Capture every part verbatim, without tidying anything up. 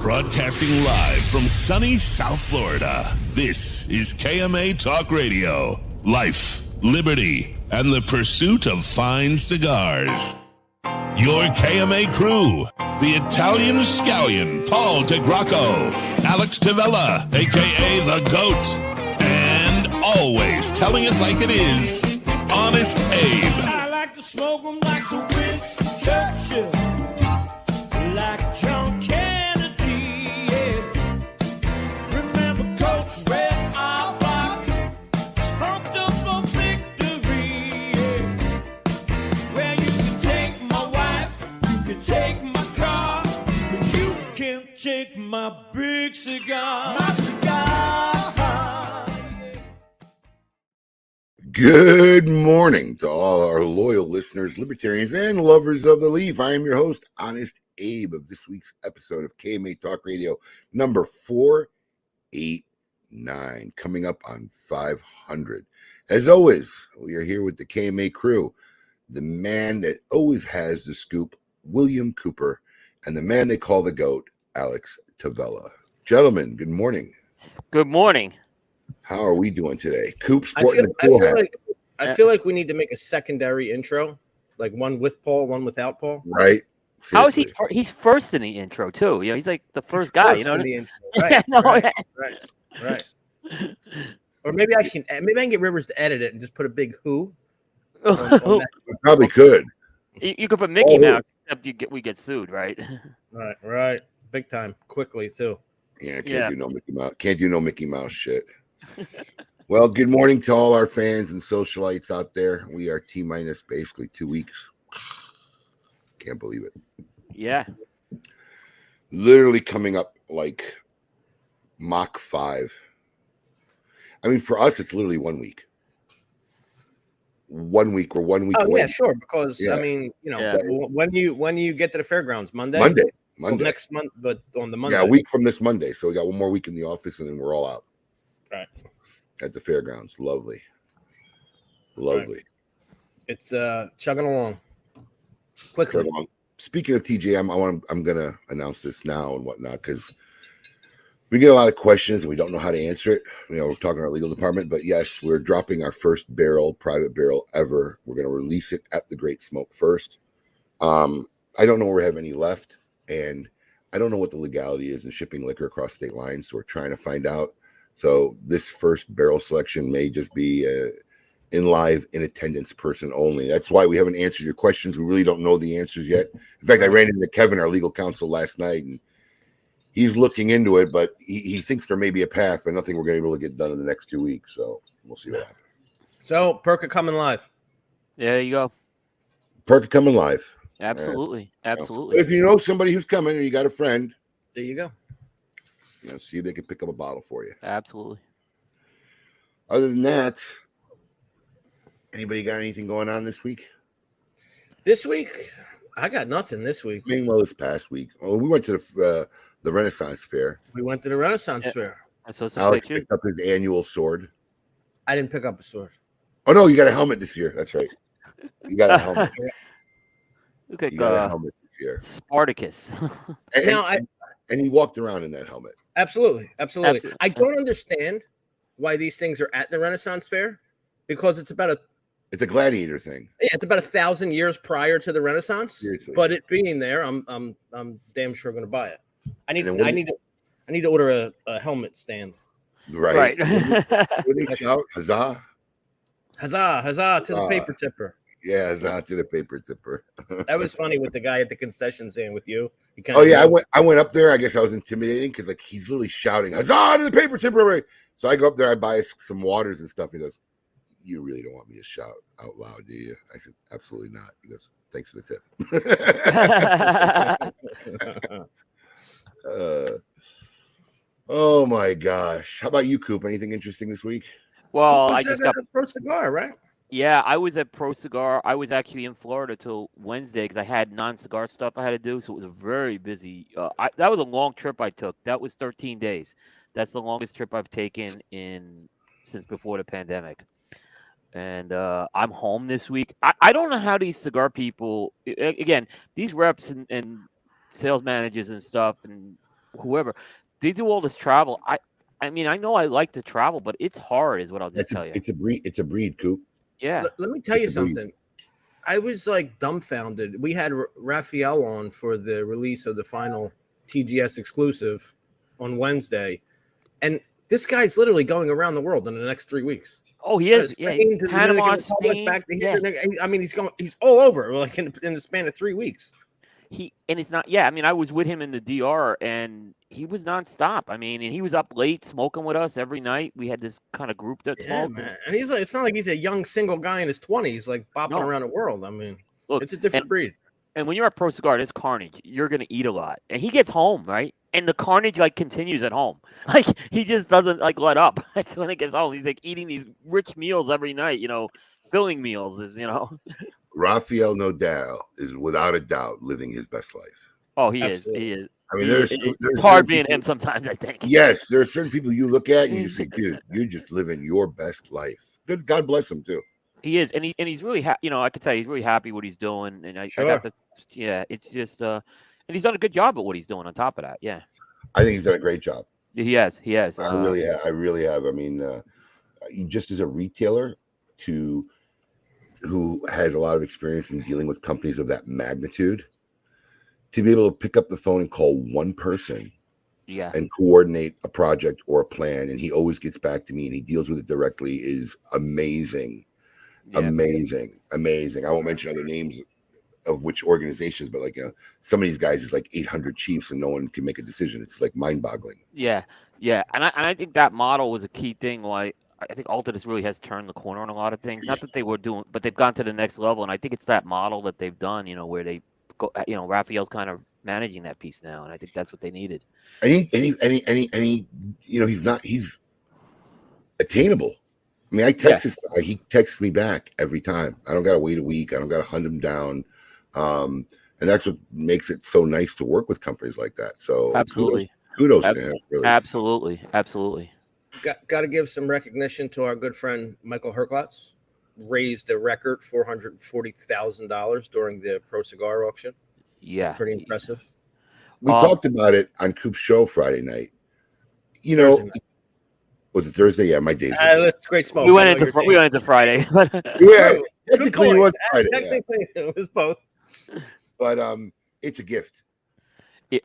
Broadcasting live from sunny South Florida, this is K M A Talk Radio. Life, liberty, and the pursuit of fine cigars. Your K M A crew, the Italian scallion, Paul DeGracco, Alex Tavella, a k a. The GOAT, and always telling it like it is, Honest Abe. I like to smoke them like the Winston Churchill, like John Kennedy. Take my big cigar, my cigar. Good morning to all our loyal listeners, libertarians, and lovers of the leaf. I am your host, Honest Abe, of this week's episode of K M A Talk Radio number four eighty-nine, coming up on five hundred. As always, we are here with the K M A crew, the man that always has the scoop, William Cooper, and the man they call the GOAT, Alex Tavella. Gentlemen, good morning. Good morning. How are we doing today? Coop's sporting the cool hat. Like, I feel like we need to make a secondary intro, like one with Paul, one without Paul. Right. Seriously. How is he? He's first in the intro, too. You know, he's like the first he's guy. First you know, in the intro. Right, no, right, right, right. Or maybe I can. Maybe I can get Rivers to edit it and just put a big who. on, on you probably could. You, you could put Mickey oh, Mouse, except you get we get sued, right? Right. Right. Big time, quickly too. Yeah, can't yeah. do no Mickey Mouse. Can't do no Mickey Mouse shit. Well, good morning to all our fans and socialites out there. We are T minus basically two weeks. Can't believe it. Yeah. Literally coming up like Mach five. I mean, for us, it's literally one week. One week or one week. Oh away. yeah, sure. Because yeah. I mean, you know, yeah. when you when you get to the fairgrounds, Monday. Monday. Monday well, next month, but on the Monday, yeah, a week from this Monday. So we got one more week in the office, and then we're all out. Right at the fairgrounds, lovely, lovely. Right. It's uh chugging along quickly. Along. Speaking of T J, I'm I want I'm gonna announce this now and whatnot because we get a lot of questions and we don't know how to answer it. You know, we're talking to our legal department, but yes, we're dropping our first barrel, private barrel ever. We're gonna release it at the Great Smoke first. Um, I don't know where we have any left. And I don't know what the legality is in shipping liquor across state lines, so we're trying to find out. So this first barrel selection may just be uh, in live, in attendance person only. That's why we haven't answered your questions. We really don't know the answers yet. In fact, I ran into Kevin, our legal counsel, last night, and he's looking into it, but he, he thinks there may be a path, but nothing we're going to be able to get done in the next two weeks. So we'll see what happens. So Perka coming live. There you go. Perka coming live. Absolutely, yeah. absolutely. If you know somebody who's coming, or you got a friend, there you go. You know, see if they can pick up a bottle for you. Absolutely. Other than that, anybody got anything going on this week? This week, I got nothing. This week, meanwhile, this past week, well, we went to the uh, the Renaissance Fair. We went to the Renaissance yeah. Fair. That's what Alex picked up his annual sword. I didn't pick up a sword. Oh no, you got a helmet this year. That's right. You got a helmet. Okay, you got uh, a helmet this year. Spartacus. and, now, I, and, and he walked around in that helmet. Absolutely, absolutely. absolutely. I don't understand why these things are at the Renaissance Fair, because it's about a it's a gladiator thing. Yeah, it's about a thousand years prior to the Renaissance. Seriously. But it being there, I'm I'm I'm damn sure going to buy it. I need to, I need to, I need to order a, a helmet stand. Right. Right. Shout, huzzah! Huzzah! Huzzah! To the paper tipper. Yeah, not to the paper tipper. That was funny with the guy at the concession stand with you. you oh yeah, I went. I went up there. I guess I was intimidating because like he's literally shouting, "Huzzah to the paper tipper!" So I go up there. I buy some waters and stuff. He goes, "You really don't want me to shout out loud, do you?" I said, "Absolutely not." He goes, "Thanks for the tip." uh, oh my gosh! How about you, Coop? Anything interesting this week? Well, I just got a pro cigar, right? Yeah, I was at Pro Cigar. I was actually in Florida till Wednesday because I had non-cigar stuff I had to do, so it was a very busy. Uh, I, that was a long trip I took. That was thirteen days. That's the longest trip I've taken in since before the pandemic. And uh, I'm home this week. I, I don't know how these cigar people, again, these reps and, and sales managers and stuff and whoever. They do all this travel. I, I mean, I know I like to travel, but it's hard, is what I'll just it's tell a, you. It's a breed. It's a breed, Coop. Yeah. L- let me tell it's you something. Breed. I was like dumbfounded. We had R- Raphael on for the release of the final T G S exclusive on Wednesday, and this guy's literally going around the world in the next three weeks. Oh, he is. Uh, Spain, yeah, Panama, Spain, back to here. Yeah. I mean, he's going. He's all over, like in, in the span of three weeks. He and it's not. Yeah, I mean, I was with him in the D R, and he was nonstop. I mean, and he was up late smoking with us every night. We had this kind of group that yeah, smoked. Man. And he's like, it's not like he's a young single guy in his twenties, like bopping no. around the world. I mean, look, it's a different and, breed. And when you're at Pro Cigar, it's carnage. You're gonna eat a lot, and he gets home right. And the carnage, like, continues at home. Like, he just doesn't, like, let up. Like, when it gets home, he's, like, eating these rich meals every night, you know, filling meals is, you know. Rafael Nadal is, without a doubt, living his best life. Oh, he Absolutely. is. He is. I mean, there's, there's it's hard being people, him sometimes, I think. Yes, there are certain people you look at and you say, dude, you're just living your best life. Good, God bless him, too. He is, and he and he's really, ha- you know, I could tell you, he's really happy what he's doing. And I, sure. I got the, yeah, it's just, uh, and he's done a good job at what he's doing on top of that. Yeah. I think he's done a great job. He has. He has. I really have. I really have. I mean, uh, just as a retailer to who has a lot of experience in dealing with companies of that magnitude, to be able to pick up the phone and call one person yeah. and coordinate a project or a plan. And he always gets back to me and he deals with it directly is amazing. Yeah. Amazing. Amazing. I won't mention other names of which organizations, but like uh, some of these guys is like eight hundred chiefs and no one can make a decision. It's like mind boggling. Yeah. Yeah. And I, and I think that model was a key thing. Like, I think Altadis really has turned the corner on a lot of things, not that they were doing, but they've gone to the next level. And I think it's that model that they've done, you know, where they go, you know, Raphael's kind of managing that piece now. And I think that's what they needed. Any, any, any, any, any, you know, he's not, he's attainable. I mean, I text yeah. this guy, he texts me back every time. I don't got to wait a week. I don't got to hunt him down. Um, and that's what makes it so nice to work with companies like that. So absolutely, kudos, kudos absolutely. to him. Really. Absolutely, absolutely. Got, got to give some recognition to our good friend Michael Herklotz. Raised a record four hundred forty thousand dollars during the Pro Cigar auction. Yeah, pretty impressive. We um, talked about it on Coop's show Friday night. You know. Thursday night. Was it Thursday? Yeah, my days. Uh, it's great smoke. We went into fr- we went into Friday. yeah, technically it was Friday. Technically yeah. it was both. But um, it's a gift. Yeah.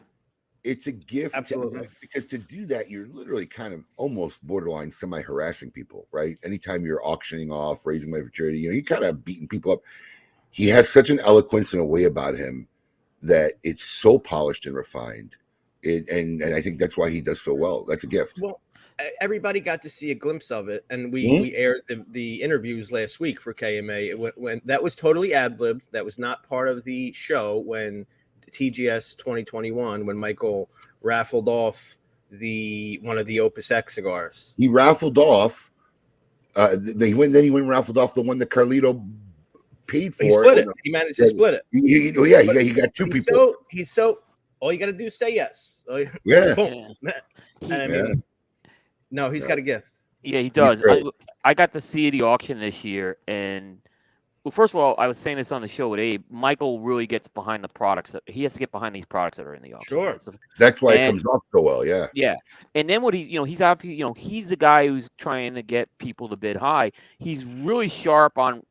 It's a gift. Absolutely. To, because to do that, you're literally kind of almost borderline semi-harassing people, right? Anytime you're auctioning off, raising my maturity, you know, you kind of beating people up. He has such an eloquence and a way about him that it's so polished and refined. It and and I think that's why he does so well. That's a gift. Well, everybody got to see a glimpse of it, and we, mm-hmm. we aired the, the interviews last week for K M A. It went, when that was totally ad-libbed. That was not part of the show when T G S twenty twenty-one, when Michael raffled off the one of the Opus X cigars. He raffled off. Uh, they went, then he went and raffled off the one that Carlito paid for. He split it. He managed to split it. He, he, oh, yeah, yeah, he got two he's people. So, he's so – all you got to do is say yes. Yeah. Boom. Yeah. And I mean, yeah. No, he's yeah. got a gift. Yeah, he does. I, I got to see the auction this year. And, well, first of all, I was saying this on the show with Abe. Michael really gets behind the products. That, he has to get behind these products that are in the auction. Sure. Right? So, that's why and, it comes off so well, yeah. Yeah. And then what he, you know, he's obviously, you know, he's the guy who's trying to get people to bid high. He's really sharp on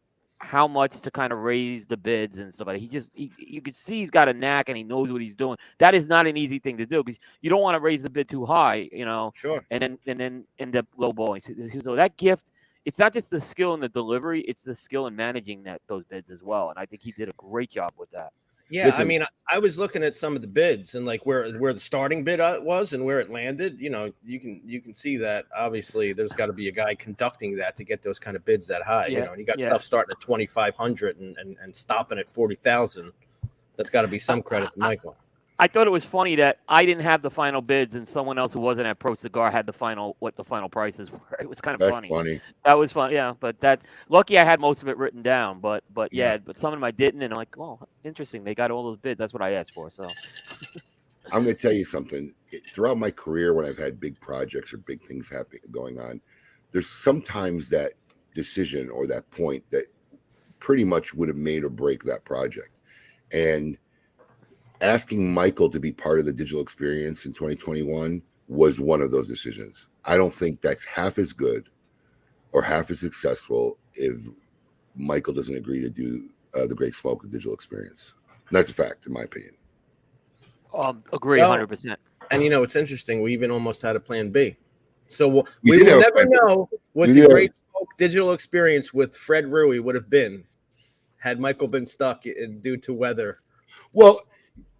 how much to kind of raise the bids and stuff like that. He just, he, you can see he's got a knack and he knows what he's doing. That is not an easy thing to do because you don't want to raise the bid too high, you know, sure. and then, and then end up lowballing. So that gift, it's not just the skill in the delivery, it's the skill in managing that those bids as well. And I think he did a great job with that. Yeah. Listen, I mean, I was looking at some of the bids and like where, where the starting bid was and where it landed, you know, you can, you can see that obviously there's got to be a guy conducting that to get those kind of bids that high, yeah, you know, and you got yeah. stuff starting at twenty-five hundred and, and, and stopping at forty thousand. That's got to be some credit to Michael. I, I, I thought it was funny that I didn't have the final bids and someone else who wasn't at Pro Cigar had the final, what the final prices were. It was kind of that's funny. funny. That was funny. Yeah. But that's lucky I had most of it written down, but, but yeah, yeah. but some of them I didn't. And I'm like, well, interesting. They got all those bids. That's what I asked for. So I'm going to tell you something. It, throughout my career, when I've had big projects or big things happening going on, there's sometimes that decision or that point that pretty much would have made or break that project. And asking Michael to be part of the digital experience in twenty twenty-one was one of those decisions. I don't think that's half as good or half as successful if Michael doesn't agree to do uh, the Great Smoke of digital experience. And that's a fact, in my opinion. Um, agree, well, one hundred percent. And, you know, it's interesting. We even almost had a plan B. So we'll, we will never know what the Great Smoke digital experience with Fred Rui would have been had Michael been stuck in, due to weather. Well,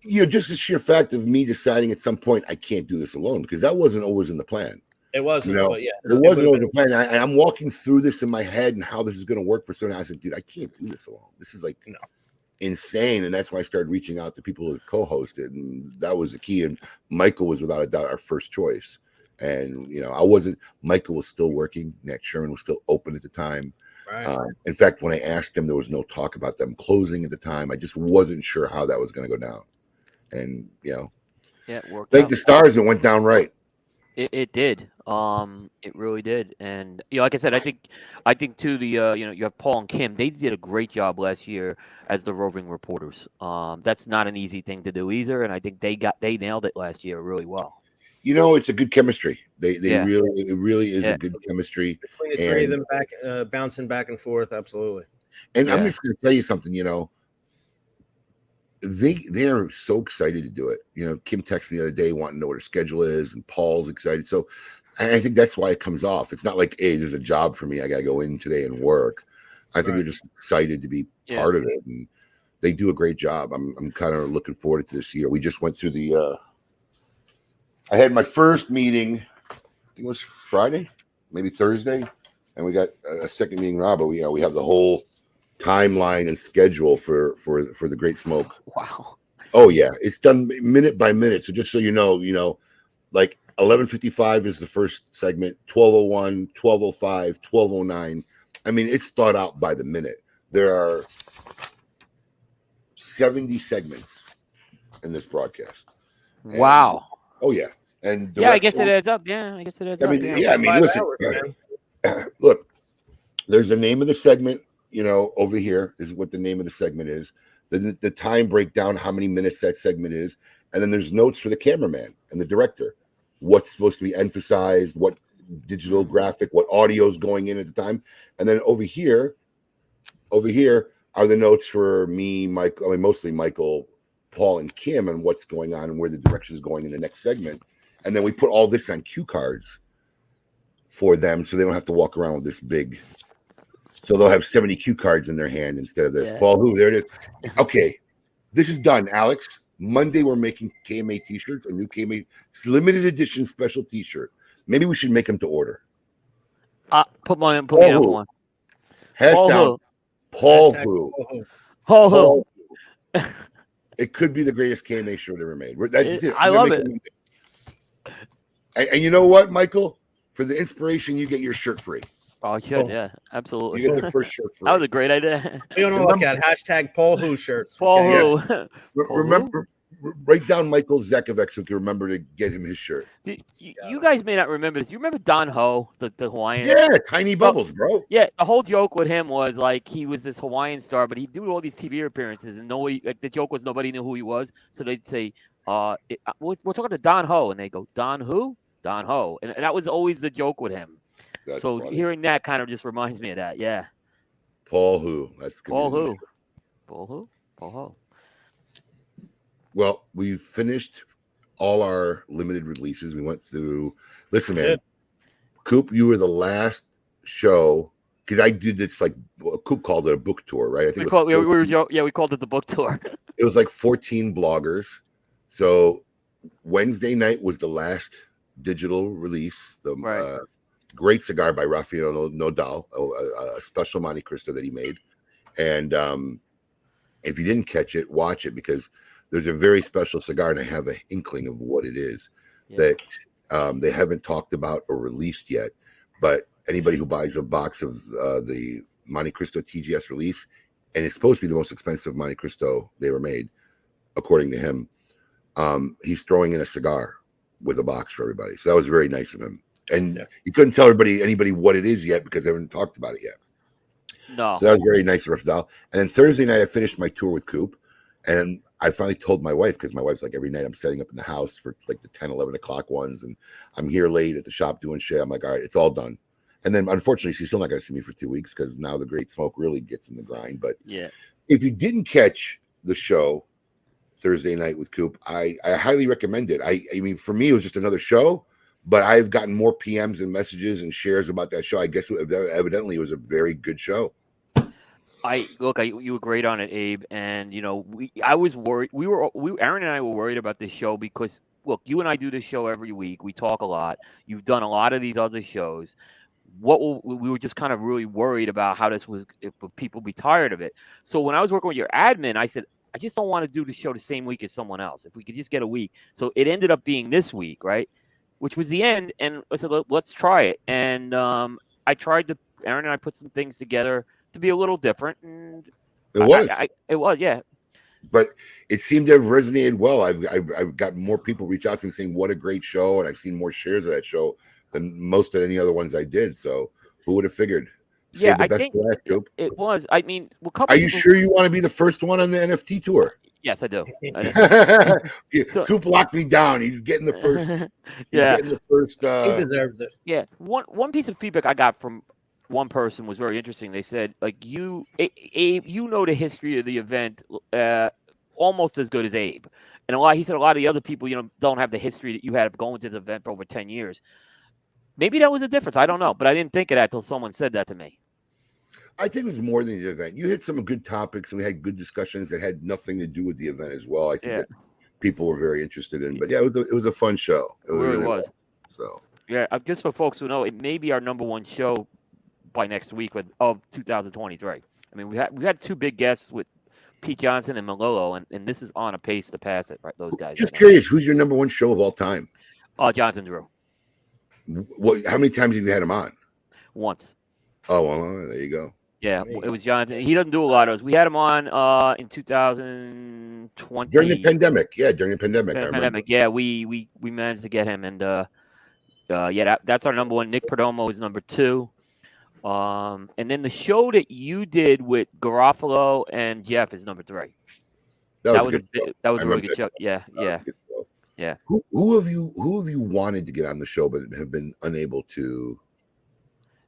you know, just the sheer fact of me deciding at some point I can't do this alone, because that wasn't always in the plan. It wasn't, you know? But yeah. It, it wasn't always in the plan. I, and I'm walking through this in my head and how this is going to work for someone. I said, dude, I can't do this alone. This is like, you know, insane. And that's why I started reaching out to people who co-hosted. And that was the key. And Michael was without a doubt our first choice. And, you know, I wasn't, Michael was still working. Nat Sherman was still open at the time. Right. Uh, in fact, when I asked them, there was no talk about them closing at the time. I just wasn't sure how that was going to go down. And, you know, yeah, it worked. Thank the stars, it went down right. It, it did. Um, it really did. And, you know, like I said, I think, I think too, the, uh, you know, you have Paul and Kim. They did a great job last year as the roving reporters. Um, that's not an easy thing to do either. And I think they got, they nailed it last year really well. You know, it's a good chemistry. They they yeah. really it really is yeah. a good chemistry. Between the three of them back, uh, bouncing back and forth, absolutely. And yeah. I'm just going to tell you something. You know, they they are so excited to do it. You know, Kim texted me the other day wanting to know what her schedule is, and Paul's excited. So I think that's why it comes off. It's not like, hey, there's a job for me. I got to go in today and work. I think right. they're just excited to be yeah. part of it, and they do a great job. I'm I'm kind of looking forward to this year. We just went through the. Uh, I had my first meeting, I think it was Friday, maybe Thursday, and we got a second meeting, Rob, but we, you know, we have the whole timeline and schedule for, for, for the Great Smoke. Wow. Oh, yeah. It's done minute by minute. So just so you know, you know, like eleven fifty-five is the first segment, twelve oh one, twelve oh five, twelve oh nine. I mean, it's thought out by the minute. There are seventy segments in this broadcast. And wow. Oh, yeah. And yeah, I guess it adds up. Yeah, I guess it adds up. I mean, up. yeah, I mean, listen, hours, uh, look, there's the name of the segment, you know, over here is what the name of the segment is. The, the time breakdown, how many minutes that segment is. And then there's notes for the cameraman and the director. What's supposed to be emphasized, what digital graphic, what audio is going in at the time. And then over here, over here are the notes for me, Mike, I mean, mostly Michael, Paul and Kim, and what's going on and where the direction is going in the next segment. And then we put all this on cue cards for them so they don't have to walk around with this big. So they'll have seventy cue cards in their hand instead of this. Yeah. Paul, who? There it is. Okay. This is done, Alex. Monday, we're making K M A t-shirts, a new K M A limited edition special t-shirt. Maybe we should make them to order. Uh, put my put Paul me who. One. Hash Paul down. Who. Paul Hashtag who. Paul who. Paul who. It could be the greatest K M A shirt ever made. We're, that's it. I love it. And, and you know what, Michael? For the inspiration, you get your shirt free. Oh, I could, oh. yeah. Absolutely. You get the first shirt free. That was a great idea. We don't look at hashtag Paul Who shirts. Paul okay. Who. Yeah. Remember, write down Michael Zekovic so we can remember to get him his shirt. Did, you, yeah. you guys may not remember this. You remember Don Ho, the, the Hawaiian? Yeah, Tiny Bubbles, bro. Yeah, the whole joke with him was like he was this Hawaiian star, but he'd do all these T V appearances, and nobody, like the joke was nobody knew who he was. So they'd say, uh, it, we're, we're talking to Don Ho, and they go, Don who? Don Ho. And, and that was always the joke with him. That's so funny. Hearing that kind of just reminds me of that, yeah. Paul who? That's good. Paul who? Paul who? Paul Ho. Well, we've finished all our limited releases. We went through. Listen, man, yeah. Coop, you were the last show because I did this like Coop called it a book tour, right? I think we, called, we were yeah, we called it the book tour. It was like fourteen bloggers. So Wednesday night was the last digital release. The right. uh, Great Cigar by Rafael Nodal, a, a special Monte Cristo that he made. And um, if you didn't catch it, watch it because. There's a very special cigar, and I have an inkling of what it is yeah. that um, they haven't talked about or released yet. But anybody who buys a box of uh, the Monte Cristo T G S release, and it's supposed to be the most expensive Monte Cristo they ever made, according to him, um, he's throwing in a cigar with a box for everybody. So that was very nice of him. And yeah. he couldn't tell everybody anybody what it is yet because they haven't talked about it yet. No. So that was very nice of Rafael. And then Thursday night, I finished my tour with Coop, and I finally told my wife, because my wife's like, every night I'm setting up in the house for like the ten, eleven o'clock ones, and I'm here late at the shop doing shit. I'm like, all right, it's all done. And then unfortunately, she's still not going to see me for two weeks because now the Great Smoke really gets in the grind. But yeah, if you didn't catch the show Thursday night with Coop, I, I highly recommend it. I, I mean, for me, it was just another show, but I've gotten more P Ms and messages and shares about that show. I guess evidently it was a very good show. I look, I, you were great on it, Abe. And, you know, we, I was worried. We were, we, Aaron and I were worried about this show because, look, you and I do this show every week. We talk a lot. You've done a lot of these other shows. What will, we were just kind of really worried about how this was, if people be tired of it. So when I was working with your admin, I said, I just don't want to do the show the same week as someone else. If we could just get a week. So it ended up being this week, right? Which was the end. And I said, let's try it. And um, I tried to, Aaron and I put some things together to be a little different, and it was I, I, it was yeah but it seemed to have resonated well. I've, I've I've got more people reach out to me saying what a great show, and I've seen more shares of that show than most of any other ones I did. So who would have figured? Yeah, I think it, it was. I mean, well, are you sure you want to be the first one on the N F T tour? Yes, I do. I do. So, Coop locked me down. He's getting the first. yeah, he's getting the first. Uh, he deserves it. Yeah. One one piece of feedback I got from one person was very interesting. They said, like, you, Abe, you know the history of the event uh, almost as good as Abe. And a lot, he said a lot of the other people, you know, don't have the history that you had of going to the event for over ten years. Maybe that was the difference. I don't know. But I didn't think of that until someone said that to me. I think it was more than the event. You hit some good topics and we had good discussions that had nothing to do with the event as well. I think yeah. that people were very interested in. But yeah, it was a, it was a fun show. It, it really, really was. was. So yeah, just for folks who know, it may be our number one show by next week with of two thousand twenty-three. I mean, we had we had two big guests with Pete Johnson and Malolo, and, and this is on a pace to pass it, right? Those guys. Just right curious, now. Who's your number one show of all time? Oh, uh, Jonathan Drew. What? How many times have you had him on? Once. Oh, well, there you go. Yeah, hey. It was Jonathan. He doesn't do a lot of those. We had him on uh, in two thousand twenty during the pandemic. Yeah, during the pandemic. During the pandemic. Yeah, we we we managed to get him, and uh, uh, yeah, that, that's our number one. Nick Perdomo is number two. Um, and then the show that you did with Garofalo and Jeff is number three. That, that was, was a, that was a really good show. Yeah, yeah, yeah. Who, who have you who have you wanted to get on the show but have been unable to?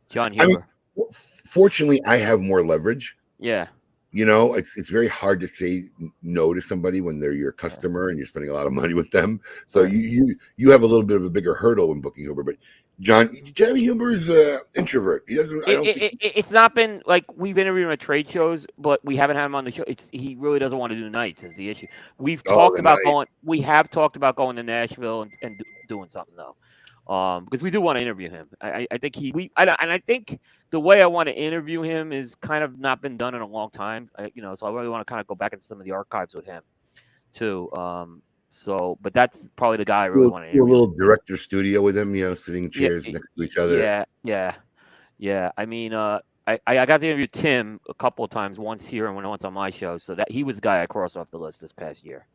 John Huber. I mean, fortunately, I have more leverage. Yeah. You know, it's it's very hard to say no to somebody when they're your customer and you're spending a lot of money with them. So you you, you have a little bit of a bigger hurdle in booking Huber, but. John, John Huber is an introvert. He doesn't. I don't it, think... it, it, it's not been like we've interviewed him at trade shows, but we haven't had him on the show. It's he really doesn't want to do nights is the issue. We've oh, talked about night. going. We have talked about going to Nashville and, and doing something though, um, because we do want to interview him. I, I think he. We I, and I think the way I want to interview him is kind of not been done in a long time. I, you know, so I really want to kind of go back into some of the archives with him, too. Um, So, but that's probably the guy I really want to interview. A little director studio with him, you know, sitting in chairs yeah, next to each other. Yeah, yeah, yeah. I mean, uh, I, I got to interview Tim a couple of times, once here and once on my show. So that he was the guy I crossed off the list this past year.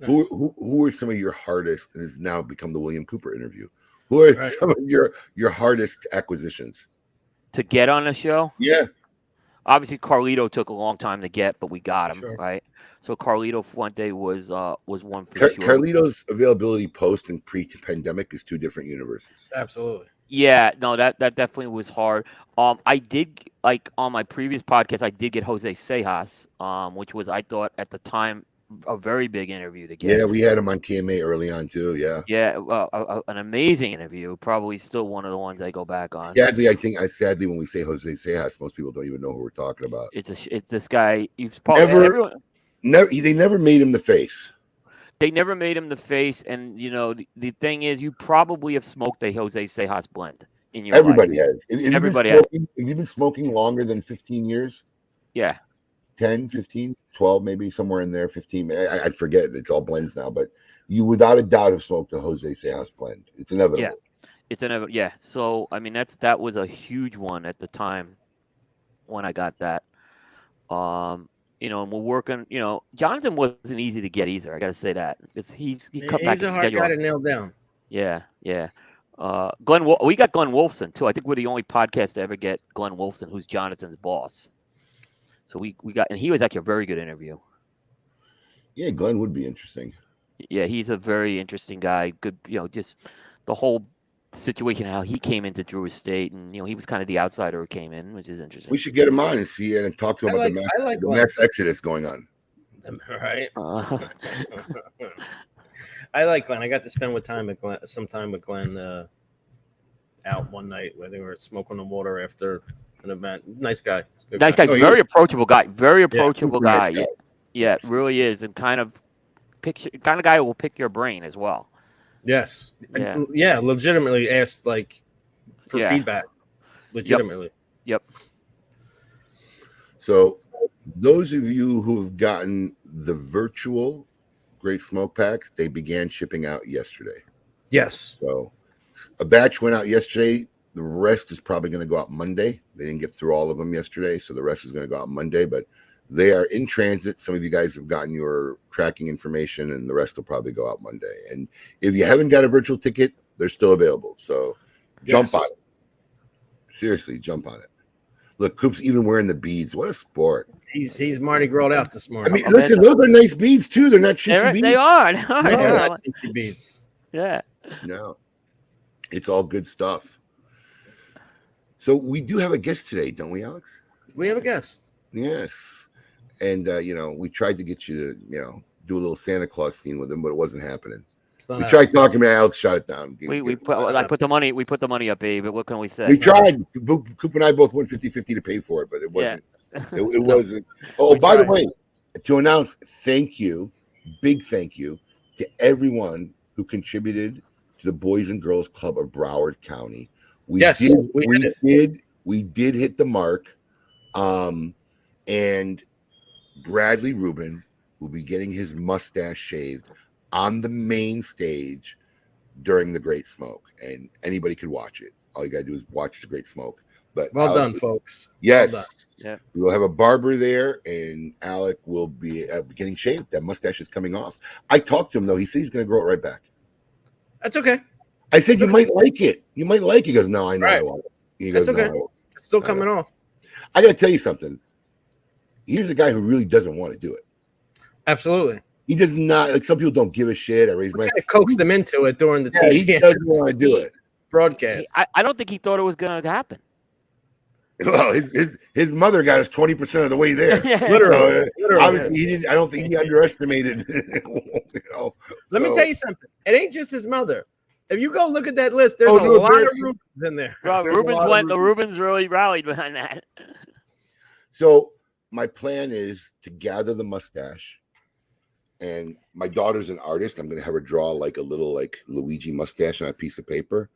Nice. Who, who who are some of your hardest? And it's now become the William Cooper interview. Who are right. some of your your hardest acquisitions to get on a show? Yeah. Obviously, Carlito took a long time to get, but we got him, sure. right? So Carlito Fuente was uh, was one for Car- sure. Carlito's availability post and pre-pandemic is two different universes. Absolutely. Yeah, no, that, that definitely was hard. Um, I did, like, on my previous podcast, I did get Jose Sejas, um, which was, I thought, at the time, a very big interview to get. Yeah, we had him on K M A early on, too, yeah. Yeah, uh, uh, an amazing interview. Probably still one of the ones I go back on. Sadly, I think, I sadly, when we say Jose Sejas, most people don't even know who we're talking about. It's a, it's this guy. You've never, everyone, never, they never made him the face. They never made him the face, and, you know, the, the thing is, you probably have smoked a Jose Sejas blend in your Everybody life. Has. Have Everybody has. Smoking, have you been smoking longer than fifteen years? Yeah. ten, fifteen, twelve, maybe somewhere in there, fifteen. I, I forget. It's all blends now, but you without a doubt have smoked the Jose Sejas blend. It's inevitable. Yeah, it's inevitable. Yeah. So, I mean, that's that was a huge one at the time when I got that. Um, you know, and we're working, you know, Jonathan wasn't easy to get either. I got to say that. It's, he's he cut he's back a hard guy to nail down. Yeah, yeah. Uh, Glenn, we got Glenn Wolfson, too. I think we're the only podcast to ever get Glenn Wolfson, who's Jonathan's boss. So we, we got, and he was actually a very good interview. Yeah, Glenn would be interesting. Yeah, he's a very interesting guy. Good, you know, just the whole situation, how he came into Drew Estate, and you know, he was kind of the outsider who came in, which is interesting. We should get him on and see and talk to him I about like, the, mass, like the mass exodus going on. Right. Uh, I like Glenn. I got to spend with time with Glenn, some time with Glenn uh, out one night where they were smoking the water after an event. Nice guy. Good nice guy. guy. Oh, very yeah. approachable guy. Very approachable yeah, guy. Nice guy. Yeah, yeah, really is, and kind of picture kind of guy who will pick your brain as well. Yes. Yeah. And, yeah legitimately asked like for yeah. feedback. Legitimately. Yep. yep. So those of you who've gotten the virtual Great Smoke Packs, they began shipping out yesterday. Yes. So a batch went out yesterday. The rest is probably going to go out Monday. They didn't get through all of them yesterday, so the rest is going to go out Monday. But they are in transit. Some of you guys have gotten your tracking information, and the rest will probably go out Monday. And if you haven't got a virtual ticket, they're still available. So yes. jump on it. Seriously, jump on it. Look, Coop's even wearing the beads. What a sport! He's he's Mardi Gras out this morning. I mean, listen, those are nice beads too. They're not chintzy beads. They are. They are. No, they're not chintzy beads. Yeah. No, it's all good stuff. So we do have a guest today, don't we, Alex? We have a guest. Yes, and uh, you know, we tried to get you to you know do a little Santa Claus scene with him, but it wasn't happening. We out. tried talking to Alex, shut it down. We, we put I like, put the money, we put the money up, babe. But what can we say? We tried. Coop and I both won fifty-fifty to pay for it, but it wasn't. Yeah. it, it wasn't. Oh, we by tried. the way, to announce, thank you, big thank you to everyone who contributed to the Boys and Girls Club of Broward County. We yes, did, we, we did. We did hit the mark, um, and Bradley Rubin will be getting his mustache shaved on the main stage during the Great Smoke, and anybody could watch it. All you gotta do is watch the Great Smoke. But well Alec, done, folks. Yes, well done. Yeah. We will have a barber there, and Alec will be uh, getting shaved. That mustache is coming off. I talked to him though. He said he's gonna grow it right back. That's okay. I said That's you okay. might like it. You might like it. He goes, no, I know. Right. I want it. He goes, That's okay. No, it's still coming off. I gotta tell you something. Here's a guy who really doesn't want to do it. Absolutely. He does not, like some people don't give a shit. I raise my hand. Coaxed them into it during the yeah, he doesn't want to do it. Broadcast. I, I don't think he thought it was going to happen. Well, his, his his mother got us twenty percent of the way there. yeah. Literally. So, Literally. Obviously, he didn't, I don't think he underestimated. you know, Let so. me tell you something. It ain't just his mother. If you go look at that list, there's oh, a no, lot there's, of Rubens in there. Well, Rubens went, the Rubens really rallied behind that. So my plan is to gather the mustache. And my daughter's an artist. I'm going to have her draw like a little like Luigi mustache on a piece of paper.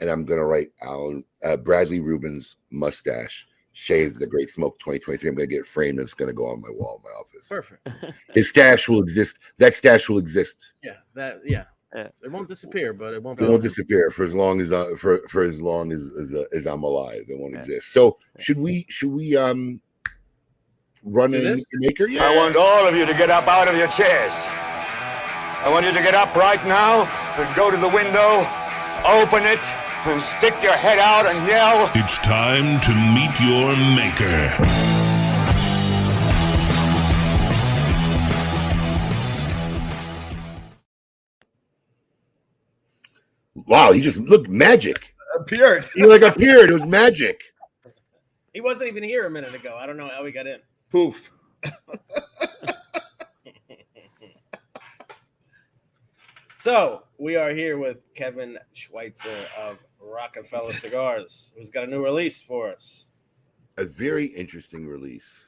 And I'm going to write Alan, uh, Bradley Rubin's mustache, shaved the Great Smoke twenty twenty-three. I'm going to get it framed and it's going to go on my wall in my office. Perfect. His stash will exist. That stash will exist. Yeah. That, yeah. yeah. It won't disappear, but it won't. It won't disappear for as long as, uh, for, for as long as, as, uh, as I'm alive. It won't yeah. exist. So should we, should we, um, running the maker. Yeah. I want all of you to get up out of your chairs. I want you to get up right now and go to the window, open it, and stick your head out and yell. It's time to meet your maker. Wow, he just looked magic. Appeared. He like appeared. It was magic. He wasn't even here a minute ago. I don't know how he got in. Poof. So we are here with Kevin Schweitzer of Rockefeller Cigars, who's got a new release for us. A very interesting release.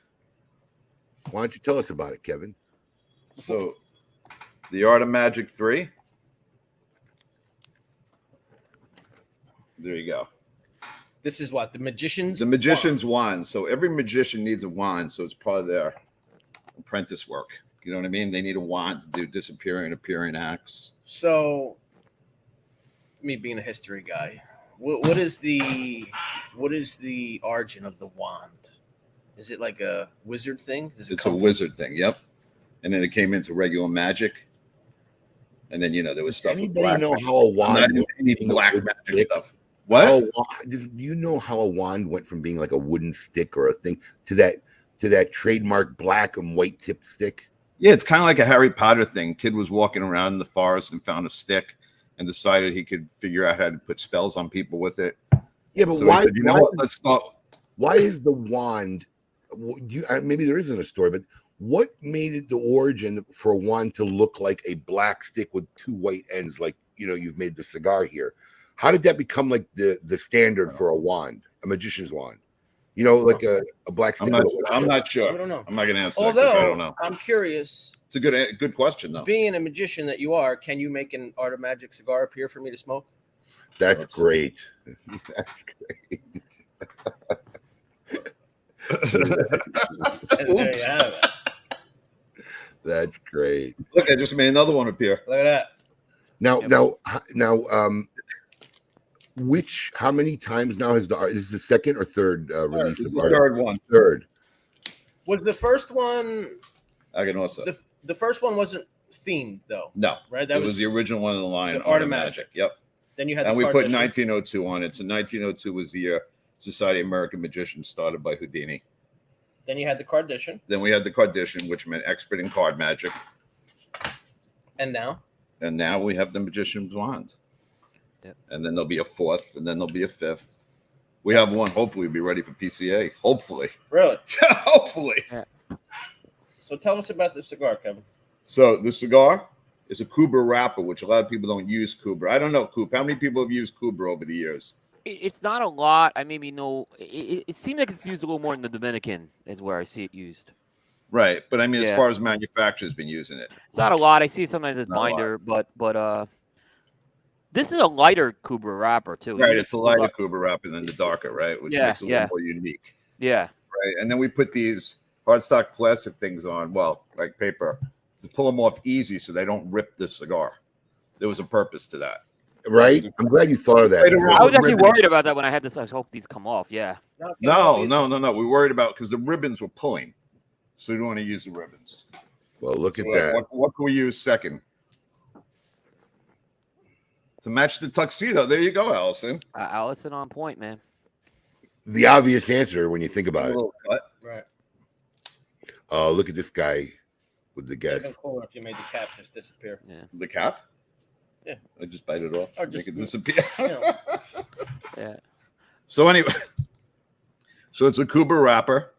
Why don't you tell us about it, Kevin? So the Art of Magic three. There you go. This is what the magician's the magician's wand. wand. So every magician needs a wand. So it's part of their apprentice work. You know what I mean? They need a wand to do disappearing, appearing acts. So, me being a history guy, what, what is the what is the origin of the wand? Is it like a wizard thing? Does it it's a from- wizard thing. Yep. And then it came into regular magic. And then you know there was stuff. Anybody with black know magic. how a wand? Even black magic it? stuff. What? Oh, do you know how a wand went from being like a wooden stick or a thing to that to that trademark black and white tipped stick? Yeah, it's kind of like a Harry Potter thing. Kid was walking around in the forest and found a stick and decided he could figure out how to put spells on people with it. Yeah, but so why? Said, you know why, what? Let's go. Why is the wand? You, maybe there isn't a story, but what made it the origin for a wand to look like a black stick with two white ends? Like, you know, you've made the cigar here. How did that become like the the standard for a wand, a magician's wand? You know, like a, a black stick. I'm not, I'm not sure. I don't know. I'm not going to answer Although, that because I don't know. I'm curious. It's a good good question, though. Being a magician that you are, can you make an Art of Magic cigar appear for me to smoke? That's Let's great. That's great. Oops. That's great. Look, I just made another one appear. Look at that. Now, yeah, now, now, um, which, how many times now has the art? Is the second or third uh, release? This is the third one. Third. Was the first one? I can also. The, the first one wasn't themed though. No, right? That was, was the original one in the line. The Art of Magic. Magic. Yep. Then you had. And the we put nineteen oh two on it. So nineteen oh two was the year Society of American Magicians started by Houdini. Then you had the Cardition. Then we had the Cardition, which meant expert in card magic. And now. And now we have the Magician's Wand. Yep. And then there'll be a fourth, and then there'll be a fifth. We have one. Hopefully, we'll be ready for P C A. Hopefully. Really? Hopefully. Yeah. So tell us about the cigar, Kevin. So the cigar is a Cubra wrapper, which a lot of people don't use Cubra. I don't know, Coop. How many people have used Cubra over the years? It's not a lot. I maybe know. It, it seems like it's used a little more in the Dominican is where I see it used. Right, but I mean, yeah. As far as manufacturers been using it, it's not a lot. I see sometimes it's binder, but but uh, this is a lighter Cubra wrapper too. Right, it's a lighter Cubra wrapper than the darker, right? Which yeah, makes it a yeah. little more unique. Yeah. Right, and then we put these hardstock plastic things on, well, like paper, to pull them off easy so they don't rip the cigar. There was a purpose to that. Right, I'm glad you thought of that. I was actually worried about that when I had this. I hope these come off. Yeah. No, no, no, no. We worried about because the ribbons were pulling. So we don't want to use the ribbons. Well, look at so that. What, what can we use second? To match the tuxedo. There you go, Allison. Uh, Allison on point, man. The obvious answer when you think about it. Cut. Right. Oh, uh, look at this guy with the guess. Even cooler if you made the cap just disappear. Yeah. The cap? Yeah. I just bite it off. Or just make it disappear. You know. Yeah. So anyway, so it's a Cubra wrapper.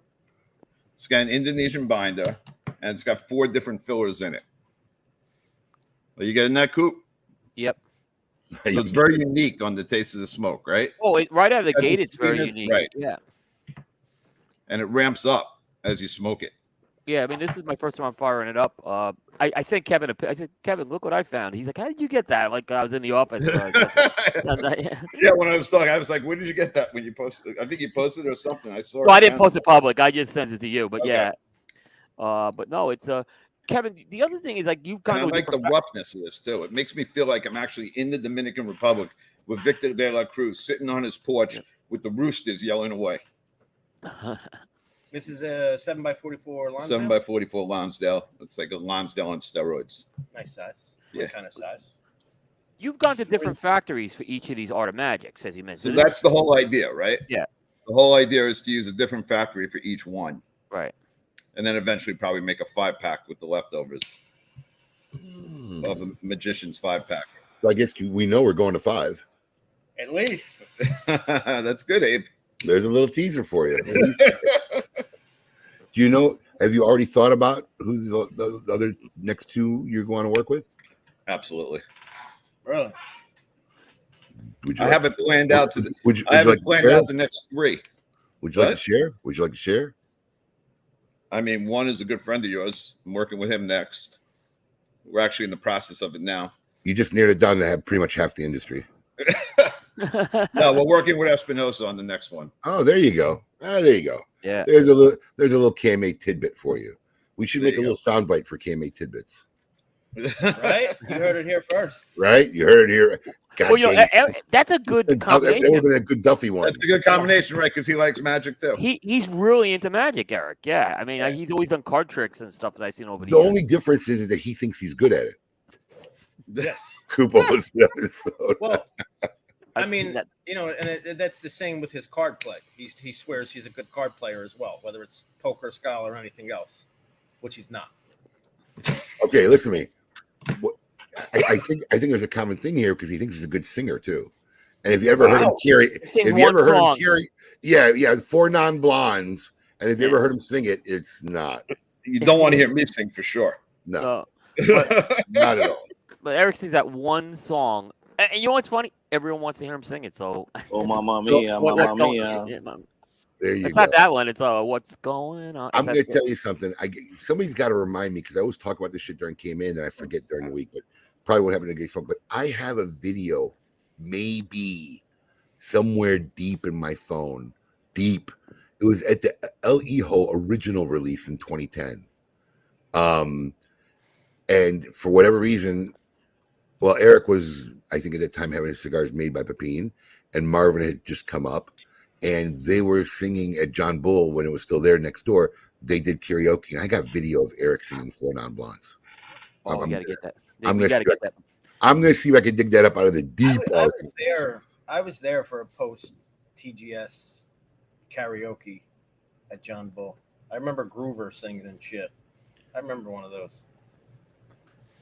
It's got an Indonesian binder, and it's got four different fillers in it. Are you getting that, Coop? Yep. So it's very unique on the taste of the smoke, right? Oh, it, right out of the gate, it's very unique. Right. Yeah. And it ramps up as you smoke it. Yeah, I mean, this is my first time I'm firing it up. Uh, I, I sent Kevin a I said, Kevin, look what I found. He's like, how did you get that? I'm like, I was in the office. Yeah, when I was talking, I was like, where did you get that when you posted? I think you posted it or something. I saw well, it. Well, I didn't post it public. I just sent it to you. But okay. Yeah. Uh, but no, it's uh, Kevin. The other thing is like you've kind and of I like the roughness of this too. It makes me feel like I'm actually in the Dominican Republic with Victor de la Cruz sitting on his porch yeah. with the roosters yelling away. This is a seven by forty-four Lonsdale? seven by forty-four Lonsdale. It's like a Lonsdale on steroids. Nice size. Yeah. What kind of size? You've gone to different factories for each of these Art of Magics, as you mentioned. So that's the whole idea, right? Yeah. The whole idea is to use a different factory for each one. Right. And then eventually probably make a five-pack with the leftovers mm. of a magician's five-pack. So I guess we know we're going to five. At least. That's good, Abe. There's a little teaser for you. Do you know, have you already thought about who the, the other next two you're going to work with? Absolutely. Really? Would you I like haven't to, planned would, out to the, would you, would I haven't like planned out the next three. Would you like what? to share? Would you like to share? I mean, one is a good friend of yours. I'm working with him next. We're actually in the process of it now. You just narrowed it down to have pretty much half the industry. No, we're working with Espinosa on the next one. Oh, there you go. Oh, there you go. Yeah. There's a little there's a little K M A tidbit for you. We should there make a go. little soundbite for K M A tidbits. Right? You heard it here first. Right? You heard it here. God well, you know, that's a good combination. That would have been a good Duffy one. That's a good combination, right? Because he likes magic too. He he's really into magic, Eric. Yeah. I mean, he's always done card tricks and stuff that I've seen over the, the years. The only difference is that he thinks he's good at it. Yes. Koopa was the episode. Well, I mean, you know, and it, that's the same with his card play. He's, he swears he's a good card player as well, whether it's poker, Scala, or anything else, which he's not. Okay, listen to me. I, I think I think there's a common thing here because he thinks he's a good singer too. And if you ever wow. heard him carry, if you ever heard song. him carry, yeah, yeah, Four Non-Blondes, and if you ever heard him sing it, it's not. You don't want to hear me sing for sure. No, uh, but, not at all. But Eric sings that one song, and you know what's funny? Everyone wants to hear him sing it. So, oh, Mamma Mia, Mamma Mia. There you it's go. Not that one. It's uh, what's going on. I'm going to tell you something. I somebody's got to remind me because I always talk about this shit during Came In, and I forget during the week, but probably won't happen in a smoke. But I have a video, maybe somewhere deep in my phone, deep. It was at the El Hijo original release in twenty ten. Um, and for whatever reason, well, Eric was, I think, at that time having his cigars made by Pepin, and Marvin had just come up. And they were singing at John Bull when it was still there next door. They did karaoke, and I got video of Eric singing Four Non-Blondes. Oh, I'm, I'm gotta gonna, get that. I'm gonna, gotta get that. I'm gonna see if I can dig that up out of the deep. I was, I was there. I was there for a post T G S karaoke at John Bull. I remember Groover singing and shit. I remember one of those.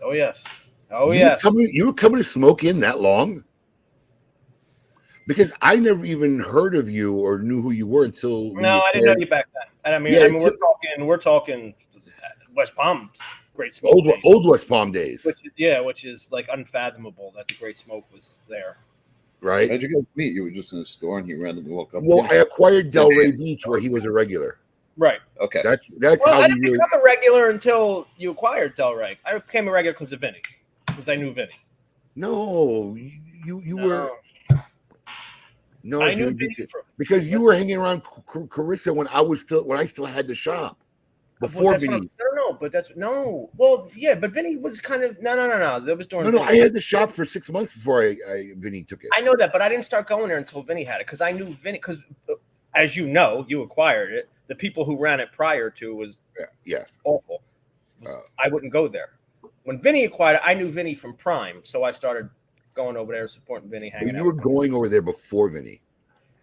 Oh yes. Oh you yes. Were coming, you were coming to smoke in that long? Because I never even heard of you or knew who you were until no, I didn't know you back then. And I mean, yeah, I mean we're talking, we're talking West Palm, Great Smoke, old, old West Palm days. Which, yeah, which is like unfathomable that the Great Smoke was there. Right? How'd you guys meet? You were just in a store, and he randomly woke up. Well, I acquired Delray Beach where he was a regular. Right. Okay. That's that's well, how I didn't you become really... a regular until you acquired Delray. I became a regular because of Vinny, because I knew Vinny. No, you you, you no. were. No, I dude, knew because you were hanging around Carissa when I was still when I still had the shop before well, Vinny. No, no, but that's no. Well, yeah, but Vinny was kind of no, no, no, no. That was during. No, no, Vinny. I had the shop for six months before I, I Vinny took it. I know that, but I didn't start going there until Vinny had it because I knew Vinny. Because as you know, you acquired it. The people who ran it prior to was yeah, yeah. awful. Was, uh, I wouldn't go there when Vinny acquired it. I knew Vinny from Prime, so I started going over there supporting Vinny. Hanging you were out. Going over there before Vinny.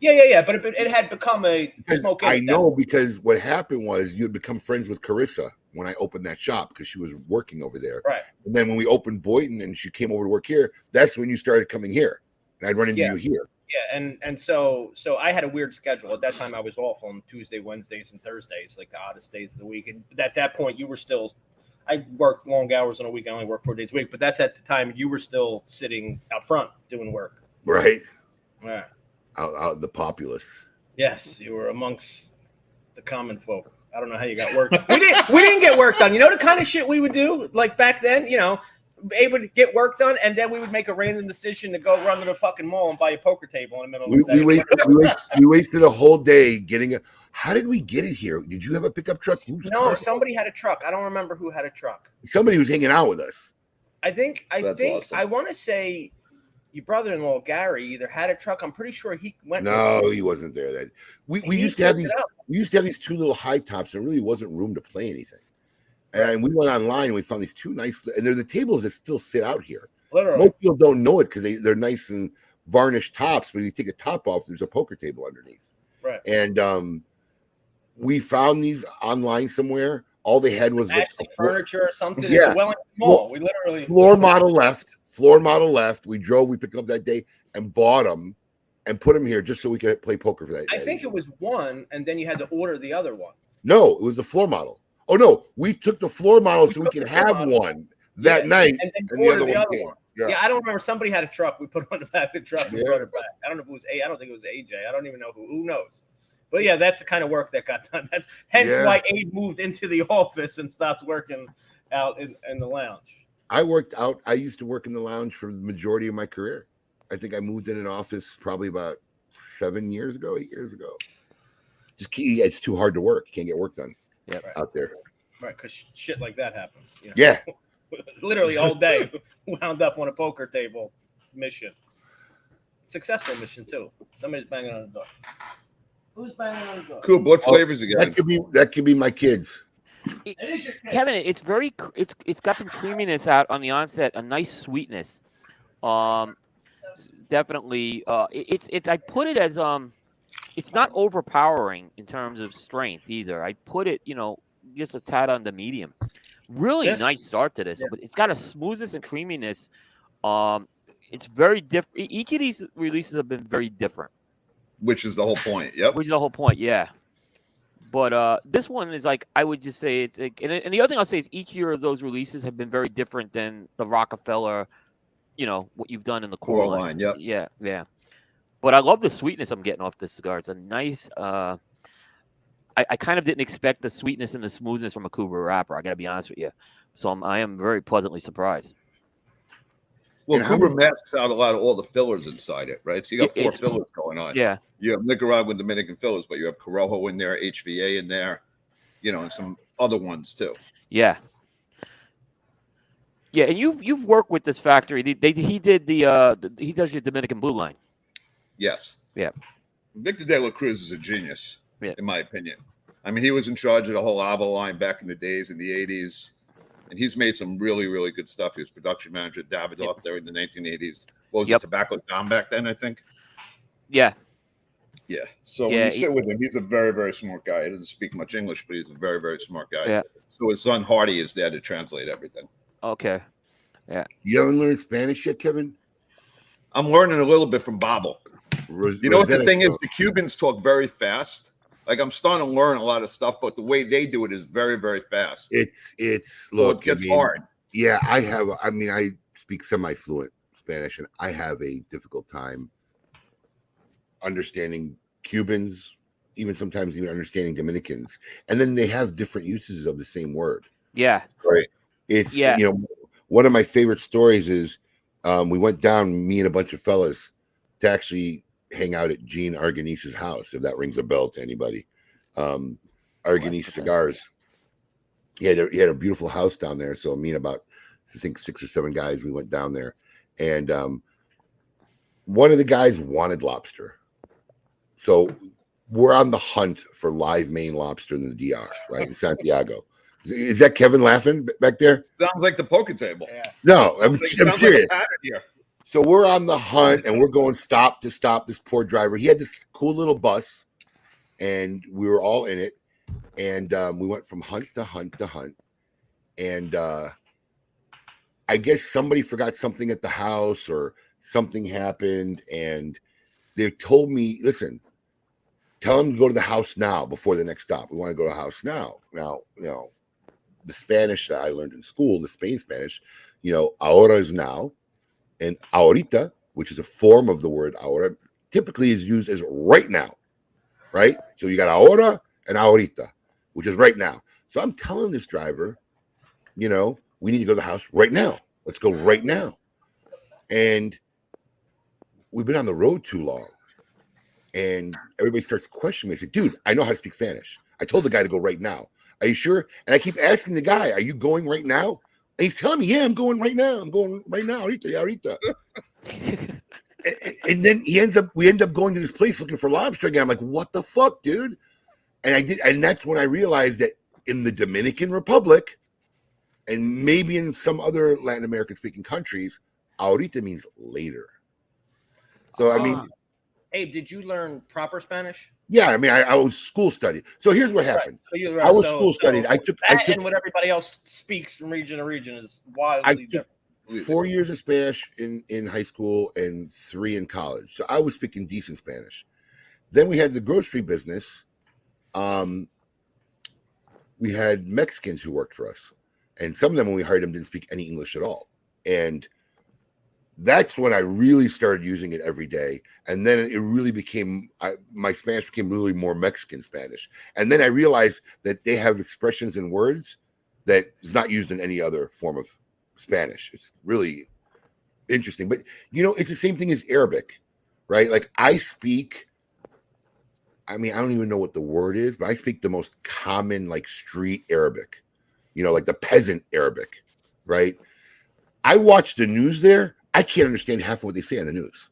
Yeah, yeah, yeah. But it, it had become a smoke. I know because what happened was you had become friends with Carissa when I opened that shop because she was working over there. Right. And then when we opened Boyton and she came over to work here, that's when you started coming here. And I'd run into yeah. you here. Yeah, and and so so I had a weird schedule. At that time I was off on Tuesday, Wednesdays, and Thursdays, like the oddest days of the week. And at that point you were still I worked long hours on a week. I only worked four days a week, but that's at the time you were still sitting out front doing work. Right. Yeah. Out, out the populace. Yes, you were amongst the common folk. I don't know how you got work. we didn't. We didn't get work done. You know the kind of shit we would do, like back then. You know, able to get work done, and then we would make a random decision to go run to the fucking mall and buy a poker table in the middle. We, of the day. We, wasted, we, wasted, we wasted a whole day getting it. How did we get it here? Did you have a pickup truck? No, somebody had a truck. I don't remember who had a truck. Somebody was hanging out with us. I think. I That's think. Awesome. I want to say your brother-in-law Gary either had a truck. I'm pretty sure he went. No, he wasn't there. That we, we used to have these. We used to have these two little high tops. There really wasn't room to play anything. And we went online and we found these two nice, and they're the tables that still sit out here. Literally. Most people don't know it because they, they're nice and varnished tops, but if you take the top off, there's a poker table underneath. Right. And um, we found these online somewhere. All they had was the furniture or something. Yeah. Well, small. We literally floor model left, floor model left. We drove, we picked them up that day and bought them and put them here just so we could play poker for that. I day. think it was one, and then you had to order the other one. No, it was the floor model. Oh, no, we took the floor model we so we could have one that yeah, night. And, and, and the other the one other came. One. Yeah. yeah, I don't remember. Somebody had a truck. We put it on the back of the truck. We yeah. brought it back. I don't know if it was A. I don't think it was A J. I don't even know who. Who knows? But, yeah, that's the kind of work that got done. That's Hence yeah. why Abe moved into the office and stopped working out in, in the lounge. I worked out. I used to work in the lounge for the majority of my career. I think I moved in an office probably about seven years ago, eight years ago. Just keep, it's too hard to work. You can't get work done. Yeah, right. Out there, right? Because shit like that happens. You know? Yeah, literally all day wound up on a poker table mission. Successful mission too. Somebody's banging on the door. Who's banging on the door? Cool. What flavors again? That could be. That could be my kids. It, it is your kids. Kevin, it's very. It's it's got some creaminess out on the onset. A nice sweetness. Um, definitely. Uh, it, it's it's. I put it as um. It's not overpowering in terms of strength either. I put it, you know, just a tad on the medium. Really this, nice start to this. Yeah. It's got a smoothness and creaminess. Um, it's very different. Each of these releases have been very different. Which is the whole point. Yep. Which is the whole point. Yeah. But uh, this one is like, I would just say it's like, and, and the other thing I'll say is each year of those releases have been very different than the Rockefeller, you know, what you've done in the core, core line. line. Yep. Yeah. Yeah. But I love the sweetness I'm getting off this cigar. It's a nice, uh, I, I kind of didn't expect the sweetness and the smoothness from a Cuba wrapper. I got to be honest with you. So I'm, I am very pleasantly surprised. Well, you know, Cuba masks out a lot of all the fillers inside it, right? So you got four fillers going on. Yeah. You have Nicaraguan Dominican fillers, but you have Corojo in there, H V A in there, you know, and some other ones too. Yeah. Yeah, and you've you've worked with this factory. They, they, he did the uh, he does your Dominican Blue line. Yes. Yeah. Victor De La Cruz is a genius, yeah. in my opinion. I mean, he was in charge of the whole Ava line back in the days in the eighties. And he's made some really, really good stuff. He was production manager at Davidoff yep. there in the nineteen eighties. What was yep. it, Tobacco Dom back then, I think? Yeah. Yeah. So yeah, when you sit with him, he's a very, very smart guy. He doesn't speak much English, but he's a very, very smart guy. Yeah. So his son, Hardy, is there to translate everything. Okay. Yeah. You haven't learned Spanish yet, Kevin? I'm learning a little bit from Bobble. Ros you know what the thing is? The Cubans talk very fast. Like, I'm starting to learn a lot of stuff, but the way they do it is very, very fast. It's, it's, look, so it gets I mean, hard. Yeah, I have, I mean, I speak semi-fluent Spanish, and I have a difficult time understanding Cubans, even sometimes even understanding Dominicans. And then they have different uses of the same word. Yeah. Right. It's, yeah. you know, one of my favorite stories is um, we went down, me and a bunch of fellas, to actually hang out at Gene Arganese's house, if that rings a bell to anybody. Um, Arganese Cigars. Yeah, he had a beautiful house down there. So me and about, I think, six or seven guys, we went down there. And um, one of the guys wanted lobster. So we're on the hunt for live Maine lobster in the D R, right, in Santiago. Is that Kevin laughing back there? Sounds like the poker table. Yeah. No, I'm, I'm serious. Like here. So we're on the hunt, and we're going stop to stop this poor driver. He had this cool little bus, and we were all in it. And um, we went from hunt to hunt to hunt. And uh, I guess somebody forgot something at the house or something happened. And they told me, listen, tell him to go to the house now before the next stop. We want to go to the house now. Now, you know, the Spanish that I learned in school, the Spain Spanish, you know, ahora is now. And ahorita, which is a form of the word ahora, typically is used as right now, right? So you got ahora and ahorita, which is right now. So I'm telling this driver, you know, we need to go to the house right now. Let's go right now. And we've been on the road too long. And everybody starts questioning me. I say, dude, I know how to speak Spanish. I told the guy to go right now. Are you sure? And I keep asking the guy, are you going right now? And he's telling me, yeah, I'm going right now. I'm going right now. Ahorita, ahorita. and, and then he ends up, we end up going to this place looking for lobster again. I'm like, what the fuck, dude? And I did, and that's when I realized that in the Dominican Republic, and maybe in some other Latin American speaking countries, ahorita means later. So uh, I mean, Abe, did you learn proper Spanish? Yeah, I mean, I, I was school studied. So here's what happened. Right. So right. I was so, school studied. So I took that I took, and what everybody else speaks from region to region is wildly I different. Four years of Spanish in, in high school and three in college. So I was speaking decent Spanish. Then we had the grocery business. Um, we had Mexicans who worked for us. And some of them, when we hired them, didn't speak any English at all. And that's when I really started using it every day. And then it really became, I, my Spanish became really more Mexican Spanish. And then I realized that they have expressions and words that is not used in any other form of Spanish. It's really interesting. But, you know, it's the same thing as Arabic, right? Like I speak, I mean, I don't even know what the word is, but I speak the most common like street Arabic, you know, like the peasant Arabic, right? I watch the news there. I can't understand half of what they say on the news.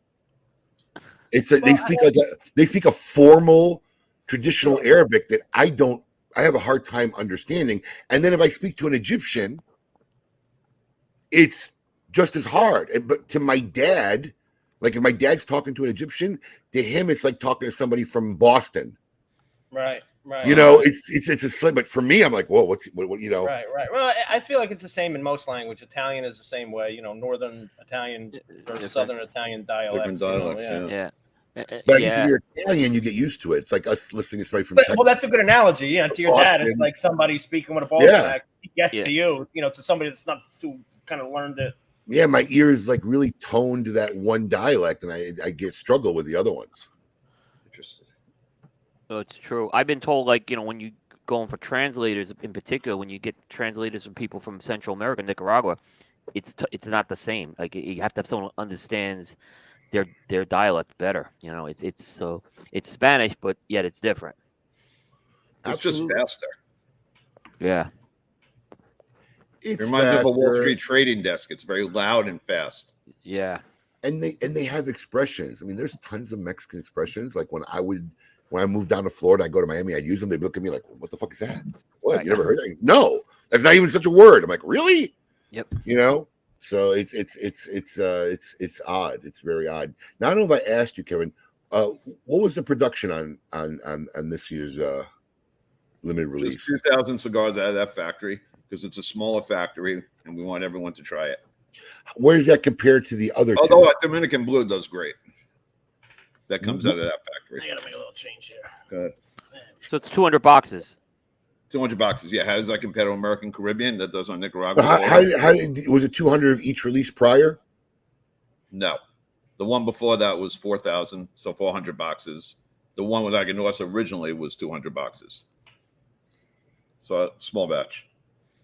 It's a, well, they speak like a, they speak a formal, traditional Arabic that I don't. I have a hard time understanding. And then if I speak to an Egyptian, it's just as hard. But to my dad, like if my dad's talking to an Egyptian, to him it's like talking to somebody from Boston, right? Right. You know, it's it's it's a slip. But for me, I'm like, whoa, what's what, what you know? Right, right. Well, I feel like it's the same in most language. Italian is the same way. You know, Northern Italian or Southern Italian dialects. Different dialects, you know? yeah. yeah. yeah. But yeah. if you're Italian, you get used to it. It's like us listening to somebody from. But, well, that's a good analogy. Yeah, to your Boston. Dad, it's like somebody speaking with a Boston yeah. accent. It gets yeah. to you. You know, to somebody that's not too kind of learned it. Yeah, my ears like really toned to that one dialect, and I I get struggle with the other ones. Oh, it's true. I've been told, like, you know, when you going for translators in particular, when you get translators from people from Central America, Nicaragua, it's t- it's not the same. Like, you have to have someone who understands their their dialect better. You know, it's it's so it's Spanish, but yet it's different. It's Absolutely. just faster. Yeah. It reminds me of a Wall Street trading desk. It's very loud and fast. Yeah. And they and they have expressions. I mean, there's tons of Mexican expressions. Like when I would. When I moved down to Florida, I go to Miami, I use them. They look at me like, what the fuck is that? What? You never heard that? No, that's not even such a word. I'm like, really? Yep. You know? So it's, it's, it's, it's, uh, it's, it's odd. It's very odd. Now, I don't know if I asked you, Kevin, uh, what was the production on, on, on, on this year's uh, limited release? Just two thousand cigars out of that factory because it's a smaller factory and we want everyone to try it. Where does that compare to the other? Although Dominican Blue does great. That comes out of that factory. I gotta make a little change here. Go ahead. So it's two hundred boxes. two hundred boxes. Yeah. How does that compare to American Caribbean? That does on Nicaragua. How, how, did, how did, was it two hundred of each release prior? No, the one before that was four thousand, so four hundred boxes. The one with Agonorsa originally was two hundred boxes. So small batch.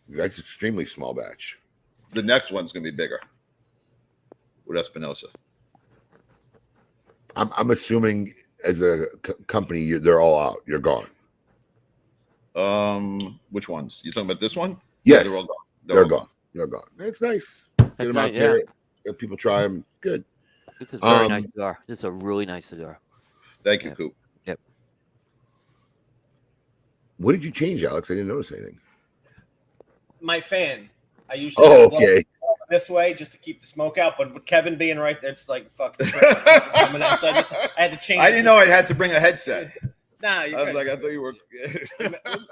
That's extremely small batch. The next one's gonna be bigger with Espinosa. I'm, I'm assuming as a c- company, you, they're all out. You're gone. Um, which ones? You talking about this one? Yes, no, they're all gone. They're, they're all gone. gone. They're gone. It's nice. That's Get them right, out there. Yeah. Let people try them. Good. This is a very um, nice cigar. This is a really nice cigar. Thank you, yep. Coop. Yep. What did you change, Alex? I didn't notice anything. My fan. I usually. Oh, okay. This way just to keep the smoke out, but with Kevin being right there, it's like fuck. The I'm gonna, so I, just, I had to change. I didn't know I had to bring a headset. Nah, you're I was right. like, I thought you were. we,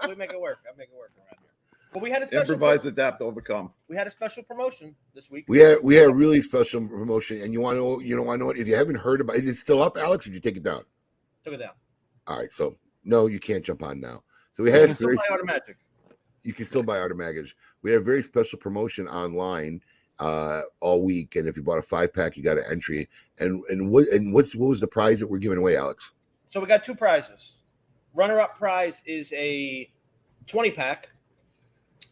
we make it work. I make it work around here. But we had a special improvise, promotion. Adapt, overcome. We had a special promotion this week. We had we had a really special promotion, and you want to you don't want to know it if you haven't heard about. Is it still up, Alex? Or did you take it down? Took it down. All right, so no, you can't jump on now. So we had. You can very, still buy Art of Magic. You can still buy Art of Magic. We had a very special promotion online. Uh, all week, and if you bought a five pack, you got an entry. And and what and what's what was the prize that we're giving away, Alex? So we got two prizes. Runner up prize is a twenty pack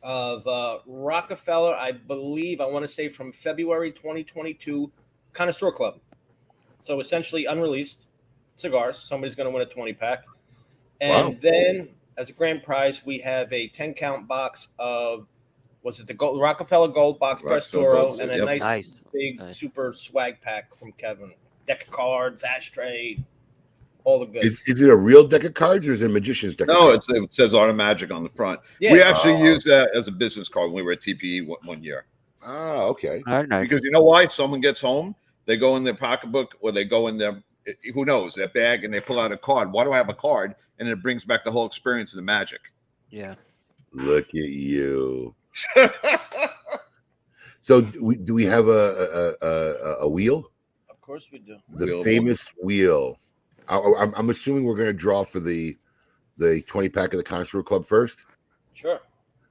of uh, Rockefeller, I believe. I want to say from February twenty twenty-two, Connoisseur Club. So essentially, unreleased cigars. Somebody's going to win a twenty pack, and wow. Then as a grand prize, we have a ten count box of. Was it the gold, Rockefeller Gold Box Press Toro and a yep. nice, nice big nice. super swag pack from Kevin? Deck of cards, ashtray, all the good. Is, is it a real deck of cards or is it a magician's deck? No, of cards? It's, it says Art of Magic on the front. Yeah. We actually oh. used that as a business card when we were at T P E one, one year. Oh, okay. Nice. Because you know why? Someone gets home, they go in their pocketbook or they go in their, who knows, their bag and they pull out a card. Why do I have a card? And it brings back the whole experience of the magic. Yeah. Look at you. So do we, do we have a a, a a wheel? Of course we do. The wheel famous one. wheel. I, I'm, I'm assuming we're going to draw for the the twenty pack of the Connoisseur Club first. Sure.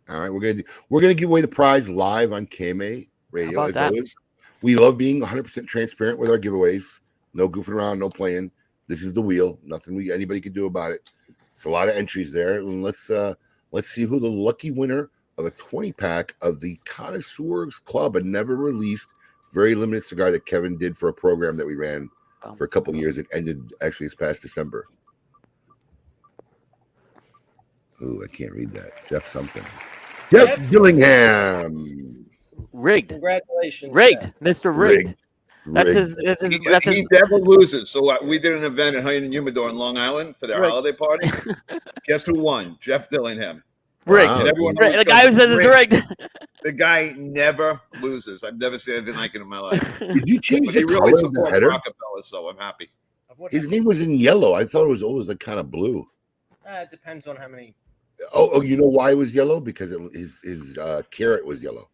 All right, we're going to we're going to give away the prize live on K M A Radio. How about as always. We love being one hundred percent transparent with our giveaways. No goofing around, no playing. This is the wheel. Nothing we anybody can do about it. It's a lot of entries there, and let's uh, let's see who the lucky winner. Of a twenty pack of the Connoisseurs Club, a never released, very limited cigar that Kevin did for a program that we ran for a couple of years. It ended actually this past December. Ooh, I can't read that. Jeff something. Jeff, Jeff Dillingham. Rigged. Congratulations. Rigged, Jeff. Mister Rigged. Rigged. That's his, that's his, that's his. He never loses. So uh, we did an event at Huntington Humidor in Long Island for their Rigged. holiday party. Guess who won? Jeff Dillingham. Rigged. Wow. Everyone rigged. The guy who says it's rigged. The guy never loses. I've never seen anything like it in my life. Did you change the color really of the header? Rockefeller, so I'm happy. His name was in yellow. I thought it was always like kind of blue. Uh, it depends on how many. Oh, oh, you know why it was yellow? Because it, his his uh, carrot was yellow.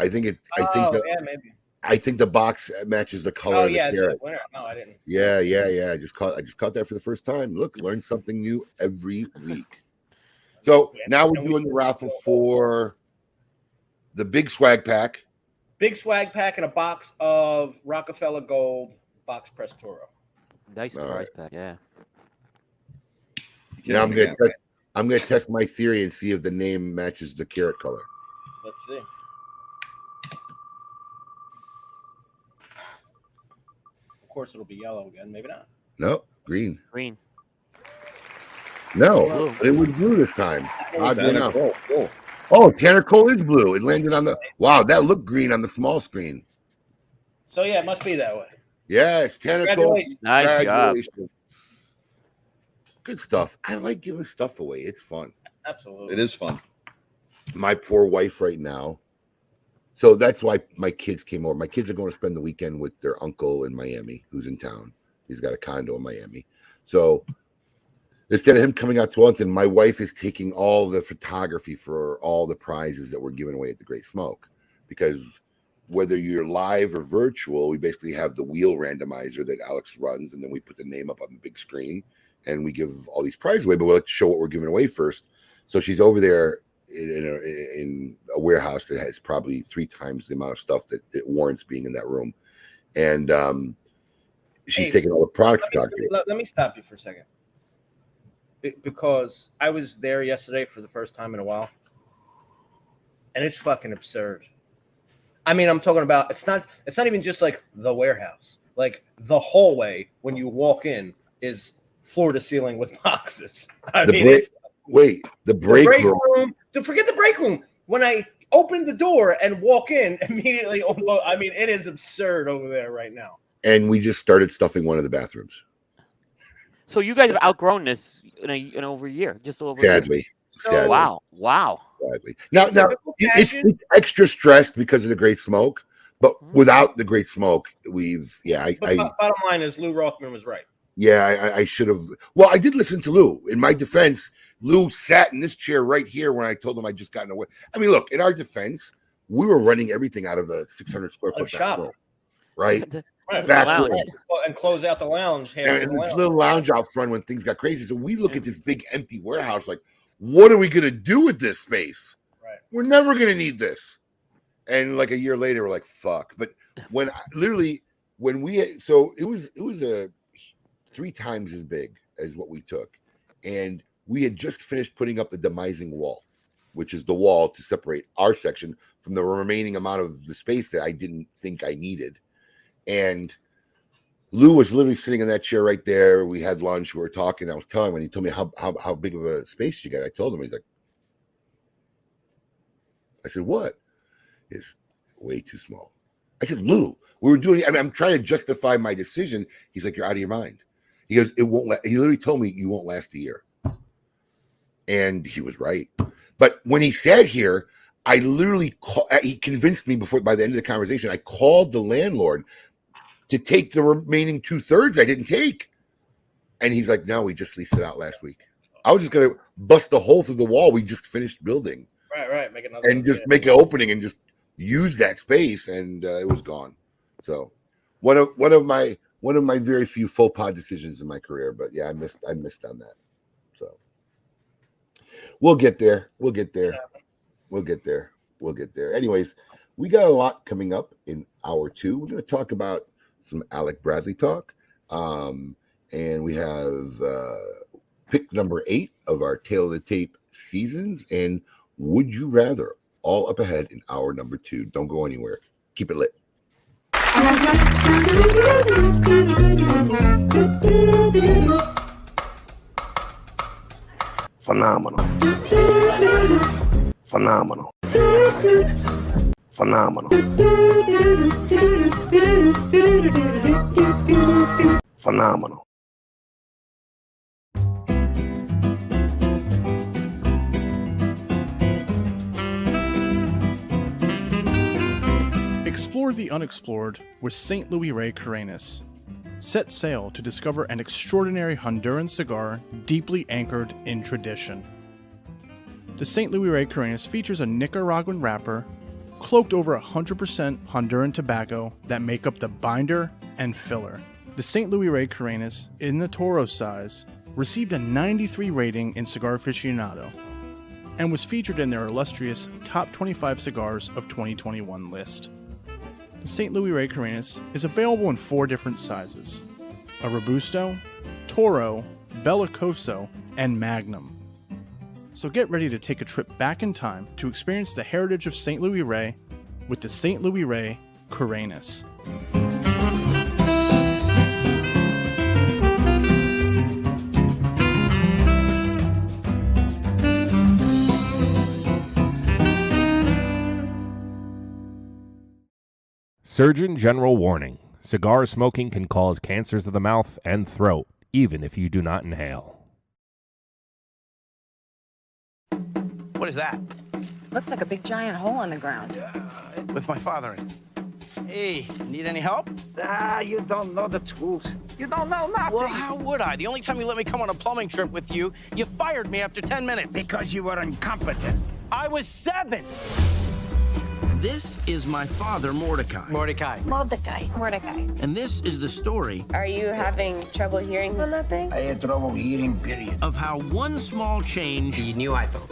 I think it. I oh, think the, yeah, maybe. I think the box matches the color. Oh of the yeah, carrot. Winner. No, I didn't. Yeah, yeah, yeah. I just caught. I just caught that for the first time. Look, learn something new every week. So yeah, now we're doing the raffle for the big swag pack. Big swag pack and a box of Rockefeller Gold box press Toro. Nice prize pack, yeah. Now I'm gonna test, I'm gonna test my theory and see if the name matches the carrot color. Let's see. Of course, it'll be yellow again. Maybe not. No, green. Green. No, blue. It was blue this time. Cool. Cool. Oh, Tanner Cole is blue. It landed on the wow. That looked green on the small screen. So yeah, it must be that way. Yes, Tanner Cole. Nice job. Good stuff. I like giving stuff away. It's fun. Absolutely, it is fun. My poor wife right now. So that's why my kids came over. My kids are going to spend the weekend with their uncle in Miami, who's in town. He's got a condo in Miami. So instead of him coming out to London, my wife is taking all the photography for all the prizes that we're giving away at the Great Smoke. Because whether you're live or virtual, we basically have the wheel randomizer that Alex runs, and then we put the name up on the big screen, and we give all these prizes away, but we'll like to show what we're giving away first. So she's over there in, in, a, in a warehouse that has probably three times the amount of stuff that it warrants being in that room. And um, she's hey, taking all the products. Let me, let, let me stop you for a second. Because I was there yesterday for the first time in a while, and it's fucking absurd. I mean, I'm talking about it's not it's not even just like the warehouse, like the hallway when you walk in is floor to ceiling with boxes. I the mean, break, it's, wait, the break, the break room. room. Forget the break room. When I open the door and walk in, immediately, I mean, it is absurd over there right now. And we just started stuffing one of the bathrooms. So you guys have outgrown this in, a, in over a year, just over. Sadly, a year. So, sadly. Wow, wow. Sadly. Now, now it's, it's extra stressed because of the Great Smoke, but mm-hmm. without the Great Smoke, we've yeah. I, but I, bottom line is Lou Rothman was right. Yeah, I, I should have. Well, I did listen to Lou. In my defense, Lou sat in this chair right here when I told him I just gotten away. I mean, look, in our defense, we were running everything out of a six hundred square foot shop, room, right? Right, back and close out the lounge. And, and the lounge. Little lounge out front when things got crazy. So we look yeah. at this big empty warehouse like, what are we going to do with this space? Right. We're never going to need this. And like a year later, we're like, fuck. But when I, literally when we had, so it was it was a three times as big as what we took. And we had just finished putting up the demising wall, which is the wall to separate our section from the remaining amount of the space that I didn't think I needed. And Lou was literally sitting in that chair right there. We had lunch. We were talking. I was telling him, and he told me how, how, how big of a space you got. I told him. He's like, I said, what? It's way too small. I said, Lou, we were doing, I mean, I'm trying to justify my decision. He's like, you're out of your mind. He goes, it won't, la-. He literally told me you won't last a year. And he was right. But when he sat here, I literally, call- he convinced me before, by the end of the conversation, I called the landlord to take the remaining two thirds I didn't take. And he's like, no, we just leased it out last week. I was just going to bust a hole through the wall we just finished building. Right, right. Make another and just make an opening and just use that space. And uh, it was gone. So one of, one of my, one of my very few faux pas decisions in my career, but yeah, I missed, I missed on that. So we'll get there. We'll get there. Yeah. We'll get there. We'll get there. Anyways, we got a lot coming up in hour two. We're going to talk about some Alec Bradley talk. Um, and we have uh, pick number eight of our Tale of the Tape seasons. And Would You Rather? All up ahead in hour number two. Don't go anywhere. Keep it lit. Phenomenal. Phenomenal. Phenomenal. Phenomenal. Explore the unexplored with Saint Louis Ray Karanis. set sail to discover an extraordinary Honduran cigar deeply anchored in tradition. The Saint Louis Rey Carenas features a Nicaraguan wrapper cloaked over one hundred percent Honduran tobacco that make up the binder and filler. The Saint Louis Rey Carenas, in the Toro size, received a ninety-three rating in Cigar Aficionado and was featured in their illustrious Top twenty-five Cigars of twenty twenty-one list. The Saint Louis Rey Carenas is available in four different sizes: a Robusto, Toro, Bellicoso, and Magnum. So get ready to take a trip back in time to experience the heritage of Saint Louis Rey with the Saint Louis Rey Carenas. Surgeon General warning: cigar smoking can cause cancers of the mouth and throat, even if you do not inhale. What is that? Looks like a big giant hole in the ground. Uh, with my father in it. Hey, need any help? Ah, you don't know the tools. You don't know nothing. Well, how would I? The only time you let me come on a plumbing trip with you, you fired me after ten minutes. Because you were incompetent. I was seven. This is my father, Mordecai. Mordecai. Mordecai. Mordecai. And this is the story. Are you having trouble hearing on that thing? I had trouble hearing, period. Of how one small change. The new iPhone.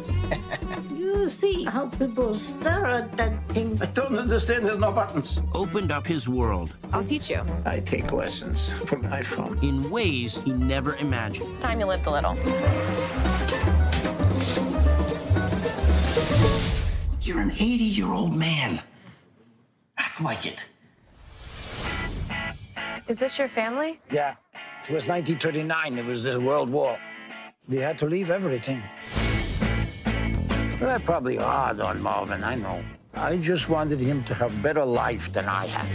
You see how people stare at that thing. I don't understand. There's no buttons. Opened up his world. I'll teach you. I take lessons from my phone. In ways he never imagined. It's time you lived a little. You're an eighty-year-old man. Act like it. Is this your family? Yeah. It was nineteen thirty-nine. It was the World War. We had to leave everything. They're probably hard on Marvin, I know. I just wanted him to have a better life than I had.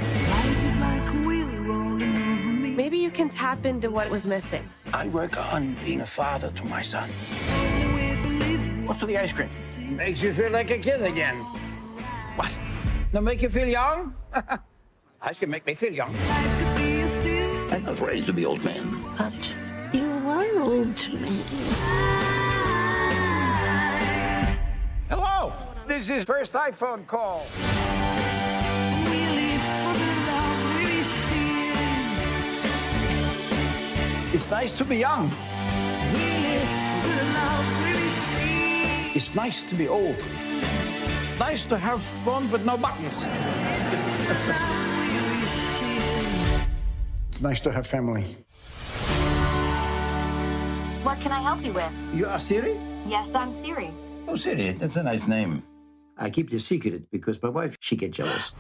Maybe you can tap into what was missing. I work on being a father to my son. What's with the ice cream? Makes you feel like a kid again. What? Now make you feel young? Ice cream make me feel young. I was raised to be old man. But you were old to me. Hello, this is first iPhone call. We live for the love we see. It's nice to be young. We live for the love we see. It's nice to be old. Nice to have fun but no buttons. We live for the love we see. It's nice to have family. What can I help you with? You are Siri? Yes, I'm Siri. Oh, Siri, that's a nice name. I keep this secret because my wife, she gets jealous.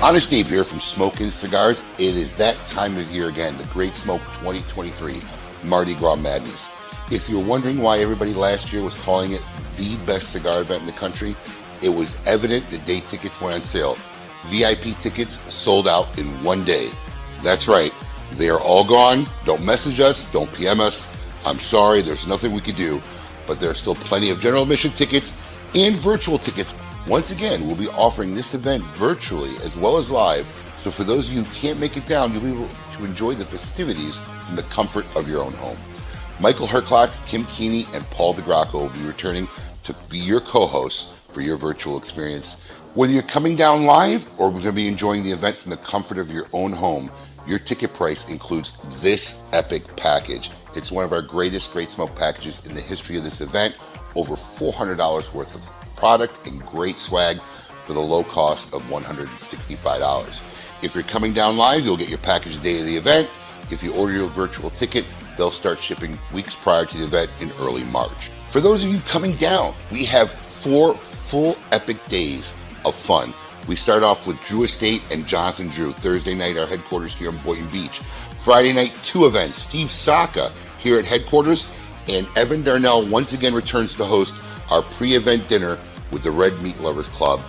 Honest Dave here from Smoking Cigars. It is that time of year again, the Great Smoke twenty twenty-three, Mardi Gras Madness. If you're wondering why everybody last year was calling it the best cigar event in the country, it was evident the day tickets went on sale. V I P tickets sold out in one day. That's right, they are all gone. Don't message us, don't P M us. I'm sorry, there's nothing we could do, but there are still plenty of general admission tickets and virtual tickets. Once again, we'll be offering this event virtually as well as live, so for those of you who can't make it down, you'll be able to enjoy the festivities from the comfort of your own home. Michael Herklotz, Kim Keeney, and Paul DeGracco will be returning to be your co-hosts for your virtual experience. Whether you're coming down live or we're going to be enjoying the event from the comfort of your own home, your ticket price includes this epic package. It's one of our greatest Great Smoke packages in the history of this event. Over four hundred dollars worth of product and great swag for the low cost of one hundred sixty-five dollars. If you're coming down live, you'll get your package the day of the event. If you order your virtual ticket, they'll start shipping weeks prior to the event in early March. For those of you coming down, we have four full epic days of fun. We start off with Drew Estate and Jonathan Drew. Thursday night, our headquarters here in Boynton Beach. Friday night, two events. Steve Saka here at headquarters, and Evan Darnell once again returns to host our pre-event dinner with the Red Meat Lovers Club.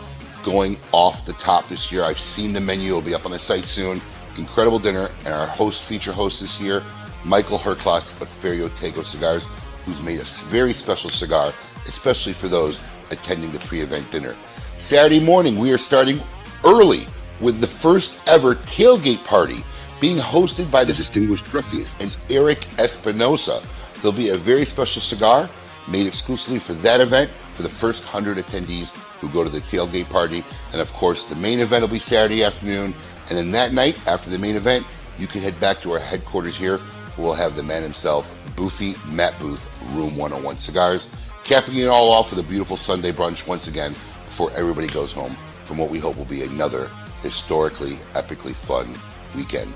Going off the top this year. I've seen the menu. It'll be up on the site soon. incredible dinner, and our host, feature host this year, Michael Herklotz of Ferriotego Cigars, who's made a very special cigar, especially for those attending the pre-event dinner. Saturday morning, we are starting early with the first ever tailgate party being hosted by the Distinguished Ruffians and Eric Espinosa. There'll be a very special cigar made exclusively for that event for the first one hundred attendees who go to the tailgate party. And of course, the main event will be Saturday afternoon. And then that night, after the main event, you can head back to our headquarters here, where we'll have the man himself, Boofy Matt Booth, Room one oh one Cigars, capping it all off with a beautiful Sunday brunch once again before everybody goes home from what we hope will be another historically, epically fun weekend.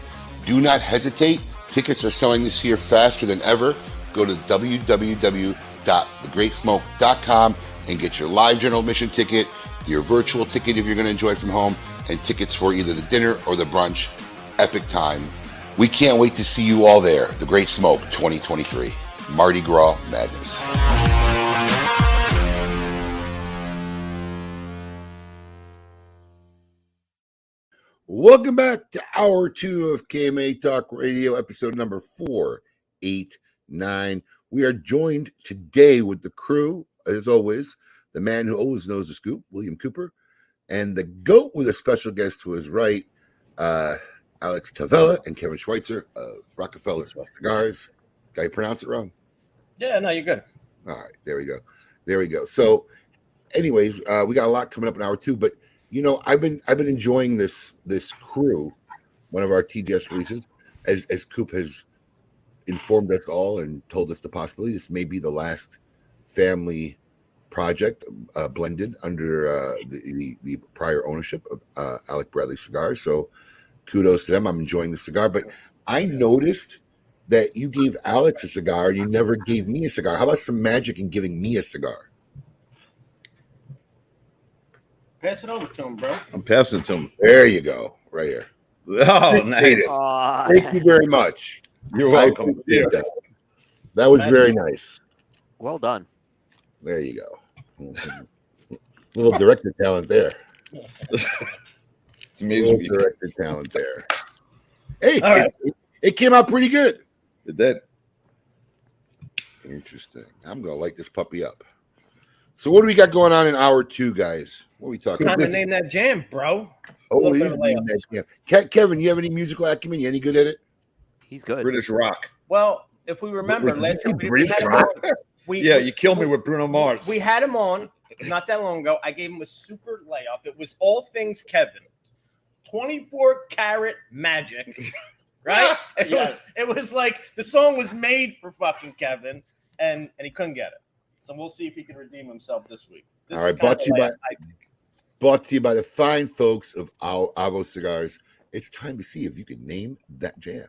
Do not hesitate. Tickets are selling this year faster than ever. Go to w w w dot the great smoke dot com and get your live general admission ticket, your virtual ticket if you're going to enjoy from home, and tickets for either the dinner or the brunch. Epic time. We can't wait to see you all there. The Great Smoke twenty twenty-three. Mardi Gras Madness. Welcome back to Hour two of K M A Talk Radio, episode number four eighty-nine. We are joined today with the crew, as always, the man who always knows the scoop, William Cooper, and the GOAT with a special guest to his right, uh, Alex Tavella and Kevin Schweitzer of Rockefeller Cigars. Did I pronounce it wrong? Yeah, no, you're good. All right, there we go. There we go. So anyways, uh, we got a lot coming up in Hour two, but you know, I've been I've been enjoying this this crew, one of our T D S releases, as as Coop has informed us all and told us the possibility. This may be the last family project uh, blended under uh, the, the the prior ownership of uh, Alec Bradley Cigars. So, kudos to them. I'm enjoying the cigar, but I noticed that you gave Alex a cigar and you never gave me a cigar. How about some magic in giving me a cigar? Pass it over to him, bro. I'm passing it to him. There you go. Right here. Oh, nice. Aww. Thank you very much. You're welcome. That. that was very nice. Well done. There you go. A little director talent there. It's amazing. A little director talent there. Hey, it, right. it came out pretty good. It did. Interesting. I'm going to light this puppy up. So what do we got going on in Hour two, guys? What are we talking about? Time to name that jam, bro. Oh, it is name that jam. Ke- Kevin, you have any musical acumen? You any good at it? He's good. British rock. Well, if we remember, British, last time we, British we had rock? Him on. We, yeah, you killed we, me with Bruno Mars. We had him on not that long ago. I gave him a super layup. It was all things Kevin. twenty-four karat magic, right? It, yes. was, it was like the song was made for fucking Kevin, and, and he couldn't get it. So we'll see if he can redeem himself this week. This all right, brought to you by... Brought to you by the fine folks of our Avo Cigars. It's time to see if you can name that jam.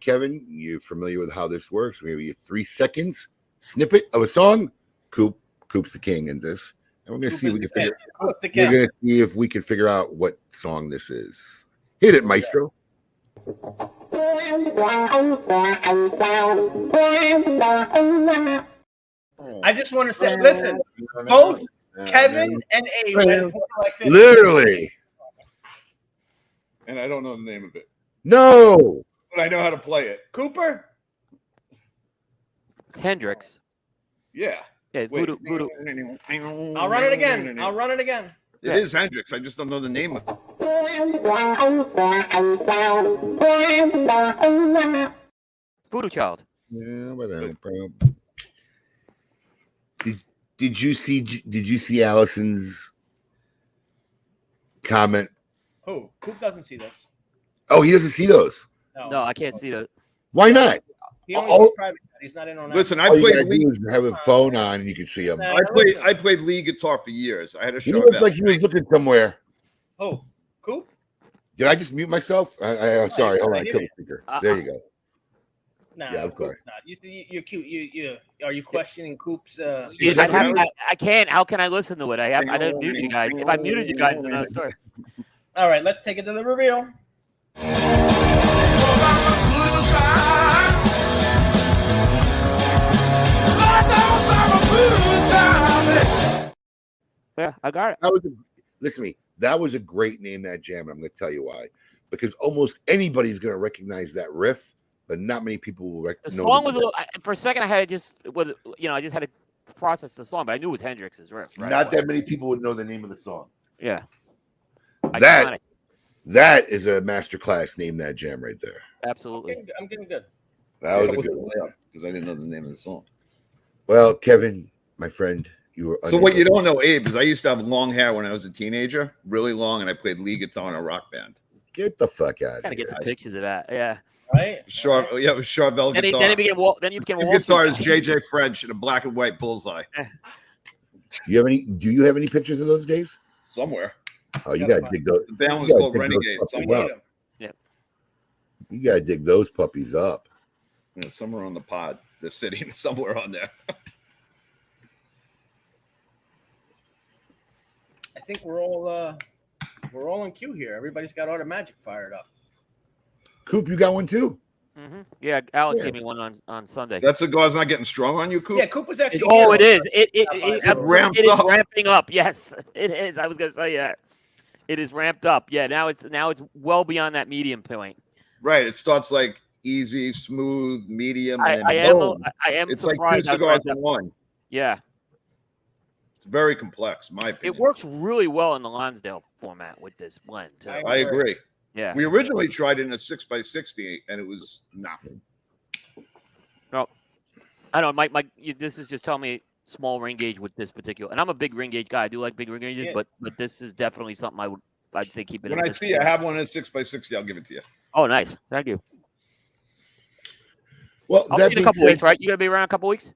Kevin, you're familiar with how this works. We give you three seconds snippet of a song. Coop, Coop's the king in this, and we're going to see if we can figure. We're going to see if we can figure out what song this is. Hit it, Maestro. I just want to say, listen, both Kevin and Abe went like this. Literally, and I don't know the name of it. No. But I know how to play it. Cooper? Hendrix. Yeah. Yeah. Voodoo, voodoo. I'll run it again. I'll run it again. It yeah. is Hendrix. I just don't know the name of it. Voodoo Child. Yeah, but I don't know. Did, did you see did you see Allison's comment? Oh, Coop doesn't see those. Oh, he doesn't see those. No, no, I can't see that. Why not? He only oh, private. He's not in on. Listen, I played league. Have a phone on, and you can see him. Nah, I played. I played lead guitar for years. I had a show. He looked like he was looking somewhere. Oh, Coop? Did I just mute myself? I, I, I'm sorry. All right, kill the speaker. There you go. Nah, yeah, of course not. You see, you're cute. You, you are you questioning Coop's? Uh, Dude, I, have, I, I can't. How can I listen to it? I have, I don't mute you guys. If I muted you guys, it's another story. All right, let's take it to the reveal. Yeah, I got it. That was a, listen to me. That was a great name, that jam, and I'm going to tell you why. Because almost anybody's going to recognize that riff, but not many people will recognize. The song was a little, I, for a second I had to just was you know I just had to process the song, but I knew it was Hendrix's riff. Right? Not that many people would know the name of the song. Yeah, that Iconic. That is a masterclass. Name that jam right there. Absolutely, I'm getting, I'm getting good. That was I a good one because I didn't know the name of the song. Well, Kevin, my friend. You were so what you don't know, Abe, is I used to have long hair when I was a teenager, really long, and I played lead guitar in a rock band. Get the fuck out! Gotta of here. Get some pictures of that, yeah. Right? Short, yeah, it was Charvel guitar. He, then, he became, then you became a guitar is J J French in a black and white bullseye. Do you have any? Do you have any pictures of those days? Somewhere. Oh, you That's gotta fine. dig those. The band was called Renegade. Somewhere. Yep. You gotta dig those puppies up. Yeah, somewhere on the pod, they're sitting somewhere on there. I think we're all uh, we're all in queue here. Everybody's got Art of Magic fired up. Coop, you got one too. Mm-hmm. Yeah, Alex yeah. gave me one on, on Sunday. That cigar's not getting strong on you, Coop. Yeah, Coop was actually. Oh, it is. It it, it, it, ramped it up. is ramping up. Yes, it is. I was gonna say that. It is ramped up. Yeah, now it's now it's well beyond that medium point. Right. It starts like easy, smooth, medium. I, and I am. Low. I am. It's surprised like two cigars in one. Yeah. It's very complex, in my opinion. It works really well in the Lonsdale format with this blend. Too. I agree. Yeah. We originally tried it in a six by sixty, and it was nothing. No, I don't. Mike, Mike, this is just telling me small ring gauge with this particular. And I'm a big ring gauge guy. I do like big ring gauges, yeah. but but this is definitely something I would I'd say keep it. When I see you have one in a six by sixty, I'll give it to you. Oh, nice. Thank you. Well, I'll see you in a couple said, weeks, right? You gonna be around a couple weeks?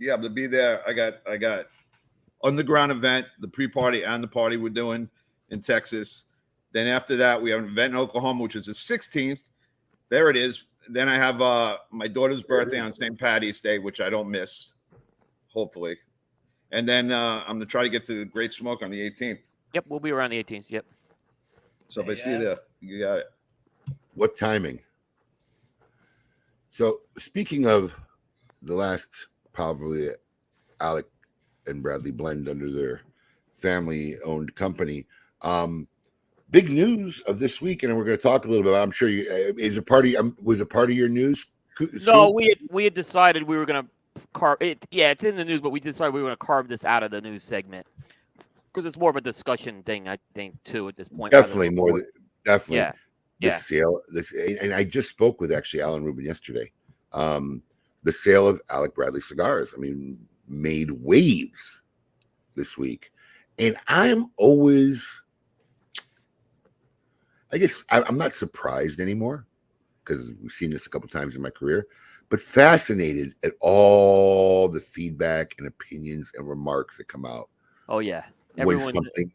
Yeah, I'm gonna be there. I got I got underground event, the pre-party and the party we're doing in Texas. Then after that, we have an event in Oklahoma, which is the sixteenth. There it is. Then I have uh, my daughter's birthday on Saint Patty's Day, which I don't miss, hopefully. And then uh, I'm gonna try to get to the Great Smoke on the eighteenth. Yep, we'll be around the eighteenth. Yep. So if yeah. I see you there, you got it. What timing? So speaking of the last. Probably Alec and Bradley blend under their family-owned company. Um, big news of this week, and we're going to talk a little bit about. I'm sure you is a party. Um, was a part of your news? Scoop? No, we had, we had decided we were going to carve it. Yeah, it's in the news, but we decided we were going to carve this out of the news segment because it's more of a discussion thing, I think, too. At this point, definitely more. Than, definitely, yeah, the yeah. Sale, this, and I just spoke with actually Alan Rubin yesterday. Um, The sale of Alec Bradley cigars, I mean, made waves this week. And I'm always, I guess I, I'm not surprised anymore because we've seen this a couple times in my career, but fascinated at all the feedback and opinions and remarks that come out. Oh, yeah. Everyone when something,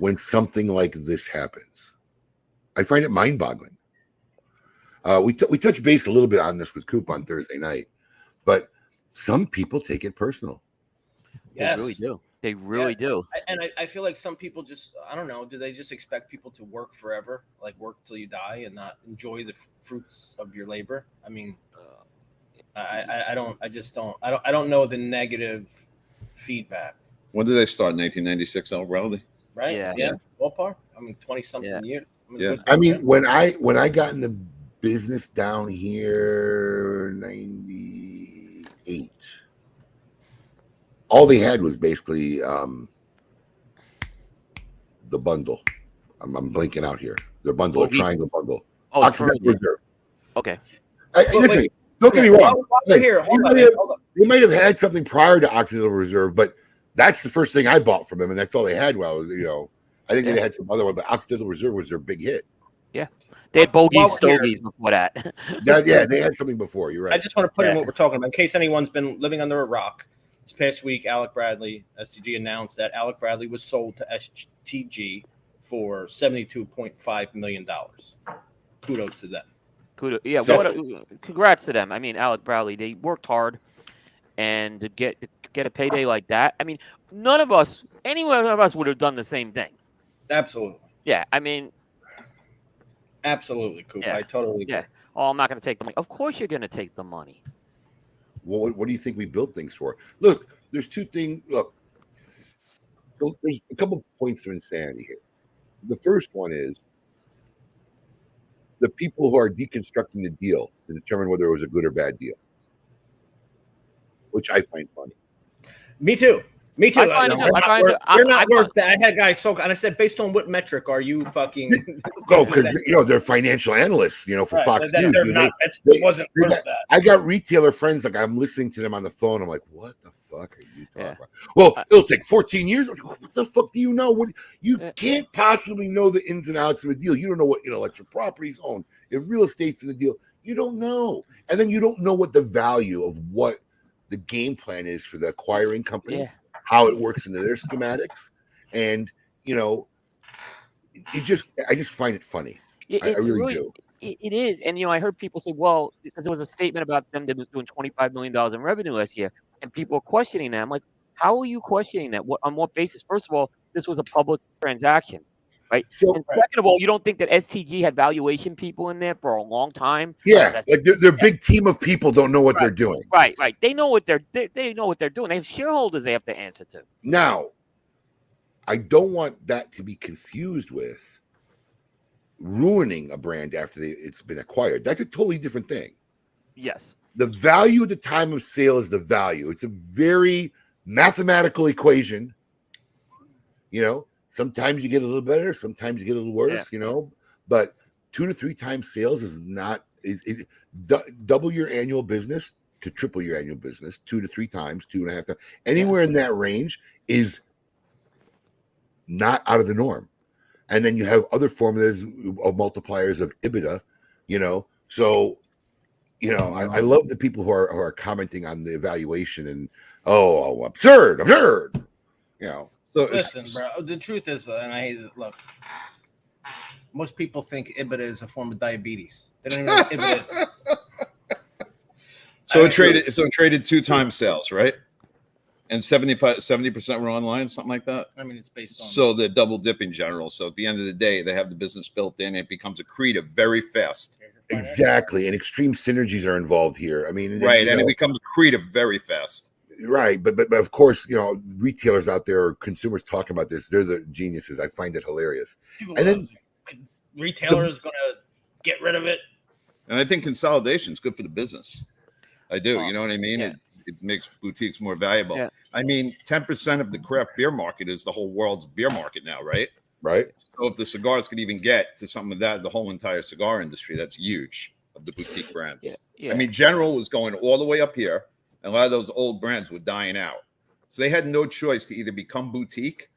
when something like this happens, I find it mind-boggling. Uh, we t- we touched base a little bit on this with Coop on Thursday night. But some people take it personal. Yes. They really do. They really yeah. do. I, and I, I feel like some people just, I don't know, do they just expect people to work forever? Like work till you die and not enjoy the f- fruits of your labor? I mean, uh, I, I, I don't, I just don't, I don't, I don't know the negative feedback. When did they start? nineteen ninety-six, El Rowley? Right? Yeah. yeah. yeah. Ballpark? I mean, twenty-something yeah. years. I mean, yeah. I mean when, I, when I got in the business down here, ninety-eight. All they had was basically um, the bundle. I'm, I'm blinking out here. The bundle, oh, a triangle bundle. Oh, Occidental Reserve. Okay. I, well, listen, wait, don't get me wrong. Like, here, hold on, have, hold on. They might have had something prior to Occidental Reserve, but that's the first thing I bought from them, and that's all they had. Well, you know, I think yeah. they had some other one, but Occidental Reserve was their big hit. Yeah. They had bogeys, well, stogies before that. that. Yeah, they had something before. You're right. I just want to put yeah. in what we're talking about. In case anyone's been living under a rock, this past week, Alec Bradley, S T G, announced that Alec Bradley was sold to S T G for seventy-two point five million dollars. Kudos to them. Kudos. Yeah, so, what a, congrats to them. I mean, Alec Browley, they worked hard, and to get to get a payday like that. I mean, none of us, any one of us, would have done the same thing. Absolutely. Yeah, I mean, absolutely, Cooper. Yeah. I totally agree. Yeah. Oh, I'm not going to take the money. Of course, you're going to take the money. Well, what do you think we build things for? Look, there's two things. Look, there's a couple points of insanity here. The first one is the people who are deconstructing the deal to determine whether it was a good or bad deal, which I find funny. Me too. Me too. I find no, it, I find worth, it, I, you're not I, worth I, that. I had guys so, and I said, based on what metric are you fucking? Go, because you know they're financial analysts, you know, for right, Fox that, News. Dude, not, they, it wasn't worth that. that. I got retailer friends like I'm listening to them on the phone. I'm like, what the fuck are you talking yeah. about? Well, uh, it'll take fourteen years. What the fuck do you know? What you uh, can't possibly know the ins and outs of a deal. You don't know what intellectual properties own, if real estate's in the deal. You don't know, and then you don't know what the value of what the game plan is for the acquiring company. Yeah. How it works into their schematics, and you know, it just—I just find it funny. It, I, I really, really do. It, it is, and you know, I heard people say, "Well, because there was a statement about them that was doing twenty-five million dollars in revenue last year," and people are questioning that. I'm like, "How are you questioning that? What on what basis?" First of all, this was a public transaction, right? So, and second of all, you don't think that S T G had valuation people in there for a long time? Yeah, like their, their big team of people don't know what right. they're doing. Right, right. They know what they're they, they know what they're doing. They have shareholders they have to answer to. Now, I don't want that to be confused with ruining a brand after they, it's been acquired. That's a totally different thing. Yes. The value at the time of sale is the value. It's a very mathematical equation. You know, sometimes you get a little better, sometimes you get a little worse, yeah. you know, but two to three times sales is not is, is, d- double your annual business to triple your annual business, two to three times, two and a half times, anywhere yeah. in that range is not out of the norm. And then you have other formulas of multipliers of EBITDA, you know, so, you know, I, I love the people who are, who are commenting on the evaluation and, oh, absurd, absurd, you know. So listen, bro. The truth is, and I hate it. Look, most people think EBITDA is a form of diabetes. They don't even know what EBITDA is. So I it traded. Know. So it traded two times sales, right? And seventy-five, seventy percent were online, something like that. I mean, it's based on. So they're double dipping general. So at the end of the day, they have the business built in. And it becomes accretive very fast. Exactly, and extreme synergies are involved here. I mean, right, and know. It becomes accretive very fast. Right, but, but but of course, you know, retailers out there or consumers talking about this, they're the geniuses. I find it hilarious. People and then retailers the, gonna get rid of it. And I think consolidation is good for the business. I do, um, you know what I mean? Yeah. It it makes boutiques more valuable. Yeah. I mean, ten percent of the craft beer market is the whole world's beer market now, right? Right. So if the cigars could even get to something like that, the whole entire cigar industry, that's huge of the boutique brands. Yeah. Yeah. I mean, General was going all the way up here. And a lot of those old brands were dying out. So they had no choice to either become boutique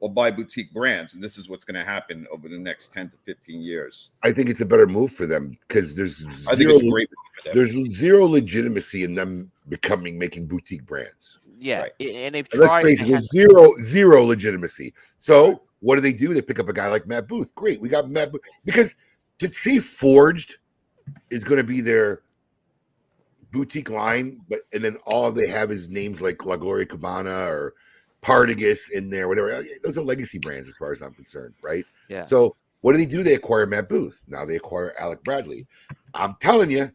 or buy boutique brands. And this is what's going to happen over the next ten to fifteen years. I think it's a better move for them because there's zero, there's zero legitimacy in them becoming making boutique brands. Yeah. Right. And they've tried. Let's face it, there's zero, zero legitimacy. So what do they do? They pick up a guy like Matt Booth. Great. We got Matt Booth. Because to see Forged is going to be their boutique line, but and then all they have is names like La Gloria Cabana or Partagas in there, whatever. Those are legacy brands as far as I'm concerned, right? Yeah. So what do they do? They acquire Matt Booth. Now they acquire Alec Bradley. I'm telling you,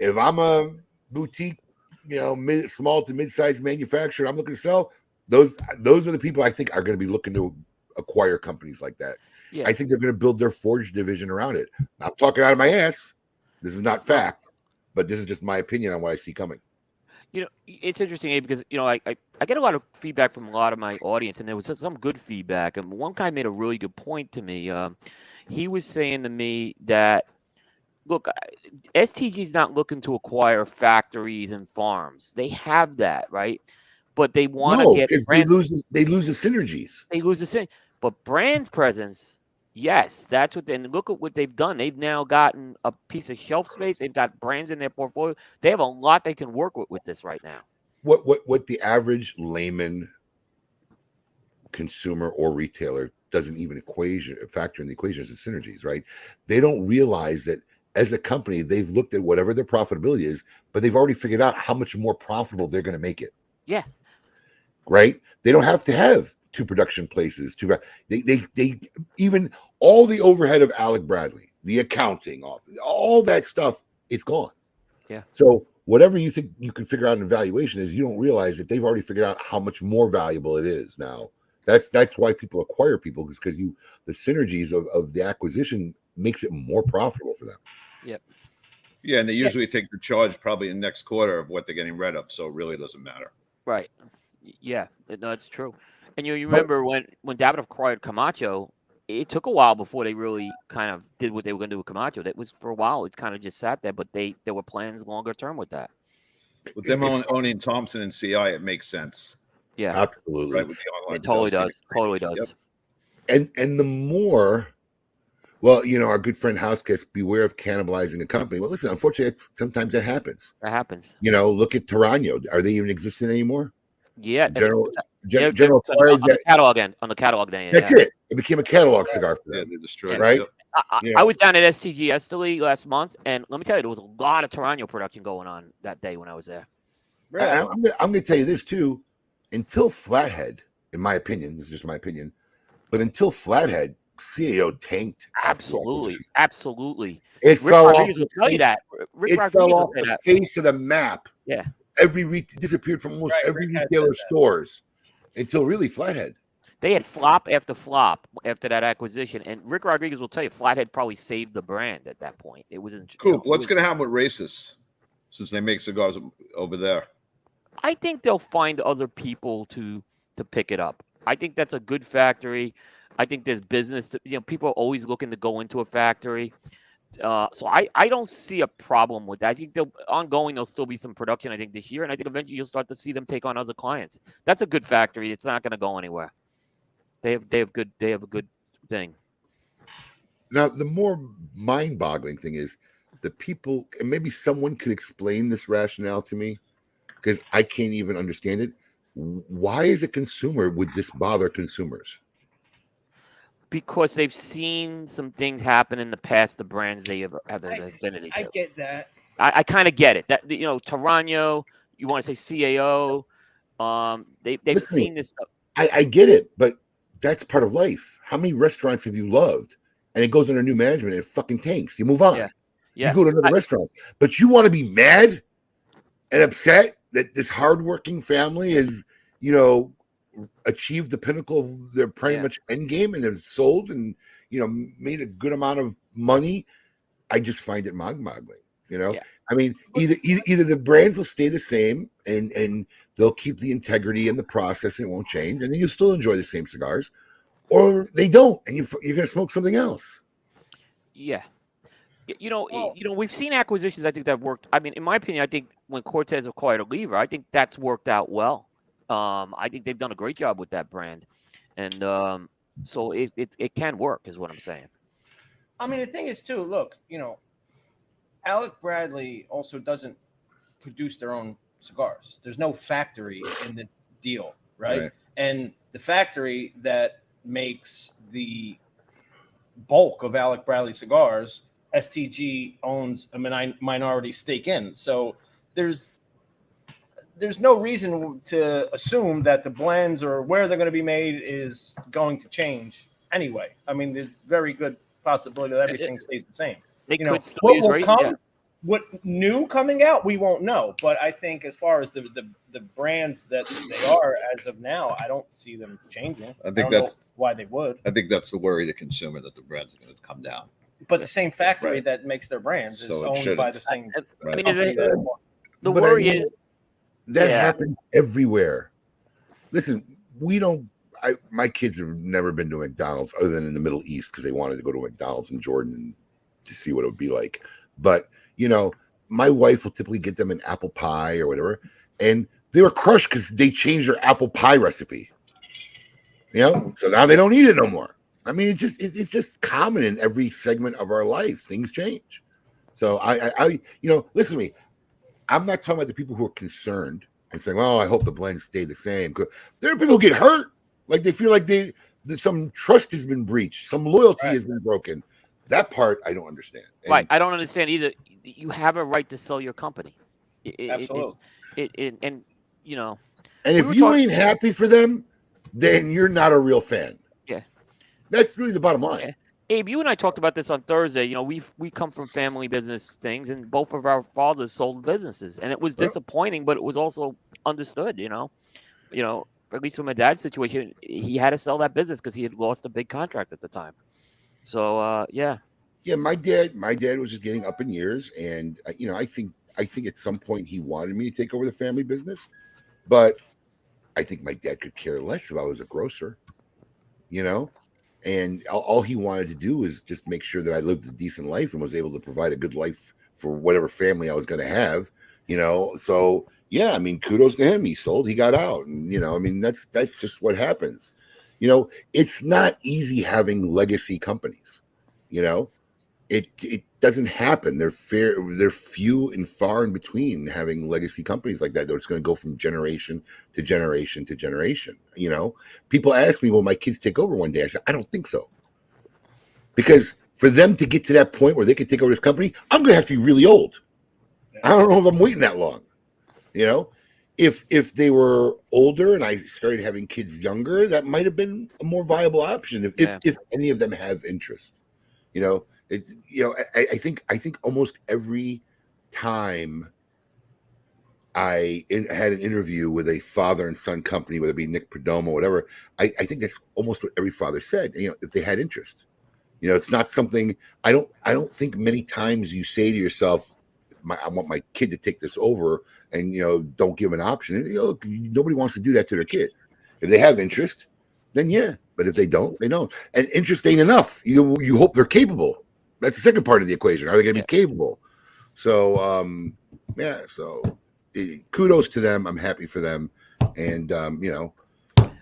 if I'm a boutique, you know, mid, small to mid-sized manufacturer, I'm looking to sell, those those are the people I think are going to be looking to acquire companies like that. Yeah. I think they're going to build their Forge division around it. I'm talking out of my ass. This is not fact. But this is just my opinion on what I see coming. You know, it's interesting, Abe, because, you know, I, I, I get a lot of feedback from a lot of my audience, and there was some good feedback. And one guy made a really good point to me. Um, he was saying to me that, look, S T G's not looking to acquire factories and farms. They have that, right? But they want to no, get – they lose, they lose the synergies. They lose the synergies. But brand presence – yes, that's what. They, and look at what they've done. They've now gotten a piece of shelf space. They've got brands in their portfolio. They have a lot they can work with with this right now. What what what the average layman consumer or retailer doesn't even equation factor in the equation is the synergies, right? They don't realize that as a company, they've looked at whatever their profitability is, but they've already figured out how much more profitable they're going to make it. Yeah. Right? They don't have to have two production places. Two, they, they, they, even all the overhead of Alec Bradley, the accounting office, all that stuff, it's gone. Yeah. So whatever you think you can figure out in valuation is, you don't realize that they've already figured out how much more valuable it is now. That's that's why people acquire people, because you the synergies of, of the acquisition makes it more profitable for them. Yep. Yeah, and they usually yeah. take the charge probably in next quarter of what they're getting rid of, so it really doesn't matter. Right. Yeah, no, it's true. And you, you remember when, when Davidoff acquired Camacho, it took a while before they really kind of did what they were going to do with Camacho. That was for a while, it kind of just sat there, but they there were plans longer term with that. With them owning Thompson and C I, it makes sense. Yeah, absolutely. Right, with the it totally does. Totally does. Yep. And and the more, well, you know, our good friend House gets beware of cannibalizing a company. Well, listen, unfortunately, sometimes that happens. That happens. You know, look at Tarano. Are they even existing anymore? Yeah. General General, General on, on the catalog end. On the catalog end. That's yeah. it. It became a catalog cigar for them. Yeah, they destroyed it. Right. I, yeah. I was down at S T G Esteli last month, and let me tell you, there was a lot of Tarano production going on that day when I was there. Right. I, I'm, I'm going to tell you this too. Until Flathead, in my opinion, this is just my opinion, but until Flathead, C A O tanked. Absolutely, absolutely. It Rick fell Rodriguez off. The face, that. Rick it Rodriguez fell off the that. face of the map. Yeah, every re- disappeared from almost right, every Rick retailer's stores until really Flathead. They had flop after flop after that acquisition, and Rick Rodriguez will tell you Flathead probably saved the brand at that point. It wasn't cool. You know, what's was- going to happen with Racist since they make cigars over there? I think they'll find other people to to pick it up. I think that's a good factory. I think there's business. To, you know, people are always looking to go into a factory. Uh, so I, I don't see a problem with that. I think they'll ongoing there'll still be some production, I think, this year. And I think eventually you'll start to see them take on other clients. That's a good factory. It's not going to go anywhere. They have they have good they have a good thing. Now, the more mind-boggling thing is the people, and maybe someone could explain this rationale to me, because I can't even understand it. Why as a consumer would this bother consumers? Because they've seen some things happen in the past, the brands they have, have an I, affinity I to. I get that. I, I kind of get it. That you know, Tarano, you want to say C A O, um, they, they've Listen, seen this stuff. I, I get it, but that's part of life. How many restaurants have you loved? And it goes under new management and it fucking tanks. You move on. Yeah. Yeah. You go to another I, restaurant. But you want to be mad and upset that this hardworking family has, you know, achieved the pinnacle of their pretty yeah. much end game and have sold and, you know, made a good amount of money. I just find it mind-boggling, you know? Yeah. I mean, either, either either the brands will stay the same and, and they'll keep the integrity and the process and it won't change, and then you'll still enjoy the same cigars, or they don't, and you, you're going to smoke something else. Yeah. You know, oh. you know, we've seen acquisitions, I think, that have worked. I mean, in my opinion, I think when Cortez acquired Oliva, I think that's worked out well. Um, I think they've done a great job with that brand. And um, so it, it it can work is what I'm saying. I mean, the thing is, too, look, you know, Alec Bradley also doesn't produce their own cigars. There's no factory in the deal, right? right? And the factory that makes the bulk of Alec Bradley cigars, S T G owns a minority stake in. So there's there's no reason to assume that the blends or where they're going to be made is going to change anyway. I mean, there's very good possibility that everything stays the same. They you know, could still what use will right? come, yeah. what new coming out, we won't know. But I think as far as the, the, the brands that they are as of now, I don't see them changing. I think I that's why they would. I think that's the worry to consumer, that the brands are going to come down. But the same factory right. that makes their brands is so owned shouldn't. by the same. I mean, it, the but worry I mean, is that yeah. happens everywhere. Listen, we don't. I, my kids have never been to McDonald's other than in the Middle East because they wanted to go to McDonald's in Jordan to see what it would be like. But you know, my wife will typically get them an apple pie or whatever, and they were crushed because they changed their apple pie recipe. You know, so now they don't eat it no more. I mean, it just it, it's just common in every segment of our life. Things change. So I, I, I, you know, listen to me. I'm not talking about the people who are concerned and saying, well, I hope the blends stay the same. There are people who get hurt. Like they feel like they that some trust has been breached. Some loyalty right. has been broken. That part I don't understand. And right, I don't understand either. You have a right to sell your company. It, Absolutely. It, it, it, and, you know. And if we you talking, ain't happy for them, then you're not a real fan. Yeah. That's really the bottom line. Yeah. Abe, you and I talked about this on Thursday. You know, we we come from family business things, and both of our fathers sold businesses, and it was disappointing, but it was also understood. You know, you know, at least from my dad's situation, he had to sell that business because he had lost a big contract at the time. So, uh, yeah, yeah. My dad, my dad was just getting up in years, and you know, I think I think at some point he wanted me to take over the family business, but I think my dad could care less if I was a grocer. You know. And all he wanted to do was just make sure that I lived a decent life and was able to provide a good life for whatever family I was going to have, you know? So yeah, I mean, kudos to him. He sold, he got out, and you know, I mean, that's, that's just what happens. You know, it's not easy having legacy companies, you know, it, it doesn't happen. They're fair. They're few and far in between having legacy companies like that. Though it's going to go from generation to generation to generation. You know, people ask me, will my kids take over one day? I said, I don't think so. Because for them to get to that point where they can take over this company, I'm going to have to be really old. I don't know if I'm waiting that long. You know, if, if they were older and I started having kids younger, that might've been a more viable option. If, yeah. if, if any of them have interest, you know, It, you know, I, I think I think almost every time I in, had an interview with a father and son company, whether it be Nick Perdomo or whatever, I, I think that's almost what every father said. You know, if they had interest, you know, it's not something I don't I don't think many times you say to yourself, my, I want my kid to take this over, and you know, don't give an option. And, you know, look, nobody wants to do that to their kid. If they have interest, then yeah, but if they don't, they don't. And interest ain't enough. You you hope they're capable. That's the second part of the equation. Are they going to be yeah. capable? So, um, yeah. So, it, kudos to them. I'm happy for them. And um, you know,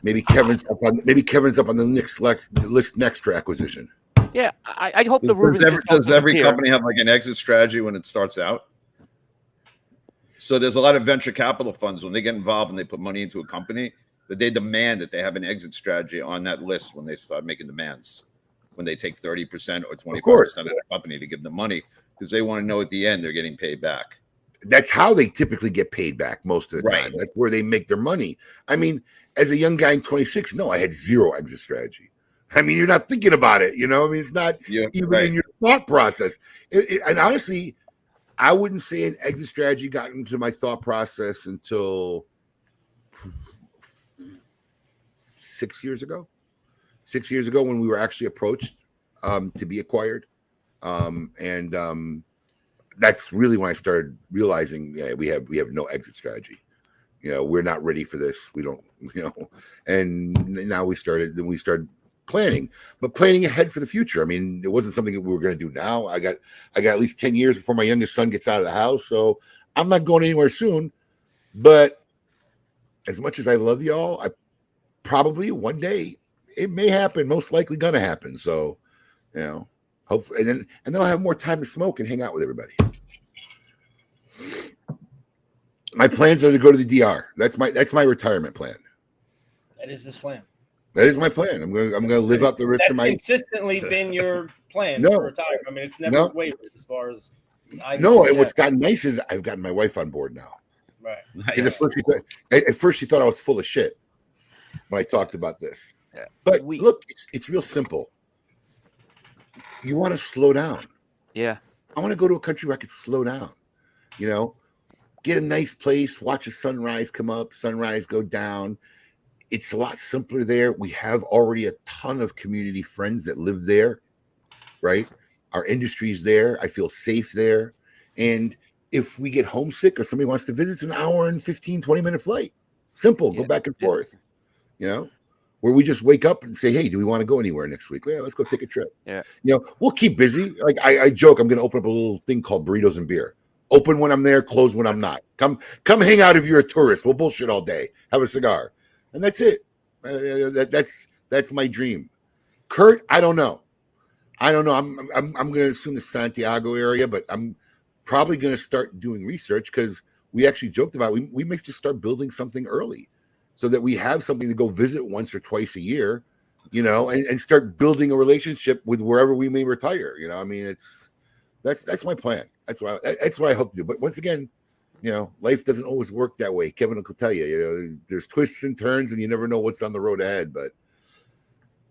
maybe Kevin's up on maybe Kevin's up on the next list next for acquisition. Yeah, I, I hope the Rubens does every, does every company have like an exit strategy when it starts out? So there's a lot of venture capital funds when they get involved and they put money into a company that they demand that they have an exit strategy on that list when they start making demands. When they take thirty percent or twenty-four percent of the company to give them money, because they want to know at the end they're getting paid back. That's how they typically get paid back most of the right. time. That's where they make their money. I mean, as a young guy in twenty-six, no, I had zero exit strategy. I mean, you're not thinking about it. You know, I mean, it's not yeah, even right. in your thought process. It, it, and honestly, I wouldn't say an exit strategy got into my thought process until six years ago. Six years ago, when we were actually approached um, to be acquired, um, and um, that's really when I started realizing yeah, we have we have no exit strategy. You know, we're not ready for this. We don't, you know. And now we started. Then we started planning, but planning ahead for the future. I mean, it wasn't something that we were going to do now. I got I got at least ten years before my youngest son gets out of the house, so I'm not going anywhere soon. But as much as I love y'all, I probably one day. It may happen, most likely going to happen. So, you know, hopefully, and then and then I'll have more time to smoke and hang out with everybody. My plans are to go to the D R. That's my that's my retirement plan. That is his plan. That is my plan. I'm going. I'm going to live out the rest that's of my. Consistently been your plan no, for retirement. I mean, it's never no, wavered as far as. I no, and what's gotten nice is I've gotten my wife on board now. Right. Nice. At first she thought, at first she thought I was full of shit when I talked about this. But we, look, it's, it's real simple. You want to slow down. Yeah. I want to go to a country where I could slow down, you know, get a nice place, watch a sunrise come up, sunrise go down. It's a lot simpler there. We have already a ton of community friends that live there, right? Our industry's there. I feel safe there. And if we get homesick or somebody wants to visit, it's an hour and fifteen, twenty minute flight. Simple. Yeah. Go back and forth, you know? Where we just wake up and say, hey, do we want to go anywhere next week? Yeah, let's go take a trip. Yeah. You know, we'll keep busy. Like I, I joke, I'm going to open up a little thing called Burritos and Beer. Open when I'm there, close when I'm not. Come come hang out if you're a tourist. We'll bullshit all day. Have a cigar. And that's it. Uh, that, that's that's my dream. Kurt, I don't know. I don't know. I'm I'm I'm going to assume the Santiago area, but I'm probably going to start doing research because we actually joked about it. We, we may just start building something early. So that we have something to go visit once or twice a year you know, and, and start building a relationship with wherever we may retire. You know, I mean, it's that's that's my plan. That's what I, that's what I hope to do. But once again, you know, life doesn't always work that way. Kevin will tell you, you know, there's twists and turns, and you never know what's on the road ahead. But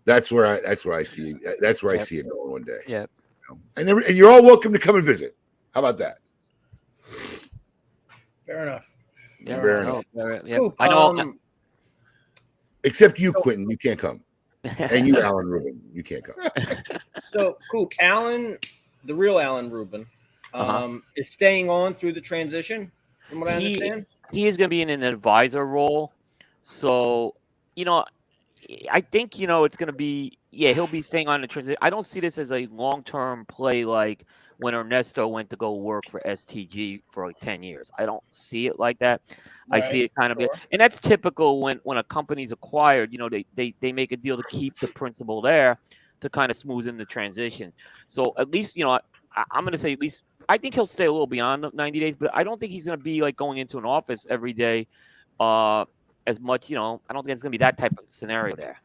that's where I that's where I see that's where yep. I see it going one day. Yeah, you know? and every, and you're all welcome to come and visit. How about that? Fair enough. Yeah, fair enough. Fair, yep. Ooh, I know. Um, Except you, so, Quentin, you can't come, and you, Alan Rubin, you can't come. So cool, Alan, the real Alan Rubin, um, uh-huh. is staying on through the transition. From what I he, understand, he is going to be in an advisor role. So, you know, I think you know it's going to be yeah, he'll be staying on the transition. I don't see this as a long-term play like when Ernesto went to go work for S T G for like ten years. I don't see it like that. Right. I see it kind of, sure. and that's typical when, when a company's acquired, you know, they, they, they make a deal to keep the principal there to kind of smooth in the transition. So at least, you know, I, I'm going to say at least, I think he'll stay a little beyond the ninety days, but I don't think he's going to be like going into an office every day uh, as much, you know, I don't think it's going to be that type of scenario there.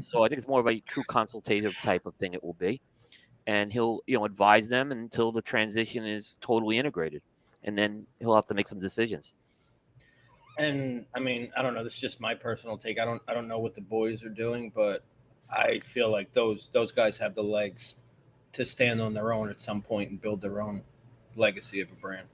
So I think it's more of a true consultative type of thing it will be. And he'll, you know, advise them until the transition is totally integrated, and then he'll have to make some decisions. And I mean, I don't know. This is just my personal take. I don't, I don't know what the boys are doing, but I feel like those those guys have the legs to stand on their own at some point and build their own legacy of a brand.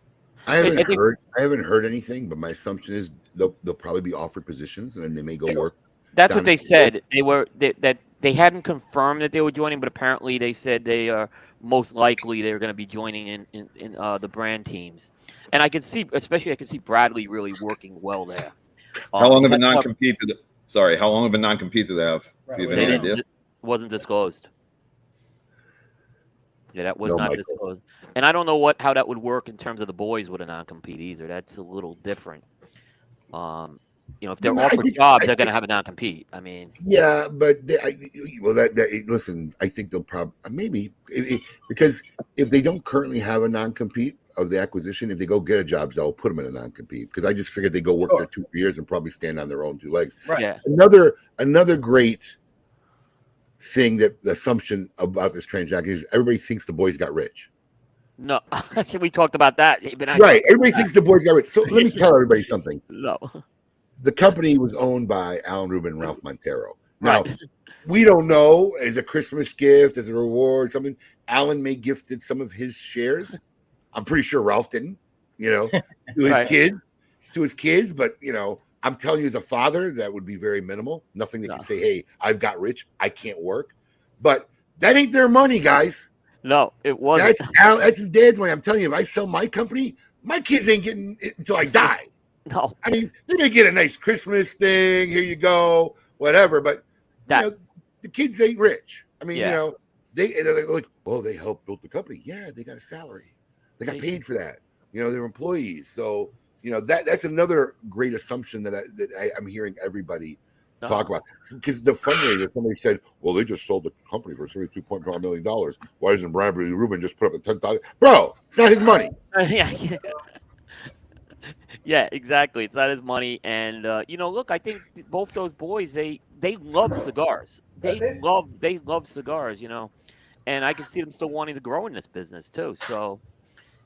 I haven't I think, heard, I haven't heard anything, but my assumption is they'll they'll probably be offered positions, and then they may go work. That's what they said. They were they, that. They hadn't confirmed that they were joining, but apparently they said they are most likely they're going to be joining in, in, in uh, the brand teams. And I could see, especially I could see Bradley really working well there. Um, how long of a non-compete did they, sorry, how long of a non-compete did they have? Do you have any idea? It wasn't disclosed. Yeah, that was no, not Michael. disclosed. And I don't know what how that would work in terms of the boys with a non-compete either. That's a little different. Um You know, if they're offered think, jobs, they're going to have a non-compete. I mean, yeah, but they, I, well, that, that listen, I think they'll probably maybe it, it, because if they don't currently have a non-compete of the acquisition, if they go get a job, they'll put them in a non-compete because I just figured they go work sure. there two years and probably stand on their own two legs. Right. Yeah. Another another great thing that the assumption about this transaction is everybody thinks the boys got rich. No, we talked about that. Right. Everybody thinks the boys got rich. So let me tell everybody something. No. The company was owned by Alan Rubin and Ralph Montero. Now, right. we don't know, as a Christmas gift, as a reward, something, Alan may gifted some of his shares. I'm pretty sure Ralph didn't, you know, to his right. kids, to his kids. But, you know, I'm telling you as a father, that would be very minimal. Nothing that no. can say, hey, I've got rich. I can't work. But that ain't their money, guys. No, it wasn't. That's, Alan, that's his dad's money. I'm telling you, if I sell my company, my kids ain't getting it until I die. No, I mean they may get a nice Christmas thing. Here you go, whatever. But that, you know, the kids ain't rich. I mean, yeah. you know, they they're like, oh, they helped build the company. Yeah, they got a salary. They got paid for that. You know, they're employees. So you know that that's another great assumption that I, that I, I'm hearing everybody uh-huh. talk about because the fundraiser. Somebody said, well, they just sold the company for seventy-two point five million dollars. Why doesn't Bradley Rubin just put up the ten thousand? Bro, it's not his money. yeah. Yeah, exactly. It's not his money. And, uh, you know, look, I think both those boys, they, they love cigars. They love they love cigars, you know. And I can see them still wanting to grow in this business, too. So,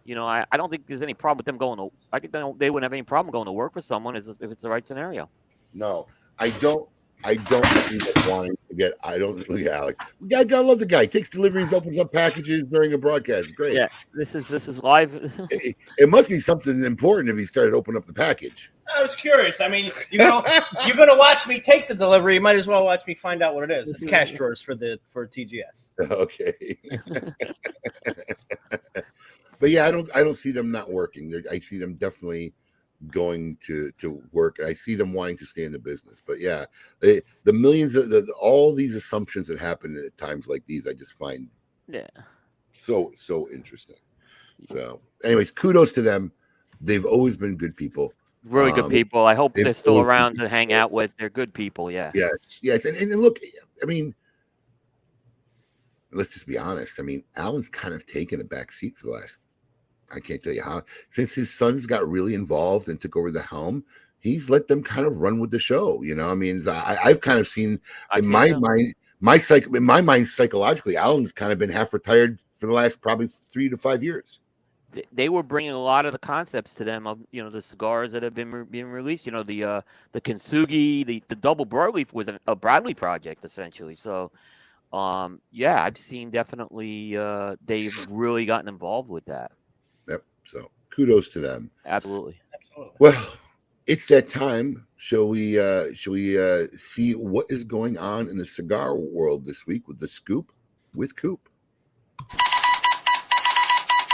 you know, I, I don't think there's any problem with them going to – I think they, don't, they wouldn't have any problem going to work for someone if it's the right scenario. No, I don't – I don't think that wanting to get – I don't – look at Alex. You gotta love the guy. He takes deliveries, opens up packages during a broadcast. Great. Yeah, this is this is live. it, it must be something important if he started opening up the package. I was curious. I mean, you know, you're going to watch me take the delivery. You might as well watch me find out what it is. It's cash drawers for the for T G S. Okay. But, yeah, I don't I don't see them not working. They're, I see them definitely – going to to work. I see them wanting to stay in the business, but yeah, they, the millions of the, all these assumptions that happen at times like these, I just find yeah so so interesting. So, anyways, kudos to them. They've always been good people, really um, good people. I hope they're still around to hang out with. They're good people, yeah. Yes, yes, and and look, I mean, let's just be honest. I mean, Alan's kind of taken a back seat for the last. I can't tell you how. Since his sons got really involved and took over the helm, he's let them kind of run with the show. You know, I mean, I, I've kind of seen in my know. mind, my psych, in my mind, psychologically, Allen's kind of been half retired for the last probably three to five years. They were bringing a lot of the concepts to them, of, you know, the cigars that have been re- being released, you know, the uh, the Kintsugi, the, the double broadleaf was an, a Bradley project, essentially. So, um, yeah, I've seen definitely uh, they've really gotten involved with that. Yep. So kudos to them. Absolutely. Absolutely. Well, it's that time. Shall we, uh, shall we uh, see what is going on in the cigar world this week with the Scoop with Coop?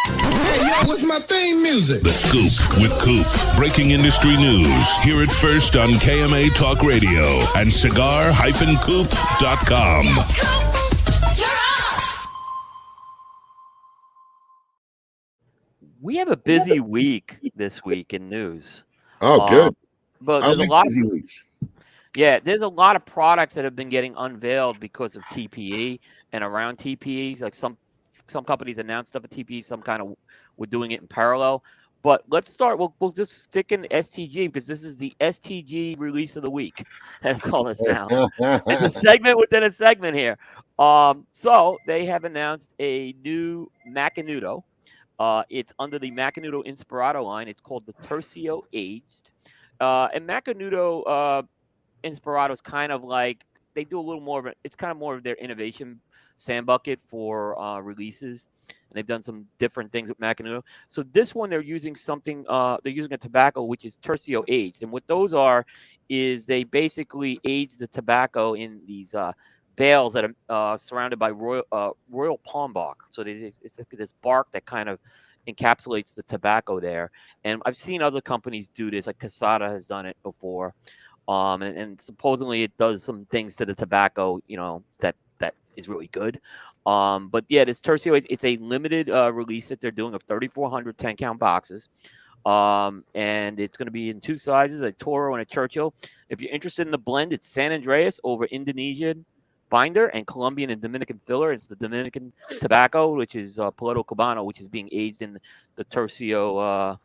Hey, yo, what's my theme music? The Scoop with Coop. Breaking industry news. Hear it first on K M A Talk Radio and cigar dash coop dot com. We have a busy week this week in news. Oh, um, good. But there's like a lot busy of weeks. Yeah, there's a lot of products that have been getting unveiled because of T P E and around T P Es, like some Some companies announced stuff at T P E, some kind of were doing it in parallel. But let's start. We'll, we'll just stick in the S T G because this is the S T G release of the week. That's called this now. It's a segment within a segment here. Um, so they have announced a new Macanudo. Uh, it's under the Macanudo Inspirado line. It's called the Tercio Aged. Uh, and Macanudo uh, Inspirado is kind of like they do a little more of it. It's kind of more of their innovation Sandbucket for uh, releases, and they've done some different things with Macanudo. So this one, they're using something. Uh, they're using a tobacco which is tercio aged, and what those are is they basically age the tobacco in these uh, bales that are uh, surrounded by royal uh, royal palm bark. So they, it's like this bark that kind of encapsulates the tobacco there. And I've seen other companies do this, like Casada has done it before, um, and, and supposedly it does some things to the tobacco, you know, that. that is really good. Um, but yeah, this Tercio, it's a limited uh, release that they're doing of thirty-four hundred ten-count boxes. Um, and it's going to be in two sizes, a Toro and a Churchill. If you're interested in the blend, it's San Andreas over Indonesian binder and Colombian and Dominican filler. It's the Dominican tobacco, which is uh, Piloto Cubano, which is being aged in the Tercio.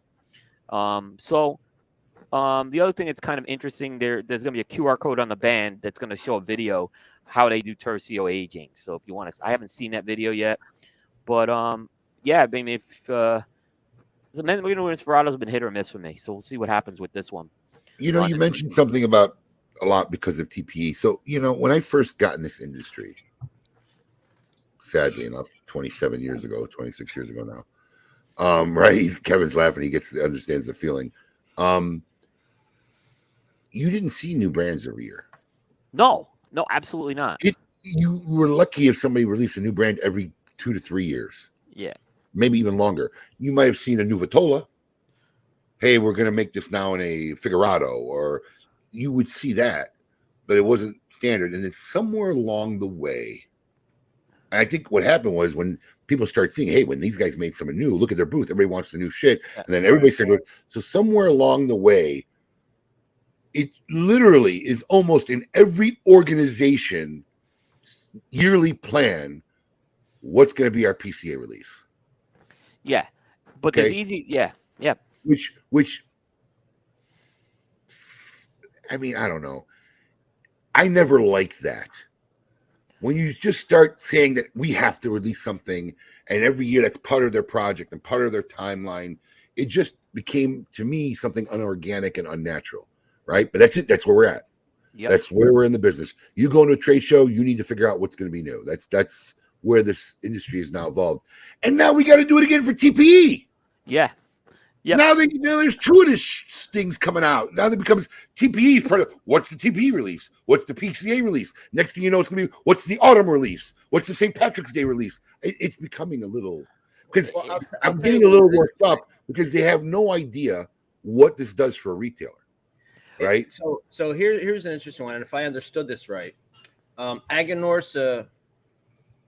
Uh, um, so um, the other thing that's kind of interesting, there, there's going to be a Q R code on the band that's going to show a video how they do tercio aging. So if you want to, I haven't seen that video yet, but um, yeah, I mean, if uh, the Macanudo Inspirado has been hit or miss for me, so we'll see what happens with this one. You know, you mentioned something about a lot because of T P E. So, you know, when I first got in this industry, sadly enough, twenty-seven years ago, twenty-six years ago now, um, right? Kevin's laughing. He gets understands the feeling. Um, you didn't see new brands every year. No. No, absolutely not. It, you were lucky if somebody released a new brand every two to three years. Yeah. Maybe even longer. You might have seen a new Vitola. Hey, we're going to make this now in a Figurado. Or you would see that, but it wasn't standard. And it's somewhere along the way. I think what happened was when people start seeing, hey, when these guys made something new, look at their booth. Everybody wants the new shit. That's and then everybody right. started doing it. So somewhere along the way, it literally is almost in every organization yearly plan. What's going to be our P C A release? Yeah, but okay? There's easy. Yeah, yeah. Which, which, I mean, I don't know. I never liked that. When you just start saying that we have to release something, and every year that's part of their project and part of their timeline, it just became to me something unorganic and unnatural. Right, but that's it. That's where we're at. Yep. That's where we're in the business. You go to a trade show, you need to figure out what's going to be new. That's that's where this industry is now evolved. And now we got to do it again for T P E. Yeah, yeah. Now, they, now there's two of these sh- things coming out. Now it becomes T P E is part of what's the T P E release, what's the P C A release. Next thing you know, it's going to be what's the autumn release, what's the Saint Patrick's Day release. It, it's becoming a little because well, I'm getting a little worked up because they have no idea what this does for a retailer. Right. So, so here, here's an interesting one. And if I understood this right, um, Aganorsa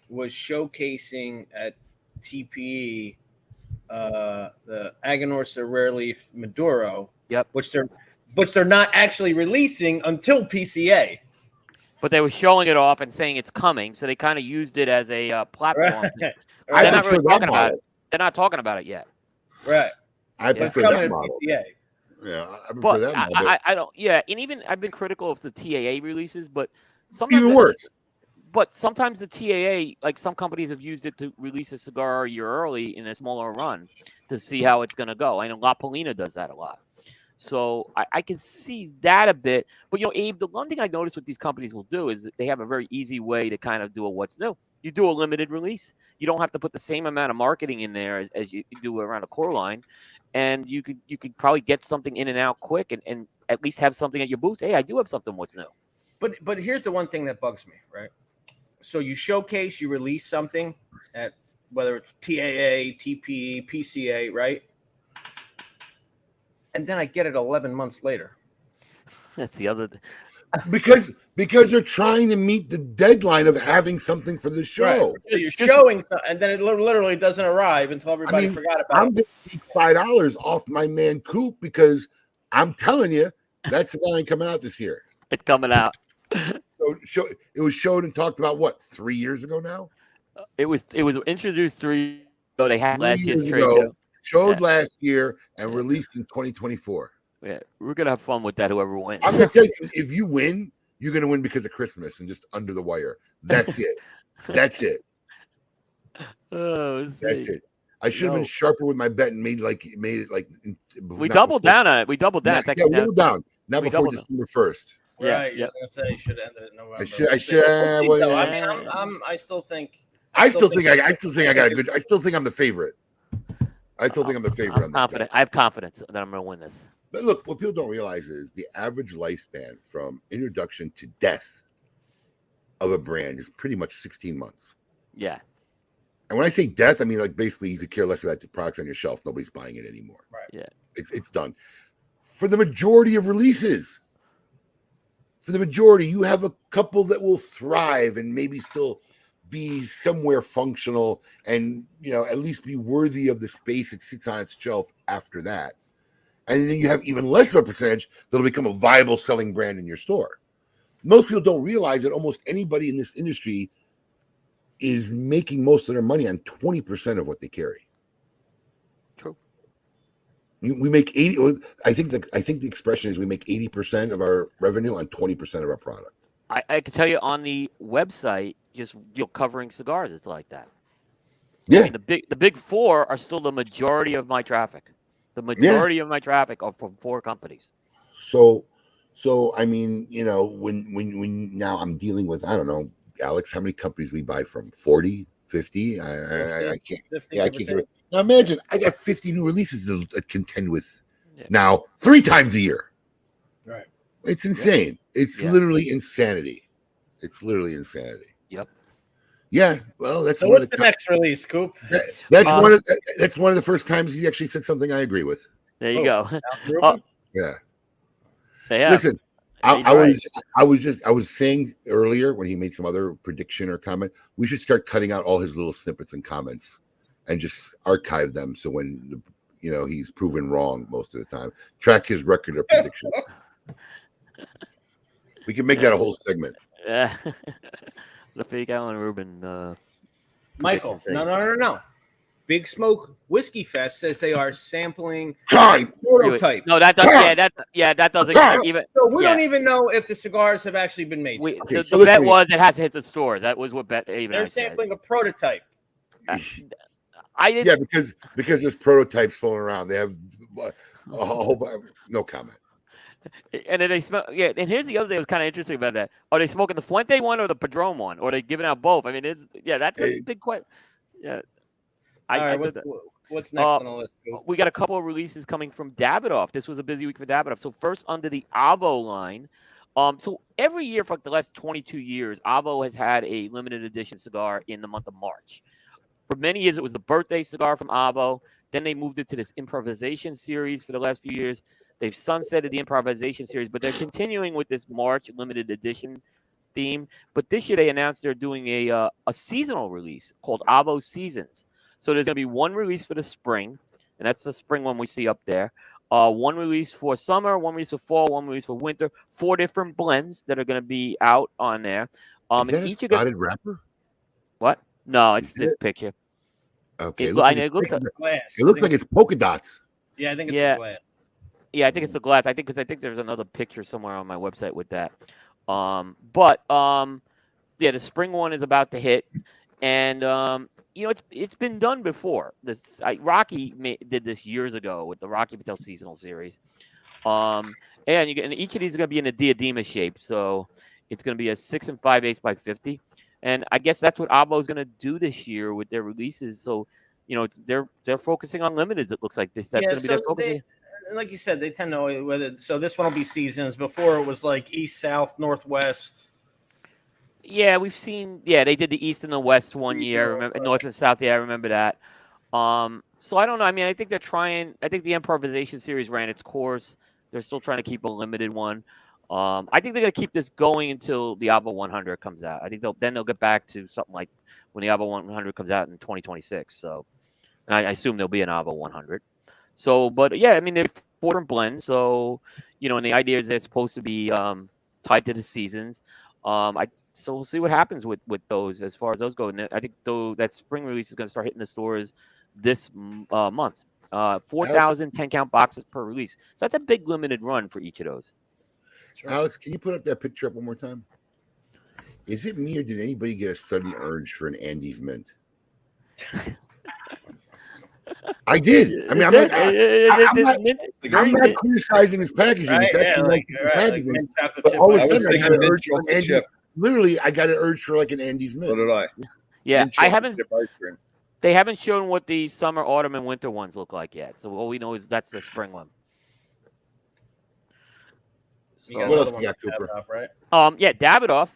was showcasing at T P E uh, the Aganorsa Rare Leaf Maduro. Yep. Which they're, which they're not actually releasing until P C A. But they were showing it off and saying it's coming, so they kind of used it as a uh, platform. Right. They're I not really talking about it. They're not talking about it yet. Right. I yeah. prefer that model. P C A. Yeah, I prefer but that. But I, I, I don't. Yeah, and even I've been critical of the T A A releases, but sometimes even worse. But sometimes the T A A, like some companies have used it to release a cigar a year early in a smaller run to see how it's going to go. I know La Polina does that a lot. So I, I can see that a bit. But, you know, Abe, the one thing I noticed what these companies will do is they have a very easy way to kind of do a what's new. You do a limited release. You don't have to put the same amount of marketing in there as, as you do around a core line. And you could you could probably get something in and out quick and, and at least have something at your booth. Hey, I do have something what's new. But but here's the one thing that bugs me, right? So you showcase, you release something at whether it's T A A, T P E, P C A, right? And then I get it eleven months later. That's the other. Because because you're trying to meet the deadline of having something for the show. Right. You're showing something, and then it literally doesn't arrive until everybody I mean, forgot about I'm it. I'm going to take five dollars off my man Coop because I'm telling you, that's the line coming out this year. It's coming out. So show, it was showed and talked about, what, three years ago now? Uh, it was it was introduced three years ago. They had three last year's trade show. Showed yeah. last year and released in twenty twenty-four. Yeah, we're going to have fun with that, whoever wins. I'm going to tell you, if you win, you're going to win because of Christmas and just under the wire. That's it. That's it. Oh, That's see. it. I should have no. been sharper with my bet and made like made it like. We doubled before. down on it. We doubled down. Not, yeah, we doubled down. Not we before December first. Yeah, right. Yep. I was going to say you should end it in November. I should. I, should, I, should, well, yeah. I mean, I'm, I'm, I still think. I still, I still think, think I, I still think I got a good. I still think I'm the favorite. I still think I'm the favorite. I'm confident. I have confidence that I'm going to win this. But look, what people don't realize is the average lifespan from introduction to death of a brand is pretty much sixteen months. Yeah. And when I say death, I mean like basically you could care less about the products on your shelf. Nobody's buying it anymore. Right. Yeah. It's it's done. For the majority of releases, for the majority, you have a couple that will thrive and maybe still be somewhere functional and, you know, at least be worthy of the space it sits on its shelf after that. And then you have even less of a percentage that'll become a viable selling brand in your store. Most people don't realize that almost anybody in this industry is making most of their money on twenty percent of what they carry. True. We make eighty, I think the, I think the expression is we make eighty percent of our revenue on twenty percent of our product. I, I can tell you on the website, just you know, covering cigars, it's like that. Yeah. I mean, the big the big four are still the majority of my traffic. The majority yeah. of my traffic are from four companies. So, so I mean, you know, when when when now I'm dealing with, I don't know, Alex, how many companies we buy from? forty, fifty? I I, I can't. Yeah, I can't get it. Now imagine I got fifty new releases to contend with yeah. now three times a year. Right. It's insane. Yeah. It's yeah. literally insanity. It's literally insanity. Yep. Yeah. Well, that's so. One what's of the, the next com- release, Coop? That, that's um, one. Of, that, that's one of the first times he actually said something I agree with. There you oh, go. Uh, yeah. yeah. Listen, I, I was. I was just. I was saying earlier when he made some other prediction or comment, we should start cutting out all his little snippets and comments, and just archive them. So when you know he's proven wrong most of the time, track his record of prediction. We can make that a whole segment. Yeah. The fake Alan Rubin. Uh, Michael, no, no, no, no. Big Smoke Whiskey Fest says they are sampling a prototype. No, that doesn't. Yeah, that yeah, that doesn't even. So we yeah. don't even know if the cigars have actually been made. We, okay, the so the bet was it has to hit the stores. That was what bet. Even they're sampling said. a prototype. Uh, I didn't. Yeah, because because there's prototypes floating around. They have a whole. No comment. And then they smoke, yeah. And here's the other thing that was kind of interesting about that: are they smoking the Fuente one or the Padron one, or are they giving out both? I mean, it's yeah, that's a hey. big question. Yeah. I, All right, I what's, what's next uh, on the list? We got a couple of releases coming from Davidoff. This was a busy week for Davidoff. So first, under the Avo line, um, so every year for like the last twenty-two years, Avo has had a limited edition cigar in the month of March. For many years, it was the birthday cigar from Avo. Then they moved it to this improvisation series for the last few years. They've sunsetted the improvisation series, but they're continuing with this March limited edition theme. But this year they announced they're doing a uh, a seasonal release called Avo Seasons. So there's going to be one release for the spring, and that's the spring one we see up there. Uh, one release for summer, one release for fall, one release for winter. Four different blends that are going to be out on there. Um, Is that and a each spotted gonna... wrapper? What? No, it's the it... picture. Okay. It, it looks, like, it looks, like, it looks like it's polka dots. Yeah, I think it's yeah. glass. Yeah, I think it's the glass. I think because I think there's another picture somewhere on my website with that. Um, but um, yeah, the spring one is about to hit, and um, you know it's it's been done before. This I, Rocky ma did this years ago with the Rocky Patel seasonal series. Um, and you get, and each of these is going to be in a diadema shape, so it's going to be a six and five eighths by fifty. And I guess that's what Abbo is going to do this year with their releases. So, you know, it's, they're they're focusing on limiteds. It looks like this. That's yeah, going to so be their focus. They, like you said, they tend to whether so this one will be seasons. Before it was like east, south, northwest. Yeah, we've seen. Yeah, they did the east and the west one year. Remember north and south? Yeah, I remember that. Um, so I don't know. I mean, I think they're trying. I think the improvisation series ran its course. They're still trying to keep a limited one. Um, I think they're gonna keep this going until the Abbo one hundred comes out. I think they'll then they'll get back to something like when the Abbo one hundred comes out in twenty twenty-six. So, and I, I assume there'll be an Abbo one hundred. So, but yeah, I mean they're four different blends. So, you know, and the idea is they're supposed to be um, tied to the seasons. Um, I so we'll see what happens with with those as far as those go. And I think though that spring release is gonna start hitting the stores this uh, month. Uh, four thousand ten count boxes per release. So that's a big limited run for each of those. Sure. Alex, can you put up that picture up one more time? Is it me or did anybody get a sudden urge for an Andes mint? I did. I mean, I'm not, I, I'm not, I'm not criticizing his packaging. Right, it's actually yeah, like, like right, packaging. Like but all of a sudden, I got an urge for an Andes. Literally, I got an urge for like an Andes mint. So did I. Yeah, I haven't. They haven't shown what the summer, autumn, and winter ones look like yet. So all we know is that's the spring one. So, what else we got, Cooper? Davidoff, right? Um, yeah, Davidoff.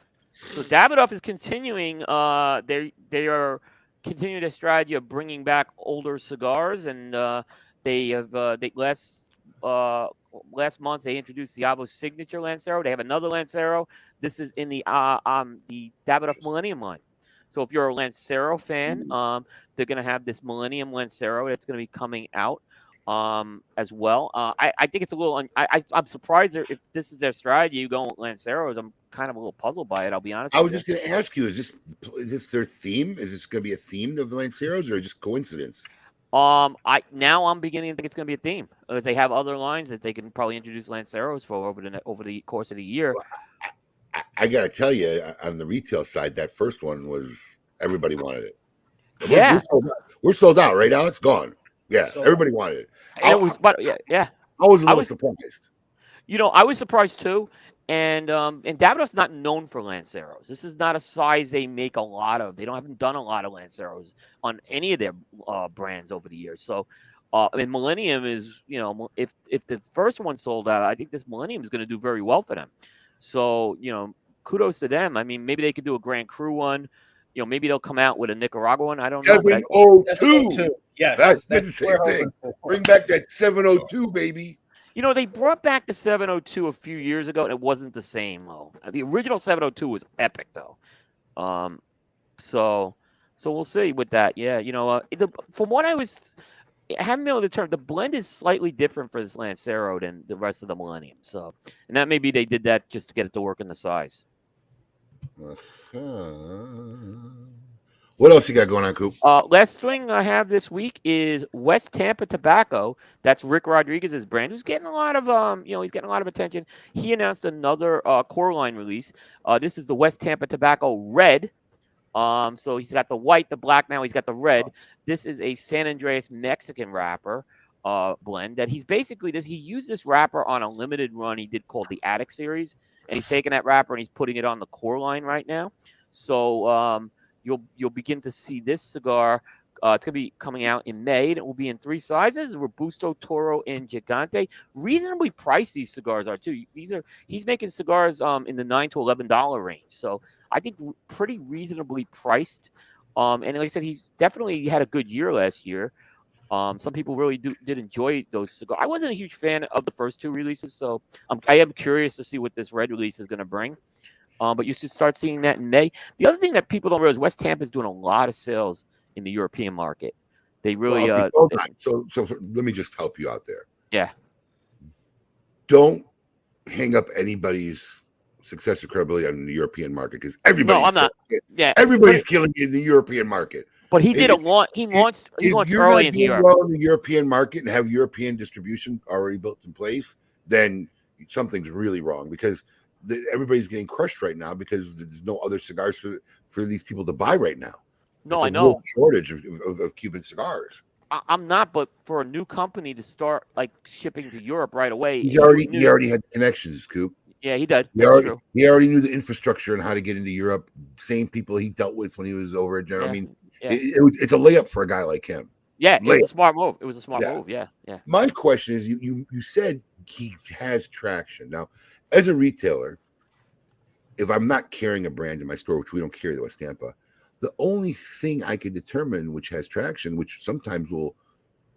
So Davidoff is continuing. Uh, they they are continuing their strategy of bringing back older cigars, and uh, they have uh, they last uh, last month they introduced the Abbo Signature Lancero. They have another Lancero. This is in the uh, um the Davidoff Millennium line. So if you're a Lancero fan, um, they're gonna have this Millennium Lancero that's gonna be coming out. Um, as well, uh, I, I think it's a little. Un I, I, I'm surprised if this is their strategy. You going with Lanceros? I'm kind of a little puzzled by it. I'll be honest. I was just going to ask you: is this is this their theme? Is this going to be a theme of the Lanceros, or just coincidence? Um, I now I'm beginning to think it's going to be a theme. Uh, they have other lines that they can probably introduce Lanceros for over the over the course of the year. Well, I, I, I got to tell you, on the retail side, that first one was everybody wanted it. We're, yeah, we're sold out, we're sold out right now. It's gone. Yeah, so, everybody wanted it. I, it was, but yeah, yeah. I was a little I was, surprised. You know, I was surprised too. And um, and Davidoff's not known for Lanceros. This is not a size they make a lot of. They don't haven't done a lot of Lanceros on any of their uh, brands over the years. So, uh, I mean, Millennium is you know if if the first one sold out, I think this Millennium is going to do very well for them. So you know, kudos to them. I mean, maybe they could do a Grand Cru one. You know, maybe they'll come out with a Nicaraguan. I don't seven oh two. know. seven oh two. Yes. That's, that's the thing. Bring back that seven oh two, baby. You know, they brought back the seven oh two a few years ago, and it wasn't the same, though. The original seven oh two was epic, though. Um, so so we'll see with that. Yeah, you know, uh, the, from what I was – I haven't been able to determine. The blend is slightly different for this Lancero than the rest of the Millennium. So, and that maybe they did that just to get it to work in the size. What else you got going on, Coop? Uh, last swing I have this week is West Tampa Tobacco. That's Rick Rodriguez's brand, who's getting a lot of um, you know, he's getting a lot of attention. He announced another uh, core line release. Uh, this is the West Tampa Tobacco Red. Um, so he's got the white, the black. Now he's got the red. Oh. This is a San Andreas Mexican wrapper uh, blend that he's basically this. He used this wrapper on a limited run he did called the Attic Series. And he's taking that wrapper and he's putting it on the core line right now. So um, you'll you'll begin to see this cigar. Uh, it's going to be coming out in May. And it will be in three sizes, Robusto, Toro, and Gigante. Reasonably priced these cigars are, too. These are He's making cigars um, in the nine to eleven dollar range. So I think pretty reasonably priced. Um, and like I said, he's definitely had a good year last year. Um, some people really do, did enjoy those cigars. I wasn't a huge fan of the first two releases, so I'm, I am curious to see what this red release is going to bring. Um, but you should start seeing that in May. The other thing that people don't realize, West Tampa is doing a lot of sales in the European market. They really well, uh, okay. they, so, so so let me just help you out there. Yeah. Don't hang up anybody's success or credibility on the European market because everybody's no, I'm not. Yeah, everybody's killing it in the European market. But he did it, a launch. He launched. He launched early in Europe. If you're not doing well in the European market and have European distribution already built in place, then something's really wrong, because the, everybody's getting crushed right now because there's no other cigars for, for these people to buy right now. No, I know. Shortage of, of, of Cuban cigars. I, I'm not, but for a new company to start like shipping to Europe right away, he's already he already had connections, Coop. Yeah, he did. He already, he already knew the infrastructure and how to get into Europe. Same people he dealt with when he was over at General. Yeah. I mean, yeah. it, it was, it's a layup for a guy like him. Yeah, layup. It was a smart move. It was a smart yeah. move. Yeah, yeah. My question is, you, you you said he has traction now as a retailer. If I'm not carrying a brand in my store, which we don't carry the West Tampa, the only thing I could determine which has traction, which sometimes will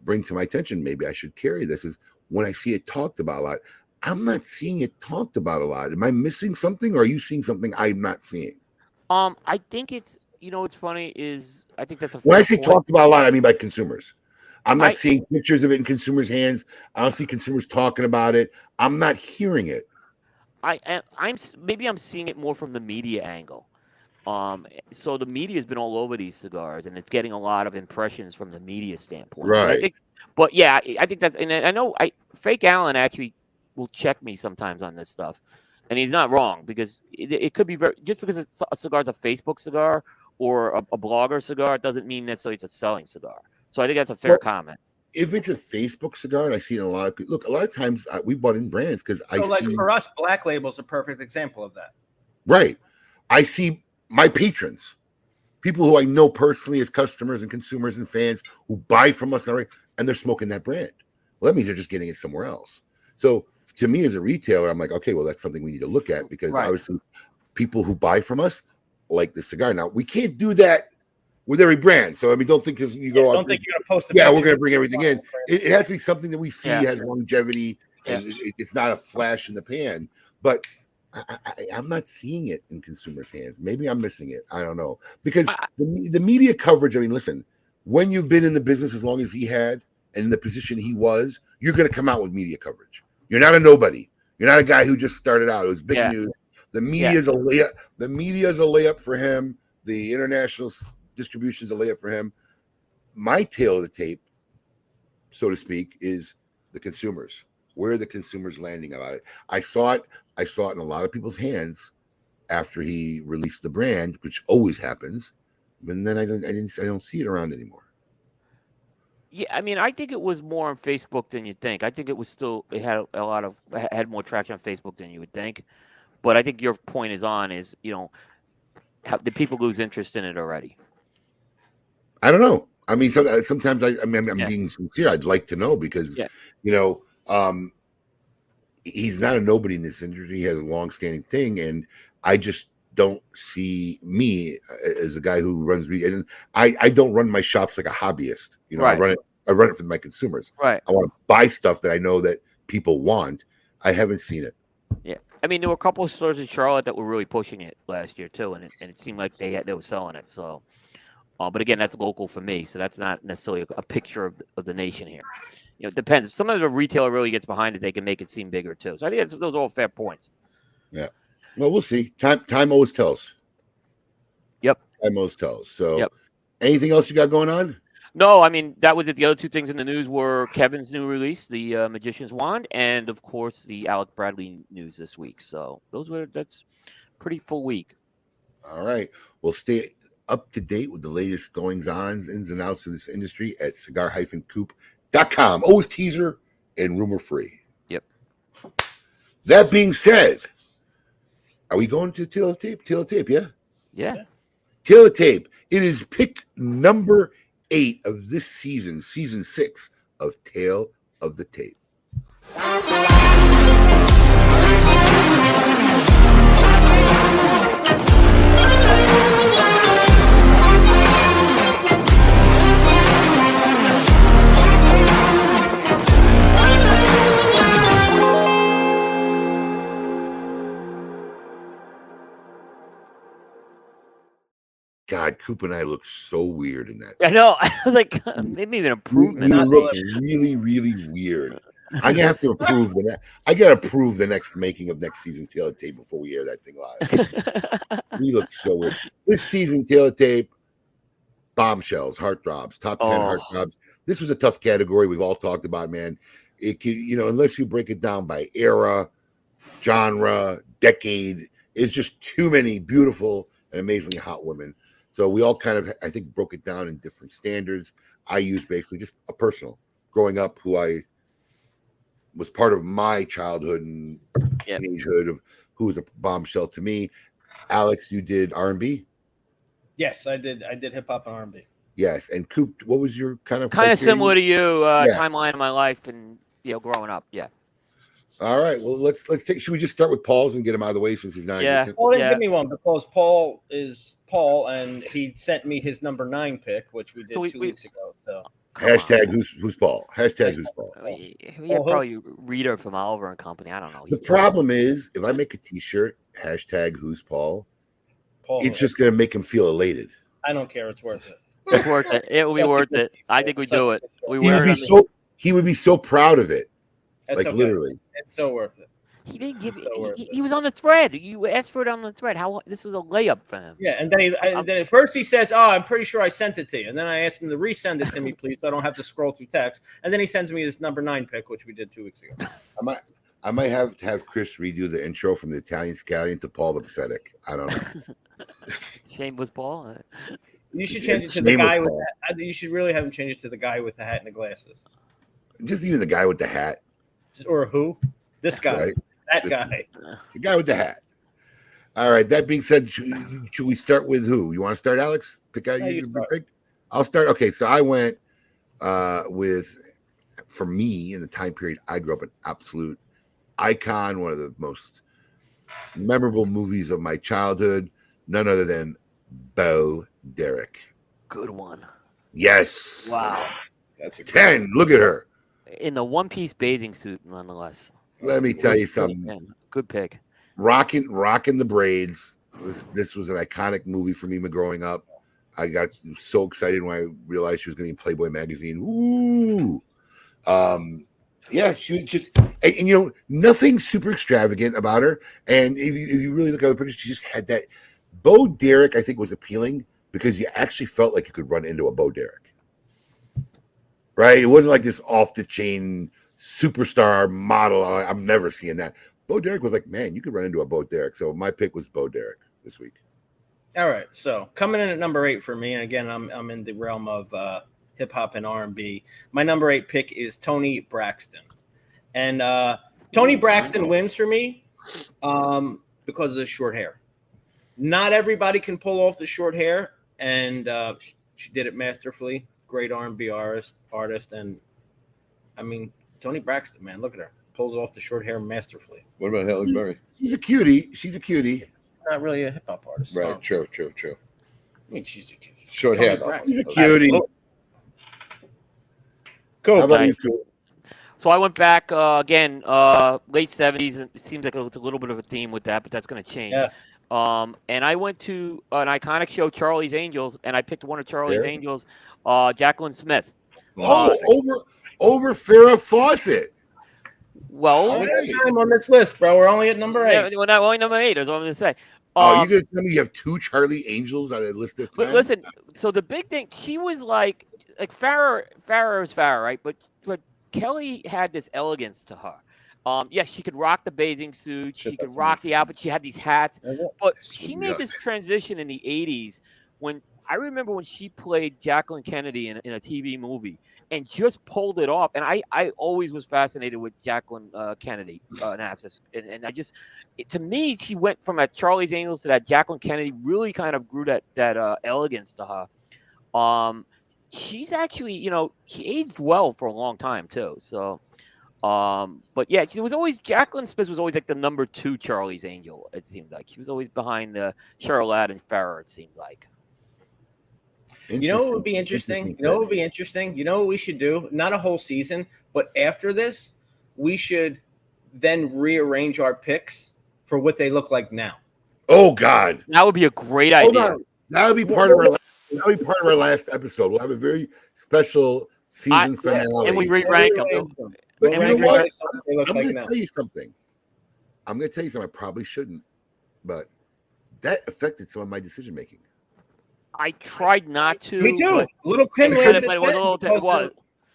bring to my attention, maybe I should carry this, is when I see it talked about a lot. I'm not seeing it talked about a lot. Am I missing something, or are you seeing something I'm not seeing? Um, I think it's, you know, what's funny is I think that's a when I say point. Talked about a lot, I mean by consumers. I'm not I, seeing pictures of it in consumers' hands. I don't see consumers talking about it. I'm not hearing it. I, I'm maybe I'm seeing it more from the media angle. Um, so the media has been all over these cigars, and it's getting a lot of impressions from the media standpoint. Right. I think, but yeah, I think that's, and I know I Fake Allen actually will check me sometimes on this stuff, and he's not wrong, because it, it could be very, just because it's a cigar's a Facebook cigar or a, a blogger cigar, it doesn't mean necessarily it's a selling cigar. So I think that's a fair well, comment. If it's a Facebook cigar, and I see it in a lot of look, a lot of times I, we bought in brands because so I like see, for us, Black Label's a perfect example of that. Right, I see my patrons, people who I know personally as customers and consumers and fans who buy from us, and they're smoking that brand. Well, that means they're just getting it somewhere else. So to me as a retailer, I'm like, okay, well, that's something we need to look at, because right. obviously people who buy from us like the cigar. Now, we can't do that with every brand. So, I mean, don't think because you go yeah, out. Don't think you're going to post it. Yeah, we're going to bring everything in. It, it has to be something that we see yeah. has longevity. Yeah. And it, it's not a flash in the pan. But I, I, I'm not seeing it in consumers' hands. Maybe I'm missing it. I don't know. Because I, the, the media coverage, I mean, listen, when you've been in the business as long as he had and in the position he was, you're going to come out with media coverage. You're not a nobody. You're not a guy who just started out. It was big yeah. news. The media yeah. is a layup. The media is a layup for him. The international distribution is a layup for him. My tail of the tape, so to speak, is the consumers. Where are the consumers landing about it? I saw it. I saw it in a lot of people's hands after he released the brand, which always happens. But then I don't. I didn't. I don't see it around anymore. Yeah, I mean, I think it was more on Facebook than you think. I think it was still it had a lot of had more traction on Facebook than you would think. But I think your point is on is, you know, how did people lose interest in it already? I don't know. I mean, so, sometimes I, I mean, I'm yeah. being sincere. I'd like to know, because yeah. you know, um, he's not a nobody in this industry. He has a long-standing thing, and I just don't see me as a guy who runs me, and I, I don't run my shops like a hobbyist. You know, right. I run it. I run it for my consumers. Right. I want to buy stuff that I know that people want. I haven't seen it. Yeah, I mean, there were a couple of stores in Charlotte that were really pushing it last year too, and it, and it seemed like they had, they were selling it. So, uh, but again, that's local for me, so that's not necessarily a, a picture of the, of the nation here. You know, it depends. If some of the retailer really gets behind it, they can make it seem bigger too. So I think that's, those are all fair points. Yeah. Well, we'll see. Time time always tells. Yep. Time always tells. So yep. Anything else you got going on? No, I mean, that was it. The other two things in the news were Kevin's new release, the uh, Magician's Wand, and, of course, the Alec Bradley news this week. So those were that's pretty full week. All right. We'll stay up to date with the latest goings-ons, ins and outs of this industry at cigar dash coop dot com. Always teaser and rumor-free. Yep. That being said, are we going to Tail of Tape? Tail of Tape, yeah? Yeah. Tail of Tape. It is pick number eight of this season, season six of Tail of the Tape. God, Coop and I look so weird in that. I know. I was like, maybe an improvement. We, we look really, really weird. I'm gonna have to approve the. Ne- I gotta approve the next making of next season's Tail of Tape before we air that thing live. We look so weird. This season Tail of Tape, bombshells, heartthrobs, top ten oh. heartthrobs. This was a tough category. We've all talked about, man. It can, you know, unless you break it down by era, genre, decade, it's just too many beautiful and amazingly hot women. So we all kind of, I think, broke it down in different standards. I used basically just a personal growing up, who I was part of my childhood and yep. teenagehood, of who was a bombshell to me. Alex, you did R and B. Yes, I did. I did hip hop and R and B. Yes, and Coop, what was your kind of kind of similar to you uh, yeah. timeline of my life and you know growing up? Yeah. All right. Well, let's let's take. Should we just start with Paul's and get him out of the way since he's not? Yeah. Well, then yeah. give me one because Paul is Paul, and he sent me his number nine pick, which we did so we, two we, weeks ago. So. Hashtag who's, who's Paul? Hashtag who's Paul? We, we oh, probably Reader from Oliver and Company. I don't know. The problem is if I make a T-shirt, hashtag who's Paul, Paul it's just going to make him feel elated. I don't care. It's worth it. It's worth it. It will be worth it. I think we do it. We he would be so he would be so proud of it. That's like okay. literally, it's so worth it. He didn't give it. So he, he was on the thread. You asked for it on the thread. How this was a layup for him. Yeah, and then he, I, and then at first he says, "Oh, I'm pretty sure I sent it to you." And then I asked him to resend it to me, please, so I don't have to scroll through text. And then he sends me his number nine pick, which we did two weeks ago. I might, I might have to have Chris redo the intro from the Italian Scallion to Paul the Pathetic. I don't know. Shameless Paul. You should change it to the guy with. The, you should really have him change it to the guy with the hat and the glasses. Just even the guy with the hat. Or who? This guy. Right. That this guy. guy. The guy with the hat. All right. That being said, should, should we start with who? You want to start, Alex? Pick out no, your you pick? I'll start. Okay. So I went uh, with, for me, in the time period, I grew up an absolute icon, one of the most memorable movies of my childhood, none other than Bo Derek. Good one. Yes. Wow. That's a ten. Look at her. In the one-piece bathing suit, nonetheless. Let me tell you something. Good pick. Rocking, rocking the braids. This, this was an iconic movie for me growing up. I got so excited when I realized she was going to be in Playboy magazine. Ooh, um, yeah, she was just, and, and you know, nothing super extravagant about her. And if you, if you really look at the pictures, she just had that. Bo Derek, I think, was appealing because you actually felt like you could run into a Bo Derek. Right, it wasn't like this off-the-chain superstar model. I'm never seeing that. Bo Derek was like, man, you could run into a Bo Derek. So my pick was Bo Derek this week. All right, so coming in at number eight for me, and again, I'm I'm in the realm of uh, hip hop and R and B. My number eight pick is Tony Braxton, and uh, Tony Braxton wins for me um, because of the short hair. Not everybody can pull off the short hair, and uh, she, she did it masterfully. Great R and B artist, artist, and I mean Tony Braxton, man, look at her, pulls off the short hair masterfully. What about Halle Berry? She's a cutie. She's a cutie. Not really a hip hop artist. Right. So. True. True. True. I mean, she's a cutie. Short Tony hair though. Braxton. She's a cutie. Cool. How about you, cool? So I went back uh, again, uh, late seventies. It seems like it's a little bit of a theme with that, but that's going to change. Yes. Um, and I went to an iconic show, Charlie's Angels, and I picked one of Charlie's there. Angels, uh, Jacqueline Smith. Oh, uh, over over Farrah Fawcett. Well, we got time on this list, bro. We're only at number eight. Yeah, we're not only number eight. That's what I'm going to say. Oh, um, you're going to tell me you have two Charlie Angels on a list of ten? But listen, so the big thing, she was like, like Farrah, Farrah is Farrah, right? But but Kelly had this elegance to her. Um, yeah, she could rock the bathing suit. She could rock the outfit. She had these hats. But she made this transition in the eighties when I remember when she played Jacqueline Kennedy in, in a T V movie and just pulled it off. And I, I always was fascinated with Jacqueline uh, Kennedy. Uh, and, and I just, it, to me, she went from that Charlie's Angels to that Jacqueline Kennedy, really kind of grew that, that uh, elegance to her. Um, she's actually, you know, she aged well for a long time, too. So. Um, but yeah, she was always Jacqueline Smith was always like the number two Charlie's Angel. It seemed like she was always behind the Charlotte and Farrah. It seemed like. You know what would be interesting? You know what would be interesting? You know what we should do? Not a whole season, but after this, we should then rearrange our picks for what they look like now. Oh God, that would be a great Hold idea. On. That would be part of our. That would be part of our last episode. We'll have a very special season I, finale, yeah, and we re-rank them. them. But you know what? I'm going to tell you something. I'm going to tell you something. I probably shouldn't, but that affected some of my decision making. I tried not to. Me too. A little cringe. Was.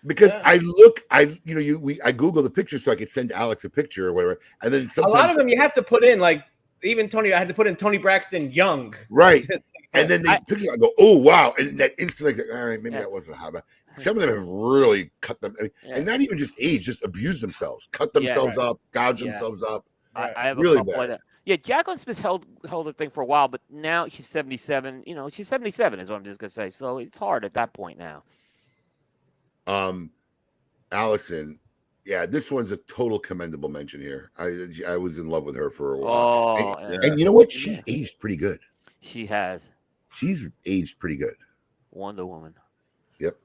Because yeah. I look, I you know, you we I Google the picture so I could send Alex a picture or whatever, and then a lot of them you have to put in, like even Tony. I had to put in Tony Braxton Young, right? And then they I, pick it. I go, oh wow, and that instantly, all right, maybe yeah. that wasn't a hobby. Some of them have really cut them, I mean, yeah. and not even just age, just abuse themselves, cut themselves yeah, right. up, gouge yeah. themselves up. I, I have really a couple like that. Yeah, Jacqueline Smith held held her thing for a while, but now she's seventy-seven. You know, she's seventy-seven is what I'm just gonna say. So it's hard at that point now. Um, Allison, yeah, this one's a total commendable mention here. I I was in love with her for a while. Oh, and, yeah. and you know what? She's yeah. aged pretty good. She has. She's aged pretty good. Wonder Woman. Yep.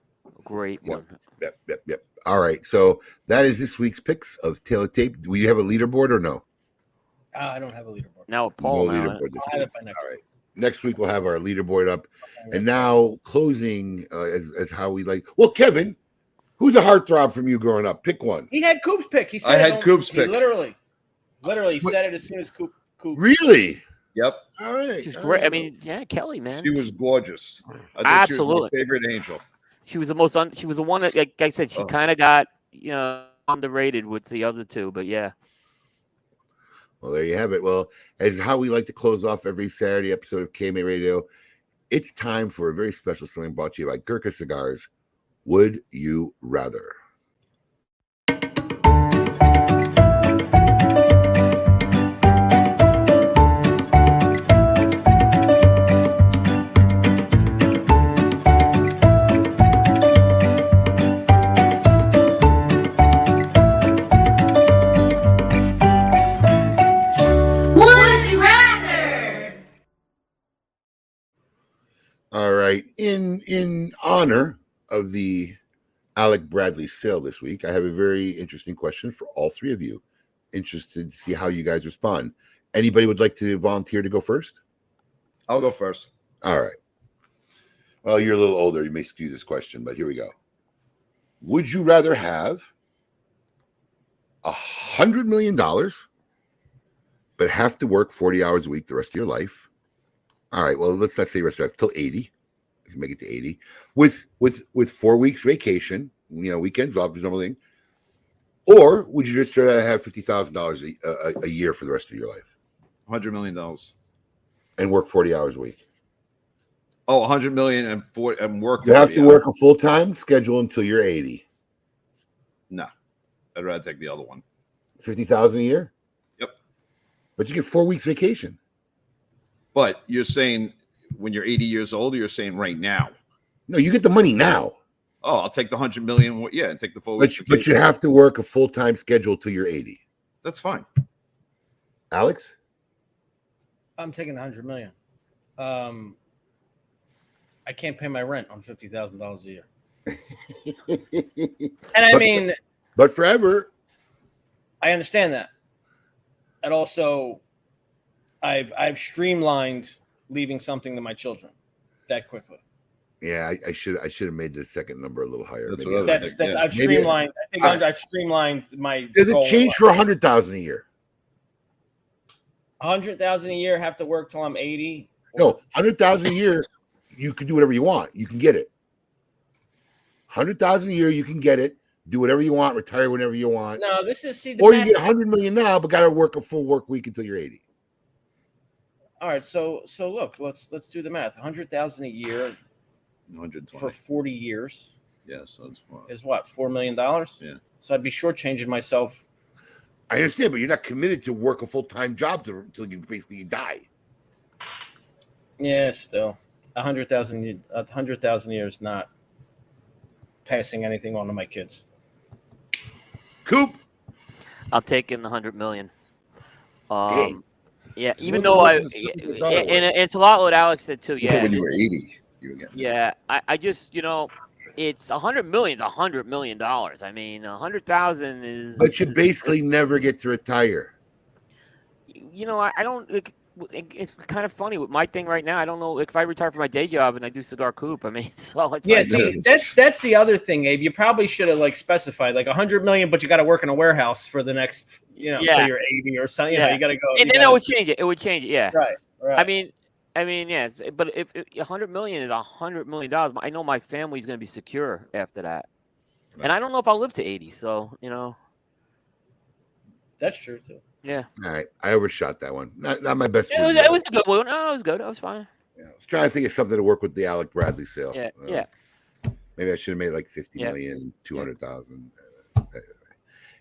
Great yep. one. Yep, yep, yep. All right, so that is this week's picks of Tale of Tape. Do you have a leaderboard or no? Uh, I don't have a leaderboard. Now Paul. No leaderboard this I'll week. Next All right. Week. Next week we'll have our leaderboard up. And now closing uh, as as how we like. Well, Kevin, who's a heartthrob from you growing up? Pick one. He had Coop's pick. He said I had Coop's pick. Literally, literally what? said it as soon as Coop. Coop. Really? Yep. All right. She's great. I mean, yeah, Kelly, man. She was gorgeous. I Absolutely. She was my favorite angel. She was the most. Un- she was the one that, like I said, she oh. kind of got you know underrated with the other two, but yeah. Well, there you have it. Well, as how we like to close off every Saturday episode of K M A Radio, it's time for a very special something brought to you by Gurkha Cigars. Would you rather? All right. In in honor of the Alec Bradley sale this week, I have a very interesting question for all three of you. Interested to see how you guys respond. Anybody would like to volunteer to go first? I'll go first. All right. Well, you're a little older. You may skew this question, but here we go. Would you rather have a hundred million dollars, but have to work forty hours a week the rest of your life? All right, well, let's not say rest of your life till eighty. We can make it to eighty. With with with four weeks vacation, you know, weekends off, normal thing. Or would you just try to have fifty thousand dollars a, a, a year for the rest of your life? one hundred million dollars. And work forty hours a week. Oh, one hundred million dollars and, for, and work You have to hours. work a full-time schedule until you're eighty. No, I'd rather take the other one. fifty thousand dollars a year? Yep. But you get four weeks vacation. But you're saying when you're eighty years old, you're saying right now. No, you get the money now. Oh, I'll take the hundred million. Yeah, and take the full. But, but you have to work a full time schedule till you're eighty. That's fine. Alex, I'm taking the hundred million. Um, I can't pay my rent on fifty thousand dollars a year. and I but, mean, but forever. I understand that, and also. I've I've streamlined leaving something to my children that quickly. Yeah, I, I should I should have made the second number a little higher. That's maybe what I was that's, that's, yeah. I've maybe streamlined. I think I, I've streamlined my. Does it change for a hundred thousand a year? A hundred thousand a year. Have to work till I'm eighty. No, hundred thousand a year. You can do whatever you want. You can get it. Hundred thousand a year. You can get it. Do whatever you want. Retire whenever you want. No, this is see. The or you get a hundred million now, but got to work a full work week until you're eighty. All right, so so look, let's let's do the math. one hundred thousand dollars a year for forty years. Yes, that's fine. Is what, four million dollars? Yeah. So I'd be shortchanging myself. I understand, but you're not committed to work a full-time job until you basically die. Yeah, still. one hundred thousand dollars a year is not passing anything on to my kids. Coop? I'll take in the one hundred million dollars. Um Dang. Yeah, even though I, yeah, and it's a lot what Alex said too. Yeah, when you were eighty, you were getting. Yeah, I, I just, you know, it's a hundred million, a hundred million dollars. I mean, a hundred thousand is. But you basically is, never get to retire. You know, I, I don't. It, it, it's kind of funny with my thing right now. I don't know like, if I retire from my day job and I do Cigar Coop. I mean, so it's yeah. Like, see, that's that's the other thing, Abe. You probably should have like specified like a hundred million, but you got to work in a warehouse for the next. You know, yeah. So you're eighty or something. You yeah. know, you got to go. And then it would change it. It would change it. Yeah. Right. Right. I mean, I mean, yes, but if, if one hundred million dollars is one hundred million dollars, I know my family's going to be secure after that. Right. And I don't know if I'll live to eighty, so, you know. That's true, too. Yeah. All right. I overshot that one. Not, not my best. It was, it was a good one. No, it was good. It was fine. Yeah, I was trying to think of something to work with the Alec Bradley sale. Yeah. Uh, yeah. Maybe I should have made like fifty yeah. million, two hundred thousand. Yeah.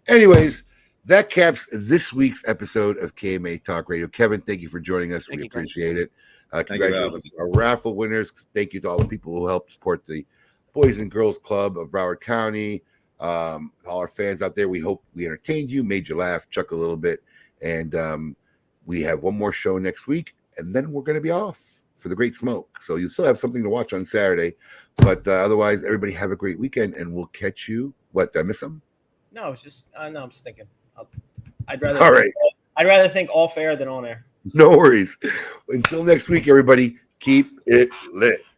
Anyways, that caps this week's episode of K M A Talk Radio. Kevin, thank you for joining us. Thank we you, appreciate Kevin. it. Uh, congratulations to our raffle winners. Thank you to all the people who helped support the Boys and Girls Club of Broward County. Um, all our fans out there, we hope we entertained you, made you laugh, chuck a little bit. And um, we have one more show next week, and then we're going to be off for the Great Smoke. So you'll still have something to watch on Saturday. But uh, otherwise, everybody have a great weekend, and we'll catch you. What, did I miss something? No, it's just, uh, no, I'm just thinking. I'll, I'd rather all right. all, I'd rather think off air than on air. No worries. Until next week, everybody, keep it lit.